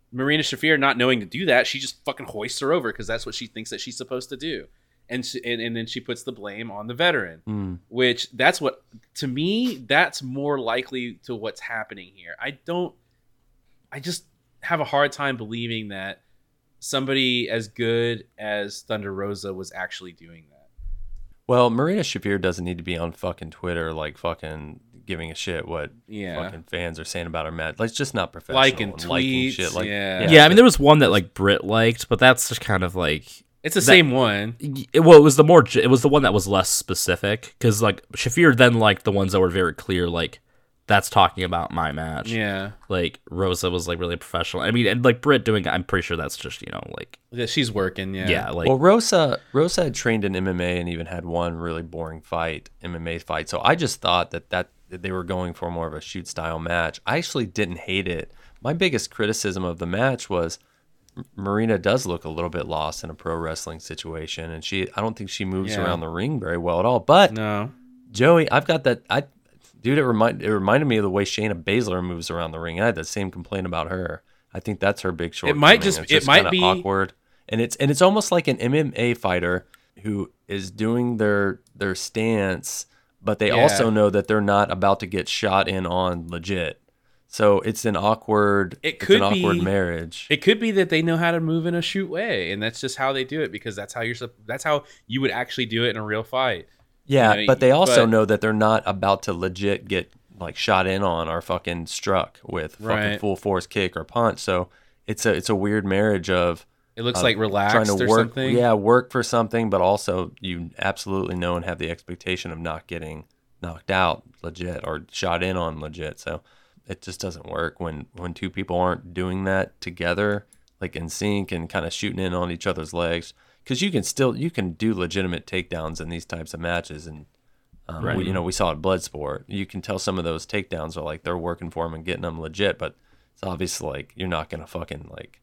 Marina Shafir not knowing to do that, she just fucking hoists her over because that's what she thinks that she's supposed to do. And she, and, and then she puts the blame on the veteran, mm. which that's what, to me, that's more likely to what's happening here. I don't, I just have a hard time believing that somebody as good as Thunder Rosa was actually doing that. Well, Marina Shafir doesn't need to be on fucking Twitter like fucking giving a shit what yeah. fucking fans are saying about her match. Like, it's just not professional. Like and, and tweets. Liking shit. Like, yeah. yeah, yeah. I mean, there was one that like Britt liked, but that's just kind of like it's the that, same one. It, well, it was the more it was the one that was less specific because like Shafir then liked the ones that were very clear. Like that's talking about my match. Yeah, like Rosa was like really professional. I mean, and like Britt doing. I'm pretty sure that's just you know like yeah, she's working. Yeah, yeah. Like well, Rosa Rosa had trained in M M A and even had one really boring fight M M A fight. So I just thought that that. They were going for more of a shoot style match. I actually didn't hate it. My biggest criticism of the match was Marina does look a little bit lost in a pro wrestling situation, and she I don't think she moves yeah. around the ring very well at all. But no. Joey, I've got that. I dude, it remind it reminded me of the way Shayna Baszler moves around the ring. I had that same complaint about her. I think that's her big shortcoming. It might just it's just it might be awkward, and it's and it's almost like an M M A fighter who is doing their their stance. But they yeah. also know that they're not about to get shot in on legit. So it's an awkward it could it's an awkward be, marriage. It could be that they know how to move in a shoot way, and that's just how they do it because that's how you're that's how you would actually do it in a real fight. Yeah, you know, but they also but, know that they're not about to legit get like shot in on or fucking struck with right. fucking full force kick or punch. So it's a it's a weird marriage of It looks uh, like relaxed trying to or work, something. Yeah, work for something, but also you absolutely know and have the expectation of not getting knocked out legit or shot in on legit. So it just doesn't work when, when two people aren't doing that together, like in sync and kind of shooting in on each other's legs. Because you can still you can do legitimate takedowns in these types of matches, and um, right. we, you know we saw it at Bloodsport. You can tell some of those takedowns are like they're working for them and getting them legit, but it's obviously like you're not gonna fucking like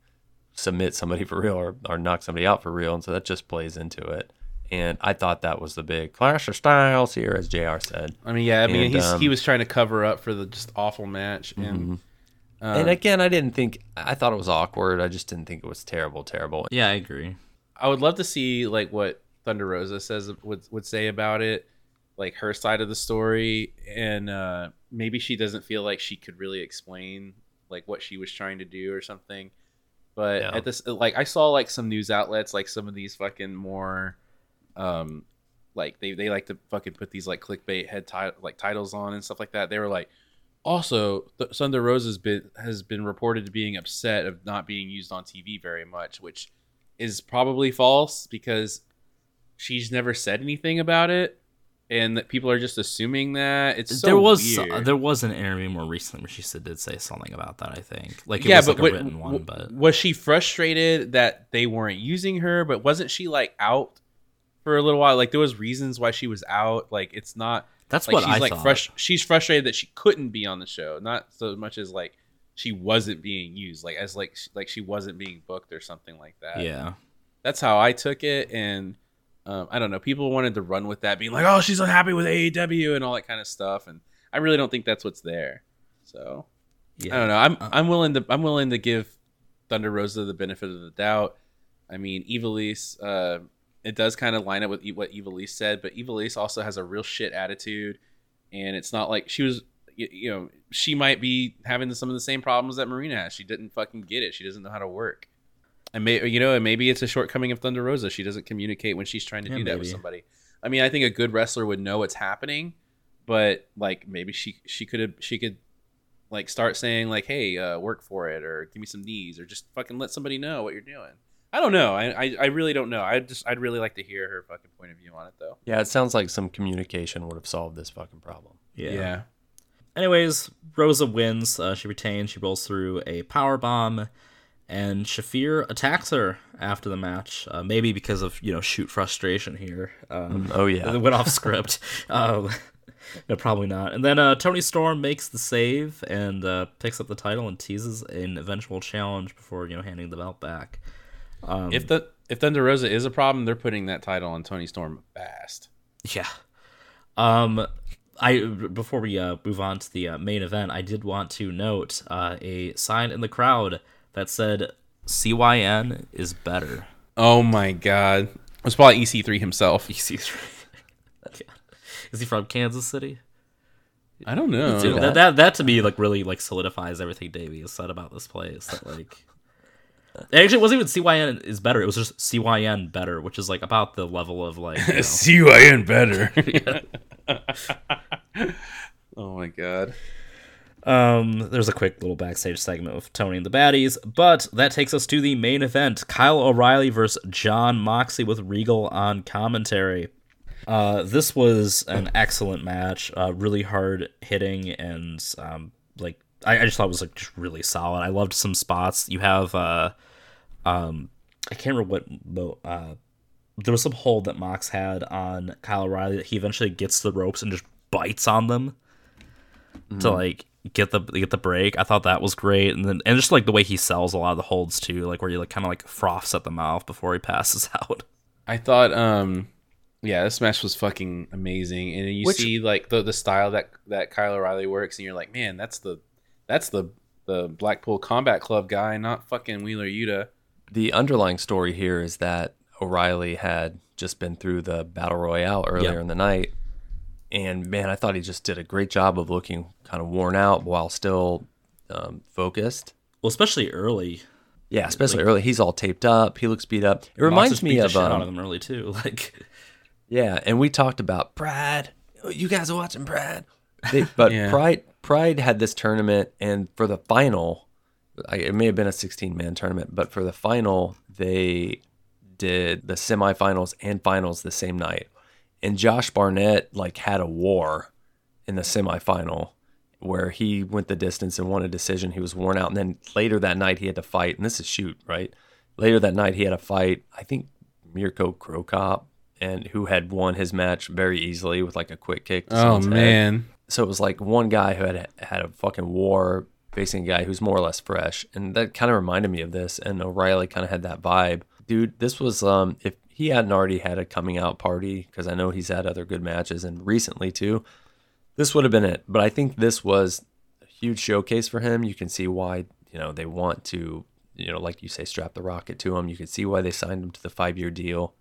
submit somebody for real or, or knock somebody out for real, and so that just plays into it. And I thought that was the big clash of styles here, as J R said. I mean, yeah, I mean and, he's, um, he was trying to cover up for the just awful match, and. Mm-hmm. Uh, and again, I didn't think I thought it was awkward. I just didn't think it was terrible, terrible. Yeah, I agree. I would love to see like what Thunder Rosa says would would say about it, like her side of the story, and uh, maybe she doesn't feel like she could really explain like what she was trying to do or something. But yeah. at this, like I saw like some news outlets, like some of these fucking more, um, like they they like to fucking put these like clickbait head tit- like titles on and stuff like that. They were like, also, Thunder Rosa been has been reported to being upset of not being used on T V very much, which. Is probably false because she's never said anything about it, and that people are just assuming that it's so there was weird. Uh, there was an interview more recently where she said, did say something about that. I think like it yeah, was but like what, a written one, but was she frustrated that they weren't using her? But wasn't she like out for a little while? Like there was reasons why she was out. Like it's not that's like, what she's I like thought. Frust- she's frustrated that she couldn't be on the show, not so much as like. She wasn't being used, like as like like she wasn't being booked or something like that. Yeah, that's how I took it, and um, I don't know. People wanted to run with that, being like, "Oh, she's unhappy with A E W" and all that kind of stuff, and I really don't think that's what's there. So yeah. I don't know. I'm uh-huh. I'm willing to I'm willing to give Thunder Rosa the benefit of the doubt. I mean, Evilise, uh, it does kind of line up with what Evilise said, but Evilise also has a real shit attitude, and it's not like she was. You know, she might be having some of the same problems that Marina has. She didn't fucking get it. She doesn't know how to work. And may, you know, and maybe it's a shortcoming of Thunder Rosa. She doesn't communicate when she's trying to yeah, do maybe. that with somebody. I mean, I think a good wrestler would know what's happening, but like maybe she she could have she could like start saying like, hey, uh, work for it, or give me some knees, or just fucking let somebody know what you're doing. I don't know. I, I I really don't know. I just I'd really like to hear her fucking point of view on it though. Yeah, it sounds like some communication would have solved this fucking problem. Yeah. Yeah. Anyways, Rosa wins. Uh, she retains. She rolls through a powerbomb, and Shafir attacks her after the match. Uh, maybe because of you know shoot frustration here. Um, oh yeah, it went off script. Um, no, probably not. And then uh, Tony Storm makes the save and uh, picks up the title and teases an eventual challenge before you know handing the belt back. Um, if the if Thunder Rosa is a problem, they're putting that title on Tony Storm fast. Yeah. Um. I before we uh, move on to the uh, main event, I did want to note uh, a sign in the crowd that said C Y N is better. Oh my god. It was probably E C three himself. E C three. Is he from Kansas City? I don't know. Dude, that, that that to me like really like solidifies everything Davey has said about this place. That, like actually, it wasn't even C Y N is better. It was just C Y N better, which is like about the level of like you know. C Y N better. Oh my god. Um, there's a quick little backstage segment with Tony and the baddies, but that takes us to the main event: Kyle O'Reilly versus Jon Moxley with Regal on commentary. Uh, this was an excellent match, uh, really hard hitting, and um, like I, I just thought it was like just really solid. I loved some spots. You have, uh, um, I can't remember what. Uh, There was some hold that Mox had on Kyle O'Reilly that he eventually gets to the ropes and just bites on them mm. to like get the get the break. I thought that was great, and then and just like the way he sells a lot of the holds too, like where he like kind of like froths at the mouth before he passes out. I thought, um, yeah, this match was fucking amazing, and you Which, see like the the style that that Kyle O'Reilly works, and you're like, man, that's the that's the the Blackpool Combat Club guy, not fucking Wheeler Yuta. The underlying story here is that. O'Reilly had just been through the Battle Royale earlier yep. in the night, and man, I thought he just did a great job of looking kind of worn out while still um, focused. Well, especially early. Yeah, especially like, early. He's all taped up. He looks beat up. It reminds me of, um, out of him early too. Like, yeah, and we talked about Pride. You guys are watching Pride, they, but yeah. Pride Pride had this tournament, and for the final, I, it may have been a sixteen-man tournament, but for the final, they did the semifinals and finals the same night. And Josh Barnett, like, had a war in the semifinal where he went the distance and won a decision. He was worn out. And then later that night, he had to fight. And this is shoot, right? Later that night, he had a fight, I think, Mirko Krokop, and who had won his match very easily with, like, a quick kick. Oh, man. Head. So it was, like, one guy who had had a fucking war facing a guy who's more or less fresh. And that kind of reminded me of this. And O'Reilly kind of had that vibe. Dude, this was, um, if he hadn't already had a coming out party, because I know he's had other good matches, and recently too, this would have been it. But I think this was a huge showcase for him. You can see why, you know, they want to, you know, like you say, strap the rocket to him. You can see why they signed him to the five-year deal.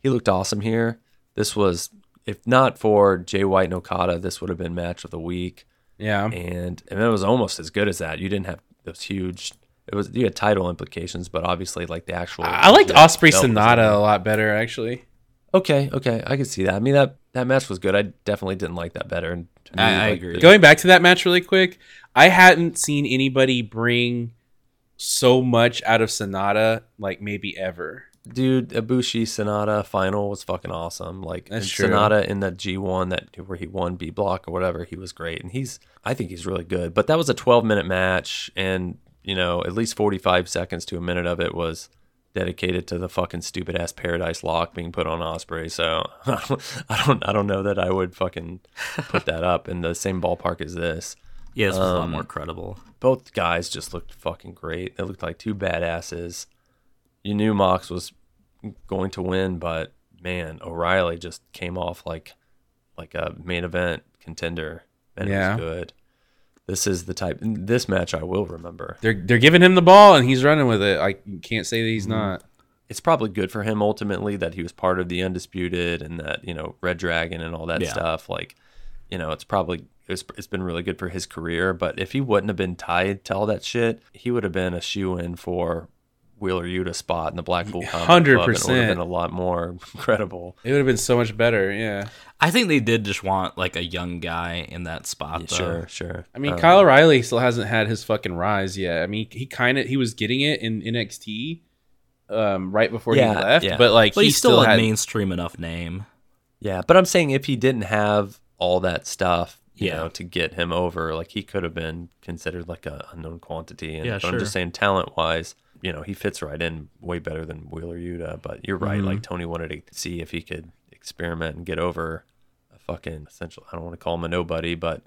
He looked awesome here. This was, if not for Jay White and Okada, this would have been match of the week. Yeah. And and it was almost as good as that. You didn't have those huge... It was you had title implications, but obviously like the actual. I liked Ospreay Sonata a lot better, actually. Okay, okay, I could see that. I mean that, that match was good. I definitely didn't like that better. And to me, I, I agree. Going back to that match really quick, I hadn't seen anybody bring so much out of Sonata like maybe ever. Dude, Ibushi Sonata final was fucking awesome. Like That's true. Sonata in that G one that where he won B block or whatever, he was great, and he's I think he's really good. But that was a twelve minute match and. You know, at least forty-five seconds to a minute of it was dedicated to the fucking stupid ass paradise lock being put on Ospreay. So I don't, I don't, I don't know that I would fucking put that up in the same ballpark as this. Yeah, this was um, a lot more credible. Both guys just looked fucking great. They looked like two badasses. You knew Mox was going to win, but man, O'Reilly just came off like, like a main event contender, and yeah. It was good. This is the type. This match I will remember. They're they're giving him the ball and he's running with it. I can't say that he's not. It's probably good for him ultimately that he was part of the Undisputed and that you know Red Dragon and all that yeah. stuff. Like, you know, it's probably it's it's been really good for his career. But if he wouldn't have been tied to all that shit, he would have been a shoe-in for Wheeler Yuta spot in the Blackpool Combat Club. It would have been a lot more credible. It would have been so much better, yeah. I think they did just want like a young guy in that spot, yeah, though. Sure, sure. I mean, um, Kyle O'Reilly still hasn't had his fucking rise yet. I mean, he kind of he was getting it in N X T um, right before yeah, he left, yeah. but like but he he's still, still had... a mainstream enough name. Yeah, but I'm saying if he didn't have all that stuff, you yeah. know, to get him over, like he could have been considered like a unknown quantity. And yeah, sure. I'm just saying, talent wise. You know, he fits right in way better than Wheeler Yuta, but you're right. Mm-hmm. Like, Tony wanted to see if he could experiment and get over a fucking essential, I don't want to call him a nobody, but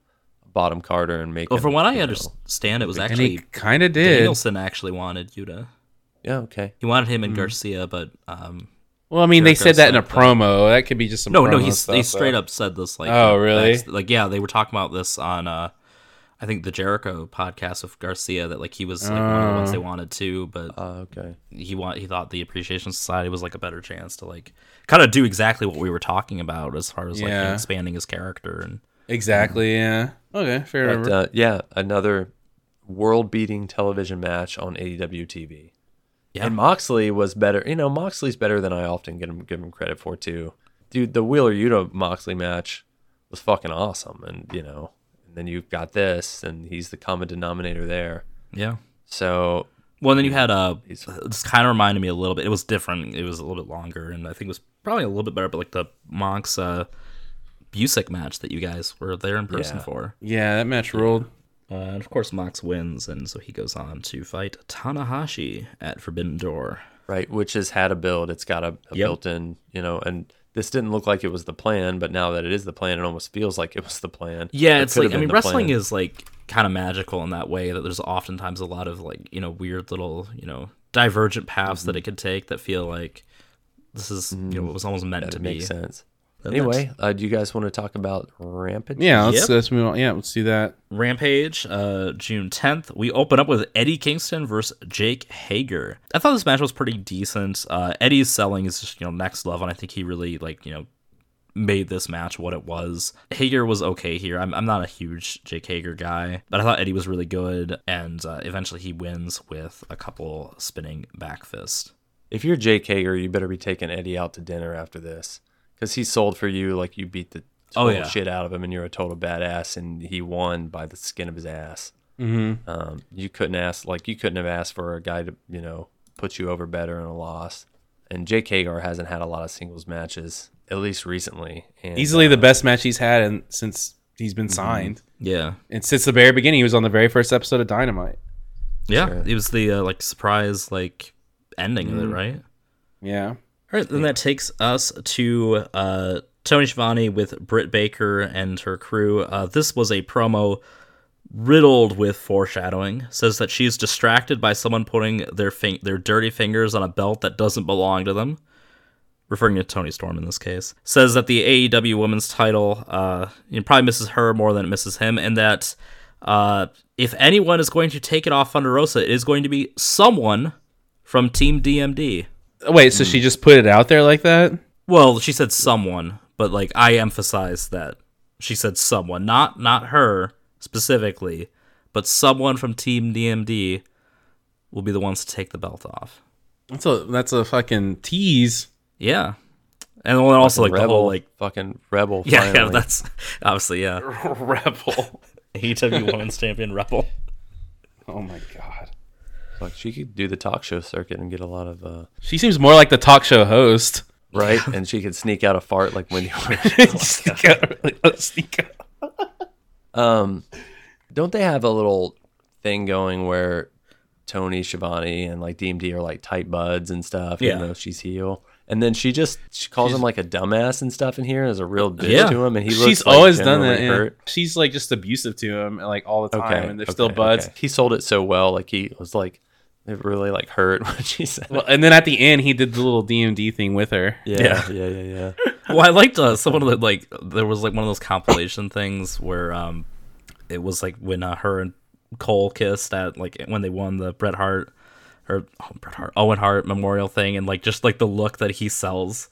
a bottom carder and make well, him. Well, from what I know, understand, it was actually kind of did. Danielson actually wanted Yuta. Yeah, okay. He wanted him and mm-hmm. Garcia, but. Um, well, I mean, they said that in a promo. That, that could be just some No, promo no, he's, stuff, he straight so. up said this. Like, oh, really? Next, like, yeah, they were talking about this on. Uh, I think the Jericho podcast with Garcia that like he was like, uh, one of the ones they wanted to, but uh, okay. he want he thought the Appreciation Society was like a better chance to like kind of do exactly what we were talking about as far as like yeah. expanding his character and exactly you know. yeah okay fair but, uh, yeah another world beating television match on A E W T V yeah and Moxley was better you know Moxley's better than I often get him give him credit for too dude the Wheeler Yuta Moxley match was fucking awesome and you know. Then you've got this, and he's the common denominator there. Yeah. So, well, then you had a. This kind of reminded me a little bit. It was different. It was a little bit longer, and I think it was probably a little bit better. But like the Mox uh, Busick match that you guys were there in person yeah. for. Yeah, that match ruled. Uh, and of course, Mox wins, and so he goes on to fight Tanahashi at Forbidden Door. Right, which has had a build. It's got a, a yep. built-in, you know, and. This didn't look like it was the plan, but now that it is the plan, it almost feels like it was the plan. Yeah, it's like, I mean, wrestling is like kind of magical in that way that there's oftentimes a lot of like, you know, weird little, you know, divergent paths mm-hmm. that it could take that feel like this is, mm-hmm. you know, it was almost meant that to be. That makes sense. That anyway, makes... Uh, do you guys want to talk about Rampage? Yeah, let's, yep. let's move on. Yeah, let's do that. Rampage, uh, June tenth. We open up with Eddie Kingston versus Jake Hager. I thought this match was pretty decent. Uh, Eddie's selling is just, you know, next level, and I think he really, like, you know, made this match what it was. Hager was okay here. I'm I'm not a huge Jake Hager guy, but I thought Eddie was really good, and uh, eventually he wins with a couple spinning back fists. If you're Jake Hager, you better be taking Eddie out to dinner after this. Because he sold for you like you beat the total oh, yeah. shit out of him and you're a total badass and he won by the skin of his ass. Mm-hmm. Um, you couldn't ask, like you couldn't have asked for a guy to, you know, put you over better in a loss. And Jake Hager hasn't had a lot of singles matches, at least recently. And, Easily uh, the best match he's had in, since he's been signed. Yeah. And since the very beginning, he was on the very first episode of Dynamite. Yeah, sure. It was the uh, like surprise like ending mm-hmm. of it, right? Yeah. All right, then yeah. that takes us to uh, Tony Schiavone with Britt Baker and her crew. Uh, this was a promo riddled with foreshadowing. Says that she's distracted by someone putting their fin- their dirty fingers on a belt that doesn't belong to them. Referring to Toni Storm in this case. Says that the A E W women's title uh, you know, probably misses her more than it misses him, and that uh, if anyone is going to take it off Thunder Rosa, it is going to be someone from Team D M D. Wait, so mm. she just put it out there like that? Well, she said someone, but like I emphasized that she said someone, not not her specifically, but someone from Team D M D will be the ones to take the belt off. That's a that's a fucking tease. Yeah, and then also fucking like rebel, the whole like fucking rebel. Yeah, finally. yeah, that's obviously yeah. Rebel, A E W Women's Champion Rebel. Oh my god! Like she could do the talk show circuit and get a lot of. Uh... She seems more like the talk show host, right? And she could sneak out a fart like Wendy. sneak out, like, sneak out. um, don't they have a little thing going where Tony Schiavone and like D M D are like tight buds and stuff? Yeah, even though she's heel. And then she just she calls she's, him like a dumbass and stuff in here, and is a real bitch yeah. to him. And he looks she's like always done that. Yeah. She's like just abusive to him like all the time, okay, and they're okay, still buds. Okay. He sold it so well, like he was like it really like hurt when she said. Well, and then at the end, he did the little D M D thing with her. Yeah, yeah, yeah, yeah. yeah. Well, I liked uh, someone that like there was like one of those compilation things where um it was like when uh, her and Cole kissed at like when they won the Bret Hart. Or oh, Bret Hart, Owen Hart memorial thing, and like just like the look that he sells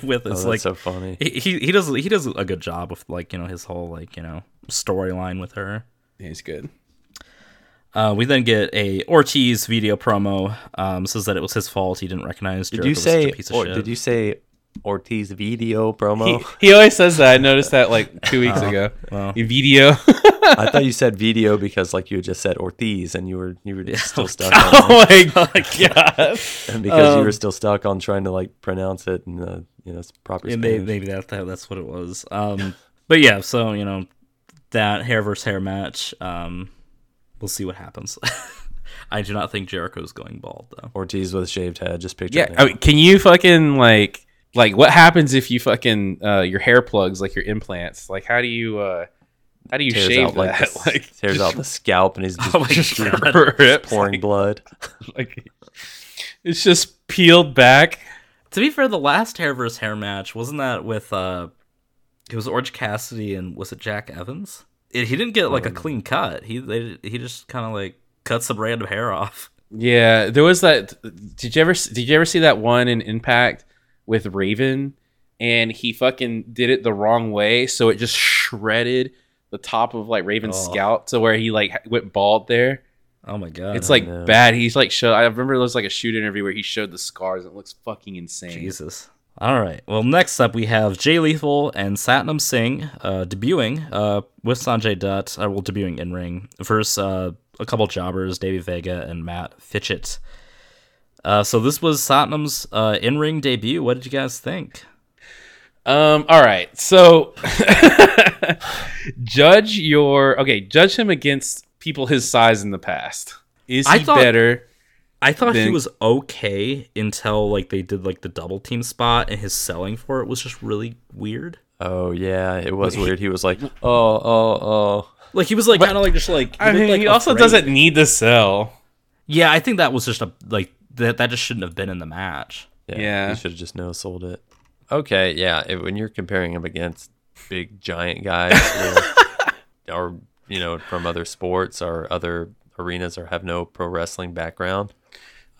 with is oh, like so funny. He, he he does he does a good job with like you know his whole like you know storyline with her. Yeah, he's good. Uh, we then get a Ortiz video promo. Um, says that it was his fault. He didn't recognize. Did Jericho you say? Was a piece of or, shit. Did you say Ortiz video promo? He, he always says that. I noticed that like two weeks oh, ago. Well. Video. I thought you said video because like you just said Ortiz and you were you were yeah. still stuck on oh it. My god. And because um, you were still stuck on trying to like pronounce it in the you know proper Spanish. Maybe, maybe that that's what it was. Um but yeah, so you know that hair versus hair match, um we'll see what happens. I do not think Jericho's going bald though. Ortiz with a shaved head, just picture Yeah, I mean, can you fucking like like what happens if you fucking uh your hair plugs like your implants? Like how do you uh How do you tears shave out, like, that? The, like tears just, out the scalp and he's just, oh just ripped, pouring like, blood. Like it's just peeled back. To be fair, the last hair versus hair match wasn't that with uh, it was Orange Cassidy and was it Jack Evans? It, he didn't get like a clean cut. He they, he just kind of like cut some random hair off. Yeah, there was that. Did you ever did you ever see that one in Impact with Raven and he fucking did it the wrong way, so it just shredded the top of like Raven's oh. scalp to where he like went bald there. Oh my god. It's like bad. He's like show I remember there was like a shoot interview where he showed the scars. It looks fucking insane. Jesus. All right. Well, next up we have Jay Lethal and Satnam Singh uh debuting uh with Sanjay Dutt, uh, well debuting in ring versus uh, a couple jobbers, Davey Vega and Matt Fitchett. Uh so this was Satnam's uh in-ring debut. What did you guys think? Um. All right. So, judge your okay. Judge him against people his size in the past. Is he I thought, better? I thought than... he was okay until like they did like the double team spot and his selling for it was just really weird. Oh yeah, it was weird. He was like, oh oh oh, like he was like kind of like just like. I mean, like he also afraid. doesn't need to sell. Yeah, I think that was just a like that. That just shouldn't have been in the match. Yeah, yeah. He should have just no sold it. Okay, yeah. It, when you're comparing him against big giant guys, or, or you know, from other sports or other arenas, or have no pro wrestling background,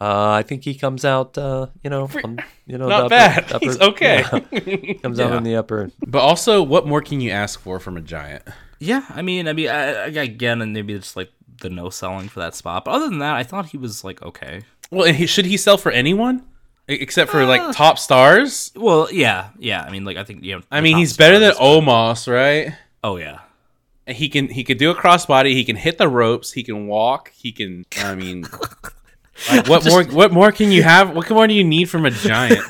uh, I think he comes out, uh, you know, on, you know, not the upper, bad. Upper, He's okay. Yeah, comes yeah. out in the upper. But also, what more can you ask for from a giant? Yeah, I mean, I mean, I, I, again, and maybe it's like the no selling for that spot. But other than that, I thought he was like okay. Well, and he, should he sell for anyone? Except for, like, uh, top stars? Well, yeah. Yeah, I mean, like, I think... yeah. I mean, he's better than Omos, right? Oh, yeah. He can he could do a crossbody. He can hit the ropes. He can walk. He can. I mean, like, what just, more? What more can you have? What more do you need from a giant?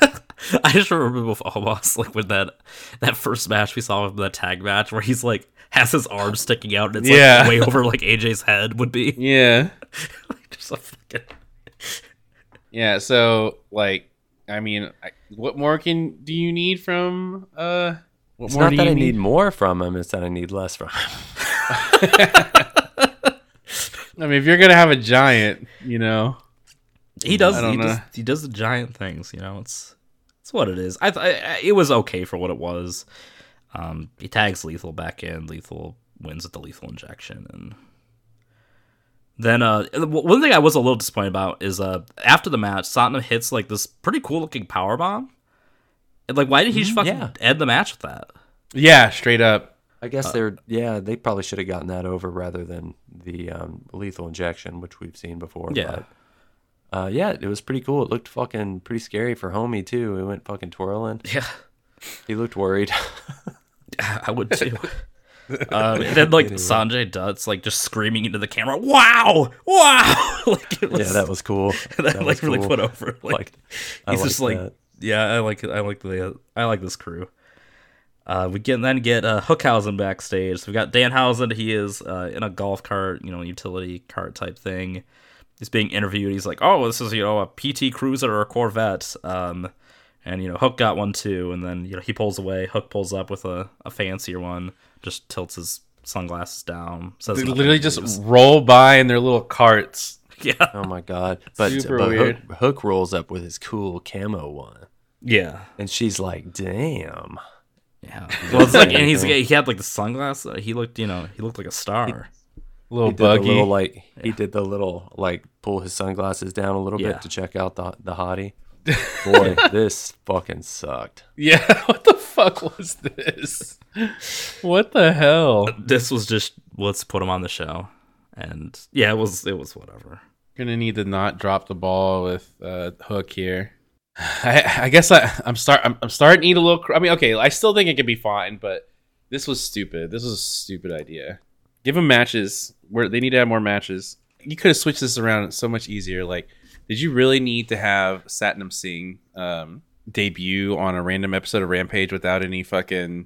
I just remember with Almas, like when that that first match we saw of the tag match where he's like has his arm sticking out and it's yeah. like way over like A J's head would be. Yeah. Like, just a fucking. Yeah. So like, I mean, I, what more can do you need from uh? What it's not that I need? need more from him, it's that I need less from him. I mean, if you're going to have a giant, you know. He does he, know. does he does the giant things, you know. It's it's what it is. I, I it was okay for what it was. Um, he tags Lethal back in, Lethal wins with the lethal injection, and then uh, one thing I was a little disappointed about is uh, after the match, Satnam hits like this pretty cool looking power bomb. Like, why did he just fucking yeah. end the match with that? Yeah, straight up. I guess uh, they're, yeah, they probably should have gotten that over rather than the um, lethal injection, which we've seen before. Yeah. But, uh, yeah, it was pretty cool. It looked fucking pretty scary for homie, too. It went fucking twirling. Yeah. He looked worried. I would, too. um, and then, like, Sanjay Dutt's, like, just screaming into the camera, wow! Wow! like it was, yeah, that was cool. that, that was like, cool. really put over. Like, like he's I just, like... That. Yeah, I like I like the I like this crew. Uh, we get then get uh, Hookhausen backstage. So we got Danhausen. He is uh, in a golf cart, you know, utility cart type thing. He's being interviewed. He's like, "Oh, this is you know a P T Cruiser or a Corvette," um, and you know Hook got one too. And then you know he pulls away. Hook pulls up with a, a fancier one. Just tilts his sunglasses down. Says they literally just news. roll by in their little carts. Yeah. Oh my god. But, Super but weird. Hook, Hook rolls up with his cool camo one. Yeah, and she's like, "Damn." Yeah. Well, it's like, and he's he had like the sunglasses. He looked, you know, he looked like a star. He, little he buggy. Little, like yeah. he did the little like pull his sunglasses down a little yeah. bit to check out the the hottie. Boy, this fucking sucked. Yeah. What the fuck was this? What the hell? This was just let's put him on the show, and yeah, it was it was whatever. Gonna need to not drop the ball with uh, Hook here. I, I guess I, I'm start I'm, I'm starting to eat a little. I mean, okay, I still think it could be fine, but this was stupid. This was a stupid idea. Give them matches where they need to have more matches. You could have switched this around so much easier. Like, did you really need to have Satnam Singh um, debut on a random episode of Rampage without any fucking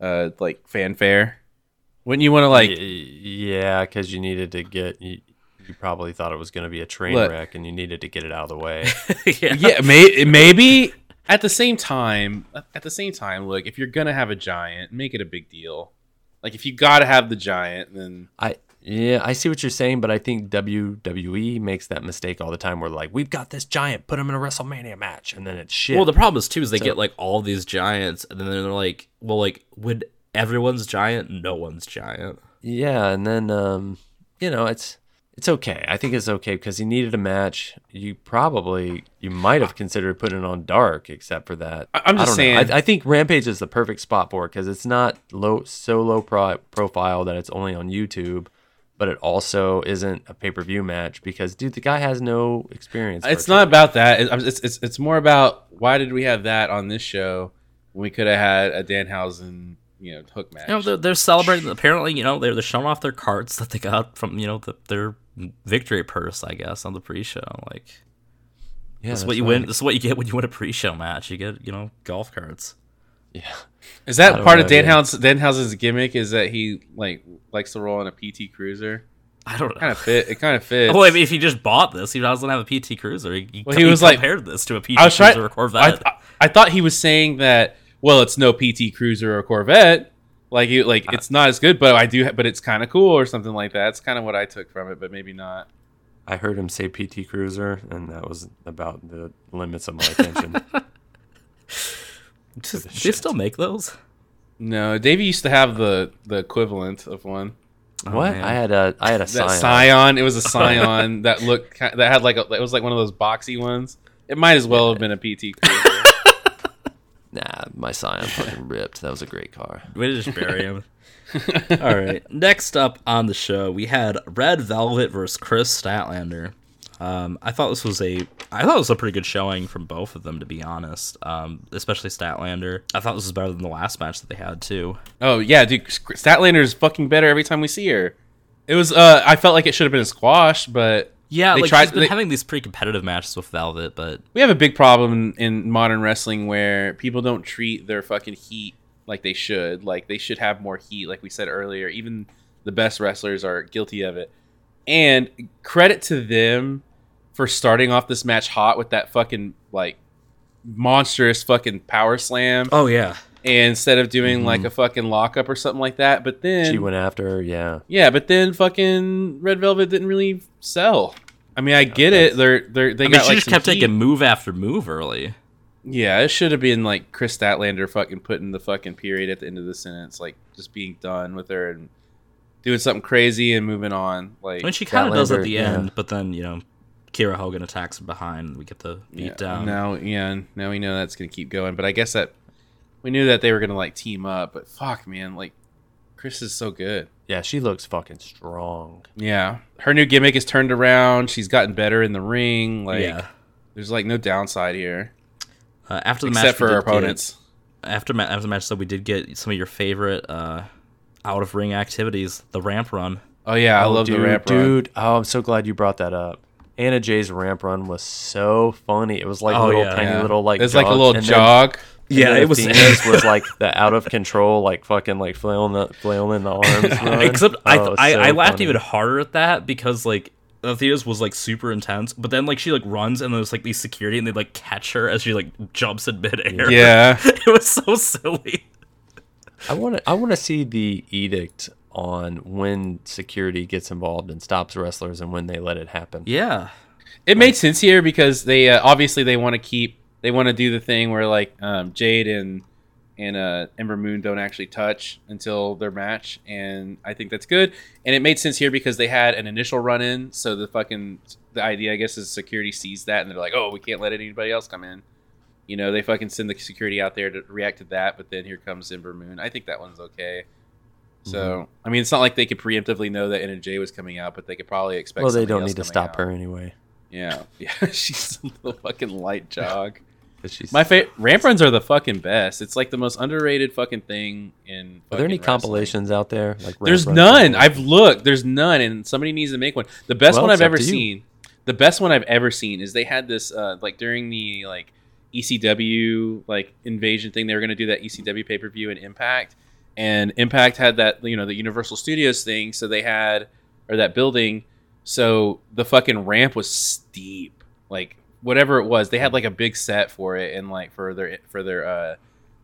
uh, like fanfare? Wouldn't you want to like? Yeah, because you needed to get. You- You probably thought it was going to be a train Look, wreck, and you needed to get it out of the way. yeah, yeah may, maybe. At the same time, at the same time, look, if you're going to have a giant, make it a big deal. Like if you got to have the giant, then I yeah, I see what you're saying, but I think W W E makes that mistake all the time. Where like, we've got this giant, put him in a WrestleMania match, and then it's shit. Well, the problem is too is they so, get like all these giants, and then they're like, well, like would everyone's giant? No one's giant. Yeah, and then um, you know it's. It's okay. I think it's okay because he needed a match. You probably, you might have considered putting it on Dark, except for that. I'm just I don't saying. Know. I, I think Rampage is the perfect spot for it because it's not low, so low pro- profile that it's only on YouTube, but it also isn't a pay per view match because, dude, the guy has no experience. It's virtually. Not about that. It's, it's it's more about why did we have that on this show when we could have had a Danhausen. You know, Hook match. You know, they're, they're celebrating. Apparently, you know, they're, they're showing off their carts that they got from, you know, the, their victory purse, I guess, on the pre-show. Like, yeah, this is what you win. This is what you get when you win a pre-show match. You get, you know, golf carts. Yeah. Is that part know, of Danhausen's, Danhausen's gimmick? Is that he like likes to roll on a P T Cruiser? I don't know. Kind of fit. It kind of fits. Well, I mean, if he just bought this, he doesn't have a P T Cruiser. He, he, well, he, he was compared like, this to a P T Cruiser trying, or Corvette. I, I, I thought he was saying that. Well, it's no P T Cruiser or Corvette, like you, like it's not as good, but I do, ha- but it's kind of cool or something like that. That's kind of what I took from it, but maybe not. I heard him say P T Cruiser, and that was about the limits of my attention. Does, do they still make those? No, Davey used to have the, the equivalent of one. Oh, what man. I had a I had a Scion. Scion. It was a Scion that looked that had like a, it was like one of those boxy ones. It might as well have been a P T Cruiser. Nah, my Scion fucking ripped. That was a great car. We just bury him. All right. Next up on the show, we had Red Velvet versus Chris Statlander. Um, I thought this was a, I thought it was a pretty good showing from both of them, to be honest. Um, especially Statlander. I thought this was better than the last match that they had too. Oh yeah, dude, Statlander is fucking better every time we see her. It was, uh, I felt like it should have been a squash, but yeah, they like tried, she's been they, having these pretty competitive matches with Velvet, but we have a big problem in modern wrestling where people don't treat their fucking heat like they should. Like they should have more heat, like we said earlier. Even the best wrestlers are guilty of it. And credit to them for starting off this match hot with that fucking like monstrous fucking power slam. Oh yeah. And instead of doing mm-hmm. like a fucking lockup or something like that, but then she went after her. Yeah. Yeah. But then fucking Red Velvet didn't really sell. I mean, I get okay. it. They're, they're, they I got mean, she like just kept heat. taking move after move early. Yeah. It should have been like Chris Statlander fucking putting the fucking period at the end of the sentence, like just being done with her and doing something crazy and moving on. Like, when she kind of does at the yeah. end, but then, you know, Kira Hogan attacks behind. We get the beat yeah. down. Now, yeah, now we know that's gonna keep going. But I guess that we knew that they were gonna like team up. But fuck, man, like Chris is so good. Yeah, she looks fucking strong. Yeah, her new gimmick is turned around. She's gotten better in the ring. Like, yeah. there's like no downside here. Uh, after the except match, except for her opponents. Get, after ma- after the match, so we did get some of your favorite uh, out of ring activities. The ramp run. Oh yeah, I oh, love dude, the ramp run, dude. Oh, I'm so glad you brought that up. Anna Jay's ramp run was so funny. It was like oh, a little yeah, tiny yeah. little like. It's like a little and jog. Then, yeah, it was. Athena's was like the out of control, like fucking like flailing the flailing the arms. Run. Except oh, I th- so I, I laughed even harder at that because like Athena's was like super intense, but then like she like runs and there's like these security and they like catch her as she like jumps in midair. Yeah, it was so silly. I want to I want to see the edict on when security gets involved and stops wrestlers and when they let it happen. Yeah, it made sense here because they uh, obviously they want to keep they want to do the thing where like um, Jade and and uh, Ember Moon don't actually touch until their match, and I think that's good. And it made sense here because they had an initial run in, so the fucking the idea I guess is security sees that and they're like, oh, we can't let anybody else come in. You know, they fucking send the security out there to react to that, but then here comes Ember Moon. I think that one's okay. So, I mean, it's not like they could preemptively know that N J was coming out, but they could probably expect. Well, they don't need to stop out. her anyway. Yeah, yeah, she's a little fucking light jog. She's my favorite ramp runs are the fucking best. It's like the most underrated fucking thing in. Fucking are there any wrestling. compilations out there? Like there's none. I've looked. There's none, and somebody needs to make one. The best well, one I've ever seen. The best one I've ever seen is they had this uh, like during the like E C W like invasion thing. They were going to do that E C W pay per view and Impact. And Impact had that, you know, the Universal Studios thing. So they had, or that building. So the fucking ramp was steep. Like whatever it was, they had like a big set for it, and like for their for their uh,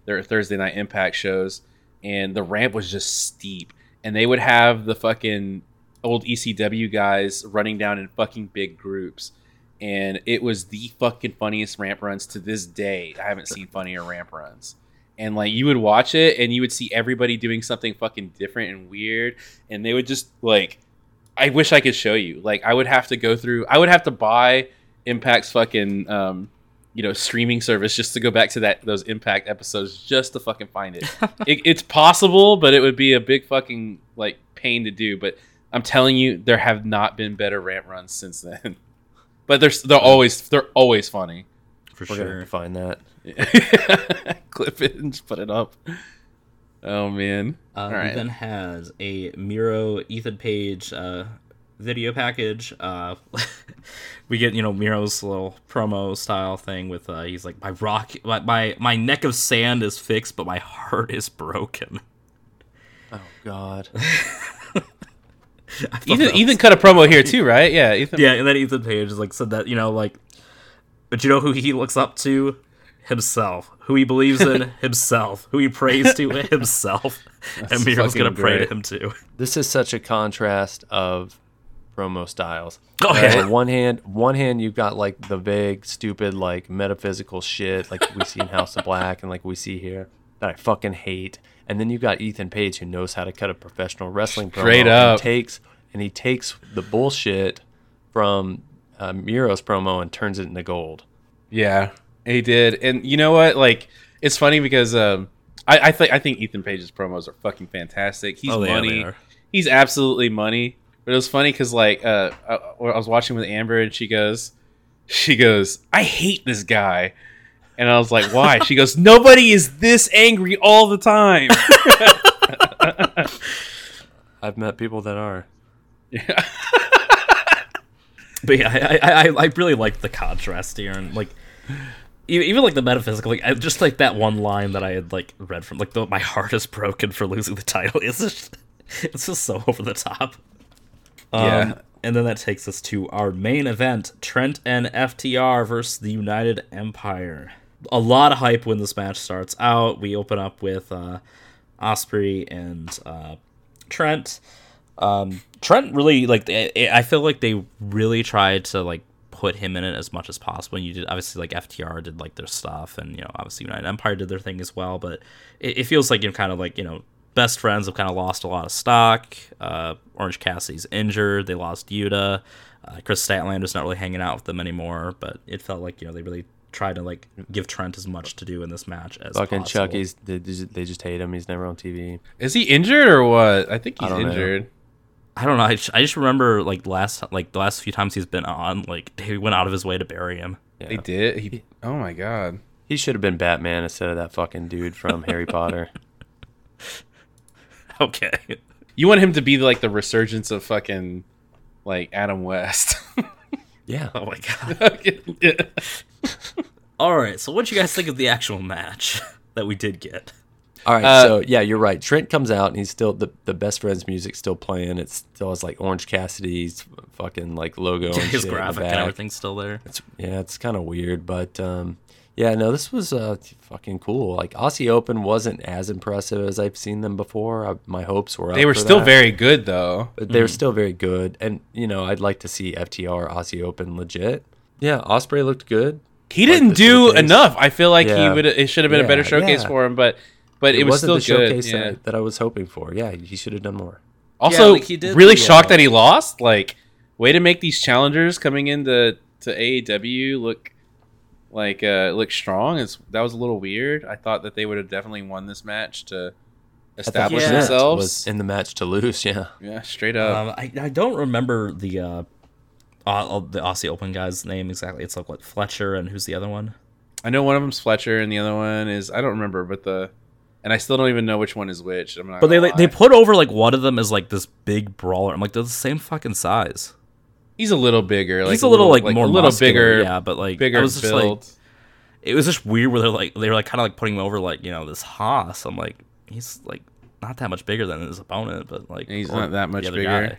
their Thursday night Impact shows. And the ramp was just steep. And they would have the fucking old E C W guys running down in fucking big groups. And it was the fucking funniest ramp runs to this day. I haven't seen funnier ramp runs. And like you would watch it and you would see everybody doing something fucking different and weird. And they would just like, I wish I could show you. Like I would have to go through, I would have to buy Impact's fucking, um, you know, streaming service just to go back to that, those Impact episodes just to fucking find it. it it's possible, but it would be a big fucking like pain to do. But I'm telling you, there have not been better ramp runs since then, but they're, they're always, they're always funny. For We're sure. Gonna find that. Clip it and just put it up. Oh man! Uh, All right. We then has a Miro Ethan Page uh, video package. Uh, we get you know Miro's little promo style thing with uh, he's like my rock, my, my my neck of sand is fixed, but my heart is broken. Oh God. Ethan was... Ethan cut a promo here too, right? Yeah, Ethan. Yeah, and then Ethan Page is like said that you know like, but you know who he looks up to. Himself, who he believes in, himself, who he prays to, himself, That's and Miro's gonna pray great. to him too. This is such a contrast of promo styles. Oh uh, yeah. On one hand, one hand you've got like the vague, stupid, like metaphysical shit, like we see in House of Black, and like we see here that I fucking hate. And then you've got Ethan Page, who knows how to cut a professional wrestling promo. Straight up. And takes and he takes the bullshit from uh, Miro's promo and turns it into gold. Yeah. He did, and you know what? Like, it's funny because um, I I, th- I think Ethan Page's promos are fucking fantastic. He's oh, yeah, money. He's absolutely money. But it was funny because like uh, I, I was watching with Amber, and she goes, she goes, I hate this guy. And I was like, why? She goes, nobody is this angry all the time. I've met people that are. Yeah. But yeah, I, I I really like the contrast here, and like even like the metaphysical, like I, just like that one line that I had like read from, like the, my heart is broken for losing the title. It's just it's just so over the top. Um, yeah. And then that takes us to our main event: Trent and F T R versus the United Empire. A lot of hype when this match starts out. We open up with uh, Ospreay and uh, Trent. Um, Trent really, like, I feel like they really tried to, like, put him in it as much as possible. And you did, obviously, like, F T R did, like, their stuff, and, you know, obviously United Empire did their thing as well, but it, it feels like you're kind of, like, you know, best friends have kind of lost a lot of stock, uh, Orange Cassidy's injured, they lost Yuta, uh, Chris Statlander's not really hanging out with them anymore, but it felt like, you know, they really tried to, like, give Trent as much to do in this match as fucking possible. Fucking Chucky's, they just, they just hate him, he's never on T V. Is he injured or what? I think he's I injured. Know. I don't know. I just, I just remember like last like the last few times he's been on, like they went out of his way to bury him. Yeah. They did. He, oh my god. He should have been Batman instead of that fucking dude from Harry Potter. Okay. You want him to be like the resurgence of fucking like Adam West. Yeah. Oh my god. Yeah. All right. So what do you guys think of the actual match that we did get? All right, uh, so, yeah, you're right. Trent comes out, and he's still, the, the Best Friends music's still playing. It still has, like, Orange Cassidy's fucking, like, logo and shit. His graphic and everything's still there. It's, yeah, it's kind of weird, but, um, yeah, no, this was uh, fucking cool. Like, Aussie Open wasn't as impressive as I've seen them before. I, my hopes were up They were still that. very good, though. But they mm. were still very good, and, you know, I'd like to see F T R Aussie Open legit. Yeah, Ospreay looked good. He didn't like do showcase. enough. I feel like yeah. he would. It should have been yeah, a better showcase yeah. for him, but... But it, it was wasn't still the showcase good, yeah. that, that I was hoping for. Yeah, he should have done more. Also, yeah, like he did, really yeah. shocked that he lost. Like, way to make these challengers coming into to A E W look like uh, look strong. It's, that was a little weird. I thought that they would have definitely won this match to establish I think, yeah. themselves was in the match to lose. Yeah, yeah, straight up. Um, I I don't remember the uh, uh, the Aussie Open guy's name exactly. It's like what Fletcher and who's the other one? I know one of them's Fletcher and the other one is I don't remember, but the. And I still don't even know which one is which. I'm not but they like, they put over like one of them as like this big brawler. I'm like, they're the same fucking size. He's a little bigger. Like, He's a little, little like more a little muscular, bigger. Yeah, but like bigger I was just, build. Like, it was just weird where they're like they were like kind of like putting him over like you know this Haas. I'm like he's like not that much bigger than his opponent, but like and he's not that much bigger. Guy.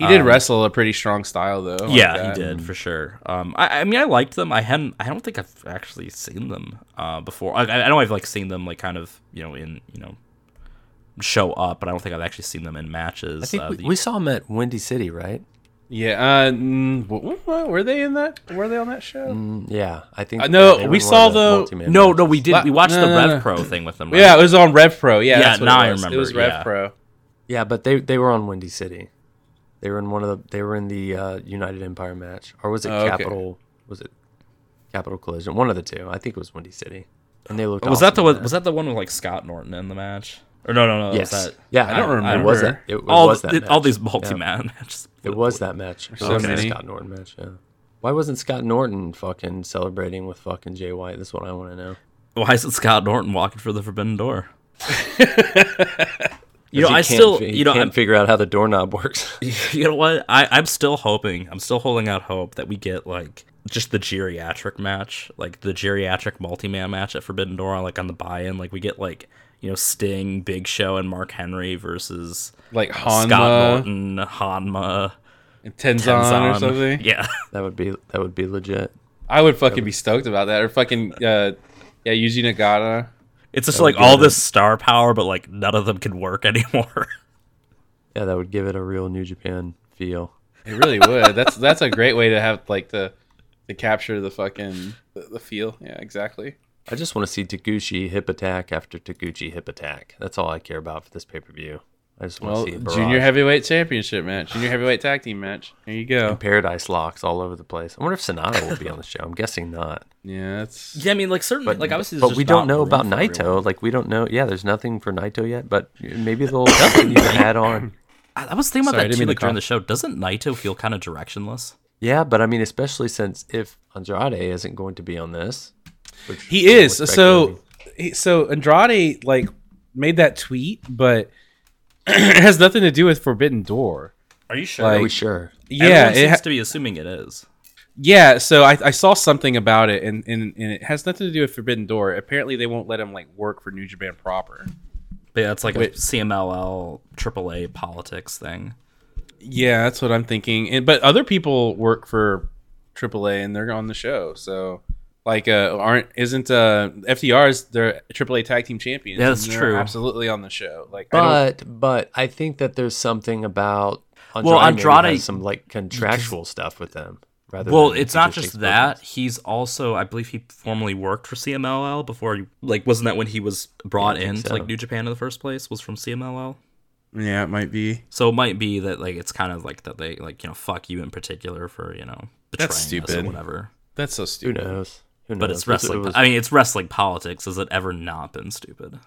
He did um, wrestle a pretty strong style though. Yeah, like he did for sure. Um, I, I mean, I liked them. I hadn't. I don't think I've actually seen them uh, before. I, I know I've like seen them like kind of you know in you know show up, but I don't think I've actually seen them in matches. I think uh, we, the, we saw them at Windy City, right? Yeah. Uh, mm, what, what, what, were they in that? Were they on that show? Mm, yeah, I think. Uh, no, we saw the. the no, no, we did. La- we watched no, the no, Rev Pro no. thing with them. Right? Yeah, it was on Rev Pro. Yeah, yeah. That's what now I remember. It was Rev yeah. Pro. Yeah, but they they were on Windy City. They were in one of the. They were in the uh, United Empire match, or was it oh, Capital? Okay. Was it Capital Collision? One of the two. I think it was Windy City. And they looked. Oh, was awesome that the one, was that the one with like Scott Norton in the match? Or no, no, no. Yes. Was that, yeah, I, I don't remember. It was that. It, it all, was that it, match. All these multi-man yeah. matches. It was that match. It so was the Scott Norton match. Yeah. Why wasn't Scott Norton fucking celebrating with fucking Jay White? That's what I want to know. Why isn't Scott Norton walking for the Forbidden Door? You know, I still you know, can't I'm, figure out how the doorknob works. You know what? I, I'm still hoping, I'm still holding out hope that we get, like, just the geriatric match, like, the geriatric multi-man match at Forbidden Door, like, on the buy-in. Like, we get, like, you know, Sting, Big Show, and Mark Henry versus, like, Hanma. Scott Norton, Hanma. And Tenzan, Tenzan or something? Yeah. That would be that would be legit. I would fucking would be stoked about that. Or fucking, uh, yeah, Yuji Nagata. It's just that like all this a, star power, but like none of them can work anymore. Yeah, that would give it a real New Japan feel. It really would. That's that's a great way to have like the to capture the fucking the, the feel. Yeah, exactly. I just want to see Taguchi hip attack after Taguchi hip attack. That's all I care about for this pay per view. I just want well, to see a barrage. Junior heavyweight championship match, junior heavyweight tag team match. There you go. And paradise locks all over the place. I wonder if Sonata will be on the show. I'm guessing not. Yeah, it's. Yeah, I mean, like certainly, but, like obviously, but just we don't know about Naito. Everyone. Like we don't know. Yeah, there's nothing for Naito yet, but maybe they'll continue to add on. I was thinking about Sorry, that too like, during the show. Doesn't Naito feel kind of directionless? Yeah, but I mean, especially since if Andrade isn't going to be on this, which he is. So, so Andrade like made that tweet, but it has nothing to do with Forbidden Door. Are you sure? Like, Are we sure? Yeah, it seems ha- to be assuming it is. Yeah, so I, I saw something about it, and, and and it has nothing to do with Forbidden Door. Apparently, they won't let him like work for New Japan proper. But yeah, it's like Wait. a C M L L triple A politics thing. Yeah, that's what I'm thinking. And, but other people work for triple A, and they're on the show. So, like, uh, aren't isn't uh, F D R's their triple A tag team champions? Yeah, that's true. Absolutely on the show. Like, but I but I think that there's something about Andrade well, Andrade has some like contractual stuff with them. Rather well, it's not just that. He's also, I believe, he formerly worked for C M L L before. He, like, wasn't that when he was brought in to so. like New Japan in the first place? Was from C M L L. Yeah, it might be. So it might be that like it's kind of like that they like you know fuck you in particular for you know betraying That's stupid. us or whatever. That's so stupid. Who knows? Who knows? But it's wrestling. It was... I mean, it's wrestling politics. Has it ever not been stupid?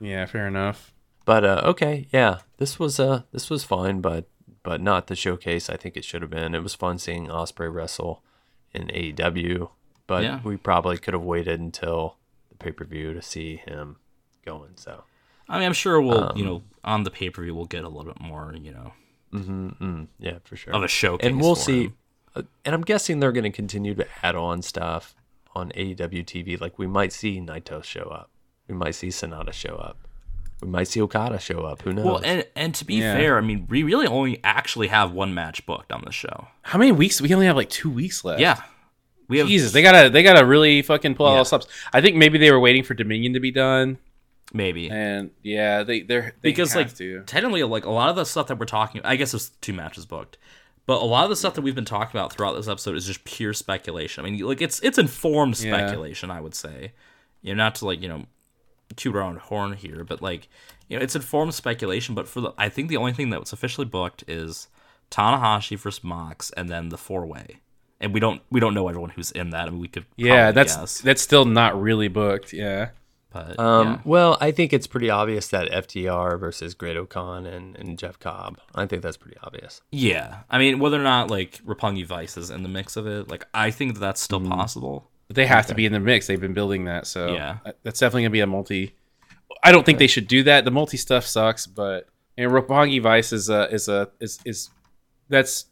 Yeah, fair enough. But uh, okay, yeah, this was uh, this was fine, but. But not the showcase I think it should have been. It was fun seeing Ospreay wrestle in A E W, but yeah. we probably could have waited until the pay-per-view to see him going. So, I mean, I'm sure we'll, um, you know, on the pay-per-view we'll get a little bit more, you know, mm-hmm, mm, yeah, for sure, of a showcase. And we'll for see. Him. Uh, and I'm guessing they're going to continue to add on stuff on A E W T V. Like we might see Naito show up, we might see Sonata show up. We might see Okada show up. Who knows? Well, and, and to be yeah. fair, I mean, we really only actually have one match booked on the show. How many weeks? We only have like two weeks left. Yeah, we have. Jesus, they gotta they gotta really fucking pull yeah. out all the stops. I think maybe they were waiting for Dominion to be done. Maybe. And yeah, they they're they because have like to. technically like a lot of the stuff that we're talking. I guess there's two matches booked, but a lot of the stuff that we've been talking about throughout this episode is just pure speculation. I mean, like it's it's informed speculation. Yeah. I would say, you know, not to like you know. toot our own horn here, but like you know, it's informed speculation. But for the, I think the only thing that was officially booked is Tanahashi versus Mox, and then the four way. And we don't we don't know everyone who's in that. I mean, we could yeah, that's guess. that's still not really booked. Yeah, but um, yeah. well, I think it's pretty obvious that F T R versus Great O'Khan and, and Jeff Cobb. I think that's pretty obvious. Yeah, I mean, whether or not like Roppongi Vice is in the mix of it, like I think that that's still mm. possible. They have okay. to be in the mix. They've been building that, so yeah. that's definitely gonna be a multi. I don't okay. think they should do that. The multi stuff sucks, but and Roppongi Vice is a is a is is that's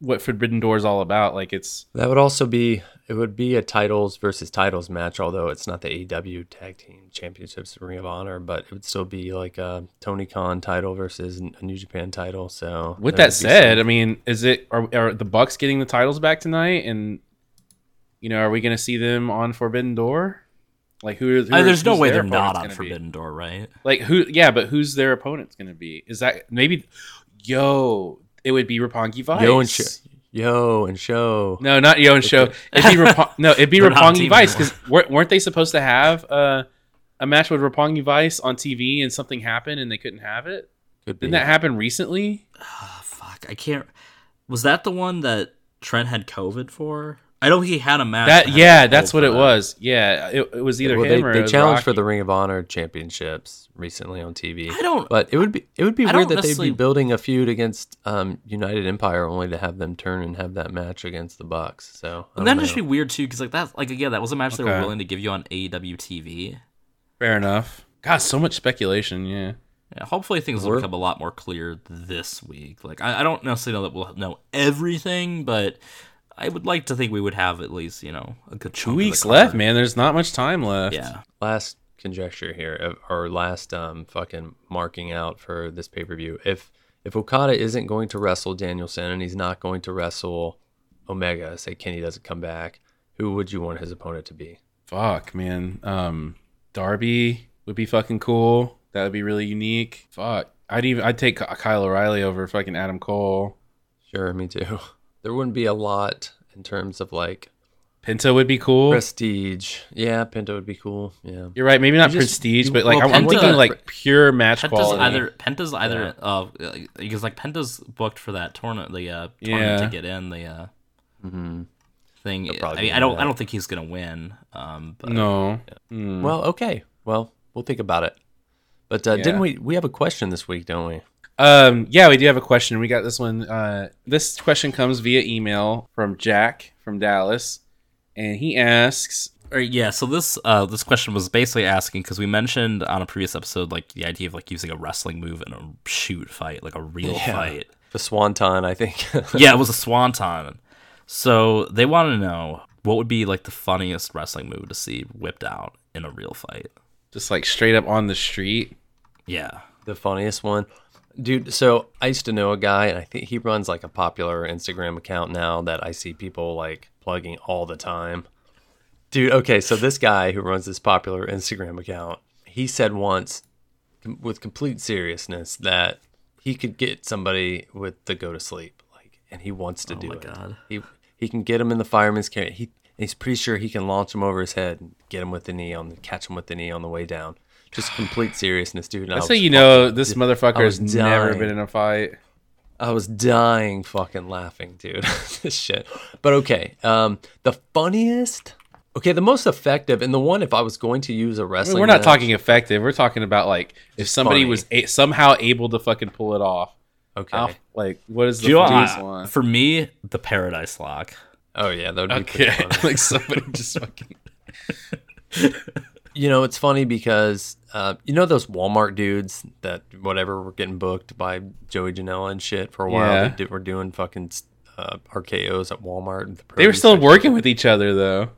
what Forbidden Door is all about. Like it's that would also be it would be a titles versus titles match, although it's not the A E W Tag Team Championships in Ring of Honor, but it would still be like a Tony Khan title versus a New Japan title. So with that, that said, some... I mean, is it are, are the Bucks getting the titles back tonight and? You know, are we going to see them on Forbidden Door? Like, who? who I mean, there's no way they're not on Forbidden Door, right? Like, who? Yeah, but who's their opponent's going to be? Is that maybe? Yo, it would be Roppongi Vice. Yo and show. Yo and show. No, not Yo and show. It'd be Roppongi. No, it'd be Roppongi Vice because weren't they supposed to have uh, a match with Roppongi Vice on T V and something happened and they couldn't have it? Could Didn't be. that happen recently? Oh, fuck, I can't. Was that the one that Trent had COVID for? I know he had a match. That, yeah, that's what it was. Yeah, it, it was either well, him they, or they challenged Rocky. For the Ring of Honor Championships recently on T V. I don't, but it would be it would be I weird that they'd be building a feud against um, United Empire only to have them turn and have that match against the Bucks. So and that'd know. just be weird too, because like that, like again, that was a match okay. they were willing to give you on A E W T V. Fair enough. God, so much speculation. Yeah. Yeah, hopefully things we're, will become a lot more clear this week. Like I, I don't necessarily know that we'll know everything, but. I would like to think we would have at least, you know, a good two weeks left, man. There's not much time left. Yeah. Last conjecture here, or last um, fucking marking out for this pay-per-view. If if Okada isn't going to wrestle Danielson and he's not going to wrestle Omega, say Kenny doesn't come back, who would you want his opponent to be? Fuck, man. Um, Darby would be fucking cool. That would be really unique. Fuck. I'd even I'd take Kyle O'Reilly over fucking Adam Cole. Sure, me too. There wouldn't be a lot in terms of like Penta would be cool. Prestige. Yeah, Penta would be cool. Yeah. You're right. Maybe not you prestige, just, but like well, I'm, Penta, I'm thinking like pure match Penta's quality. Either, Penta's either yeah. uh because like Penta's booked for that tournament the uh tournament yeah. to get in the uh mm-hmm. thing. I mean I don't that. I don't think he's gonna win. Um but, No. Yeah. Mm. Well, okay. Well, we'll think about it. But uh, yeah. didn't we we have a question this week, don't we? Um, yeah, we do have a question. We got this one. Uh, this question comes via email from Jack from Dallas, and he asks. Or, yeah, so this uh, this question was basically asking, because we mentioned on a previous episode, like, the idea of, like, using a wrestling move in a shoot fight, like a real yeah, fight. The swanton, I think. Yeah, it was a swanton. So they want to know, what would be, like, the funniest wrestling move to see whipped out in a real fight? Just, like, straight up on the street? Yeah. The funniest one? Dude, so I used to know a guy, and I think he runs, like, a popular Instagram account now that I see people, like, plugging all the time. Dude, okay, so this guy who runs this popular Instagram account, he said once, com- with complete seriousness, that he could get somebody with the go to sleep, like, and he wants to oh do my it. God. He he can get him in the fireman's carry. He he's pretty sure he can launch him over his head and get him with the knee on, catch him with the knee on the way down. Just complete seriousness, dude. And That's I was, how you know this dude, motherfucker has dying. never been in a fight. I was dying, fucking laughing, dude. This shit. But okay, um, the funniest. Okay, the most effective, and the one if I was going to use a wrestling I mean, We're not match, talking effective. We're talking about, like, if somebody funny. was a- somehow able to fucking pull it off. Okay. I'll, like, what is the funniest one? For me, the Paradise Lock. Oh, yeah, that would be okay. pretty funny. Like, somebody just fucking... You know, it's funny because, uh, you know those Walmart dudes that, whatever, were getting booked by Joey Janela and shit for a while? Yeah. They did, were doing fucking uh, R K Os at Walmart. The they were still section. working with each other, though.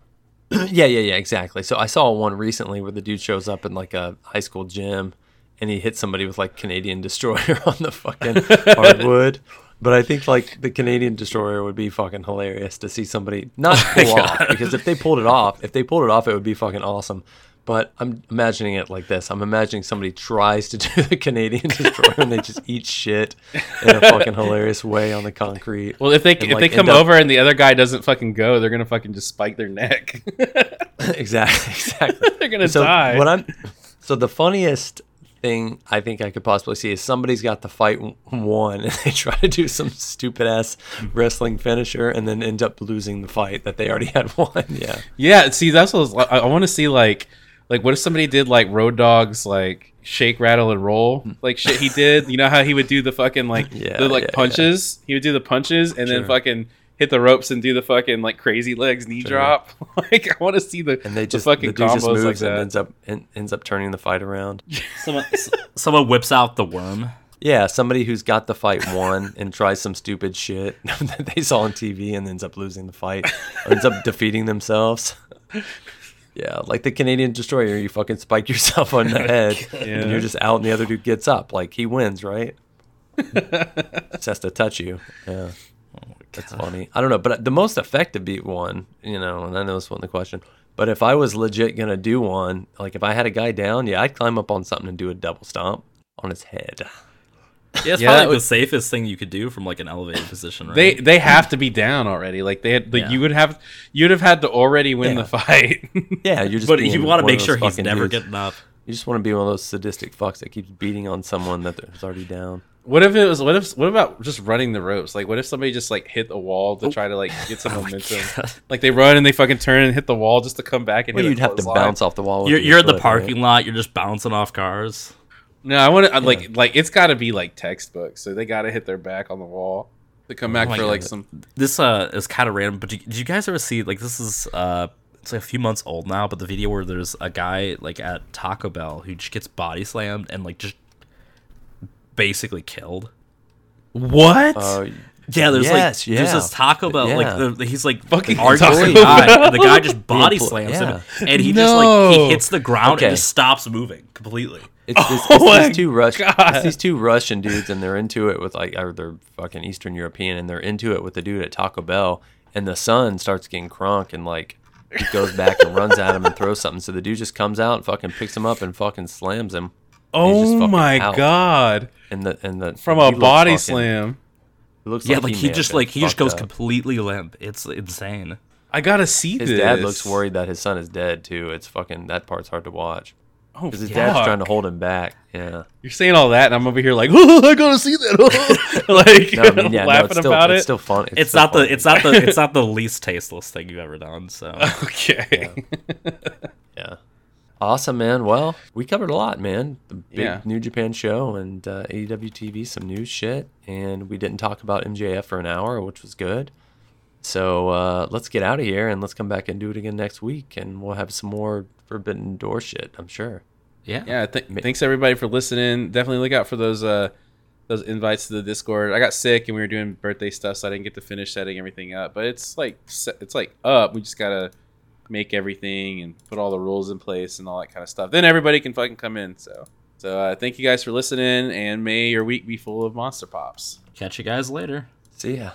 Yeah, yeah, yeah, exactly. So I saw one recently where the dude shows up in, like, a high school gym, and he hits somebody with, like, Canadian Destroyer on the fucking hardwood. But I think, like, the Canadian Destroyer would be fucking hilarious to see somebody not pull oh off. Because if they pulled it off, if they pulled it off, it would be fucking awesome. But I'm imagining it like this. I'm imagining somebody tries to do the Canadian Destroyer and they just eat shit in a fucking hilarious way on the concrete. Well, if they if like, they come up, over and the other guy doesn't fucking go, they're going to fucking just spike their neck. Exactly. Exactly. They're going to so die. What I'm, so the funniest thing I think I could possibly see is somebody's got the fight won and they try to do some stupid-ass wrestling finisher and then end up losing the fight that they already had won. Yeah. Yeah, see, that's what I, was, I, I want to see, like... Like, what if somebody did, like, Road Dogg's, like, shake, rattle, and roll? Like, shit he did? You know how he would do the fucking, like, yeah, the, like yeah, punches? Yeah. He would do the punches and sure. then fucking hit the ropes and do the fucking, like, crazy legs knee sure. drop. Like, I want to see the, and they just, the fucking the combos just moves like that. And ends up, en- ends up turning the fight around. Someone, someone whips out the worm. Yeah, somebody who's got the fight won and tries some stupid shit that they saw on T V and ends up losing the fight. Or ends up defeating themselves. Yeah, like the Canadian Destroyer, you fucking spike yourself on the head, yeah. and you're just out, and the other dude gets up. Like, he wins, right? Just has to touch you. Yeah, oh that's funny. I don't know, but the most effective beat one, you know, and I know this wasn't the question, but if I was legit going to do one, like if I had a guy down, yeah, I'd climb up on something and do a double stomp on his head. Yeah, it's yeah, probably like was, the safest thing you could do from like an elevated position, right? They they have to be down already. Like they had, like yeah. you would have you'd have had to already win yeah. the fight. Yeah, you're just but you want to make sure he's never dudes. getting up. You just want to be one of those sadistic fucks that keeps beating on someone that's already down. What if it was? What if? What about just running the ropes? Like, what if somebody just like hit the wall to try to like get some oh momentum? Like they run and they fucking turn and hit the wall just to come back and. Well, hit you'd have to line. bounce off the wall. You're, you're at the parking right? lot. You're just bouncing off cars. No, I want to yeah. like like it's got to be like textbooks, so they got to hit their back on the wall to come back oh for like God. some. This uh is kind of random, but did you guys ever see like this is uh it's like a few months old now, but the video where there's a guy like at Taco Bell who just gets body slammed and like just basically killed. What? Uh, yeah, there's yes, like yeah. there's this Taco Bell yeah. like the, the, he's like fucking arguing the guy, the guy just body slams yeah. him and he no. just like he hits the ground okay. and just stops moving completely. It's, this, oh it's, these two Rus- it's these two Russian dudes, and they're into it with like, or they're fucking Eastern European, and they're into it with the dude at Taco Bell. And the son starts getting crunk, and like he goes back and runs at him and throws something. So the dude just comes out and fucking picks him up and fucking slams him. Oh my out. god! And the and the from a body fucking, slam. It looks yeah, like, like he, he just like he just goes up. completely limp. It's insane. I gotta see his this. His dad looks worried that his son is dead too. It's fucking that part's hard to watch. Because oh, his fuck. dad's trying to hold him back. Yeah, you're saying all that, and I'm over here like, oh, I gotta see that. Like, no, I mean, yeah, laughing no, it's still, about it. It's still fun. It's, it's still not funny. the. It's not the. It's not the least tasteless thing you've ever done. So okay. Yeah. Yeah. Awesome, man. Well, we covered a lot, man. The big yeah. New Japan show and uh, A E W T V, some new shit. And we didn't talk about M J F for an hour, which was good. So uh, let's get out of here and let's come back and do it again next week. And we'll have some more Forbidden Door shit, I'm sure. Yeah. Yeah. Th- thanks, everybody, for listening. Definitely look out for those uh, those invites to the Discord. I got sick and we were doing birthday stuff, so I didn't get to finish setting everything up. But it's like it's like up. We just got to make everything and put all the rules in place and all that kind of stuff. Then everybody can fucking come in. So, so uh, thank you guys for listening, and may your week be full of monster pops. Catch you guys later. See ya.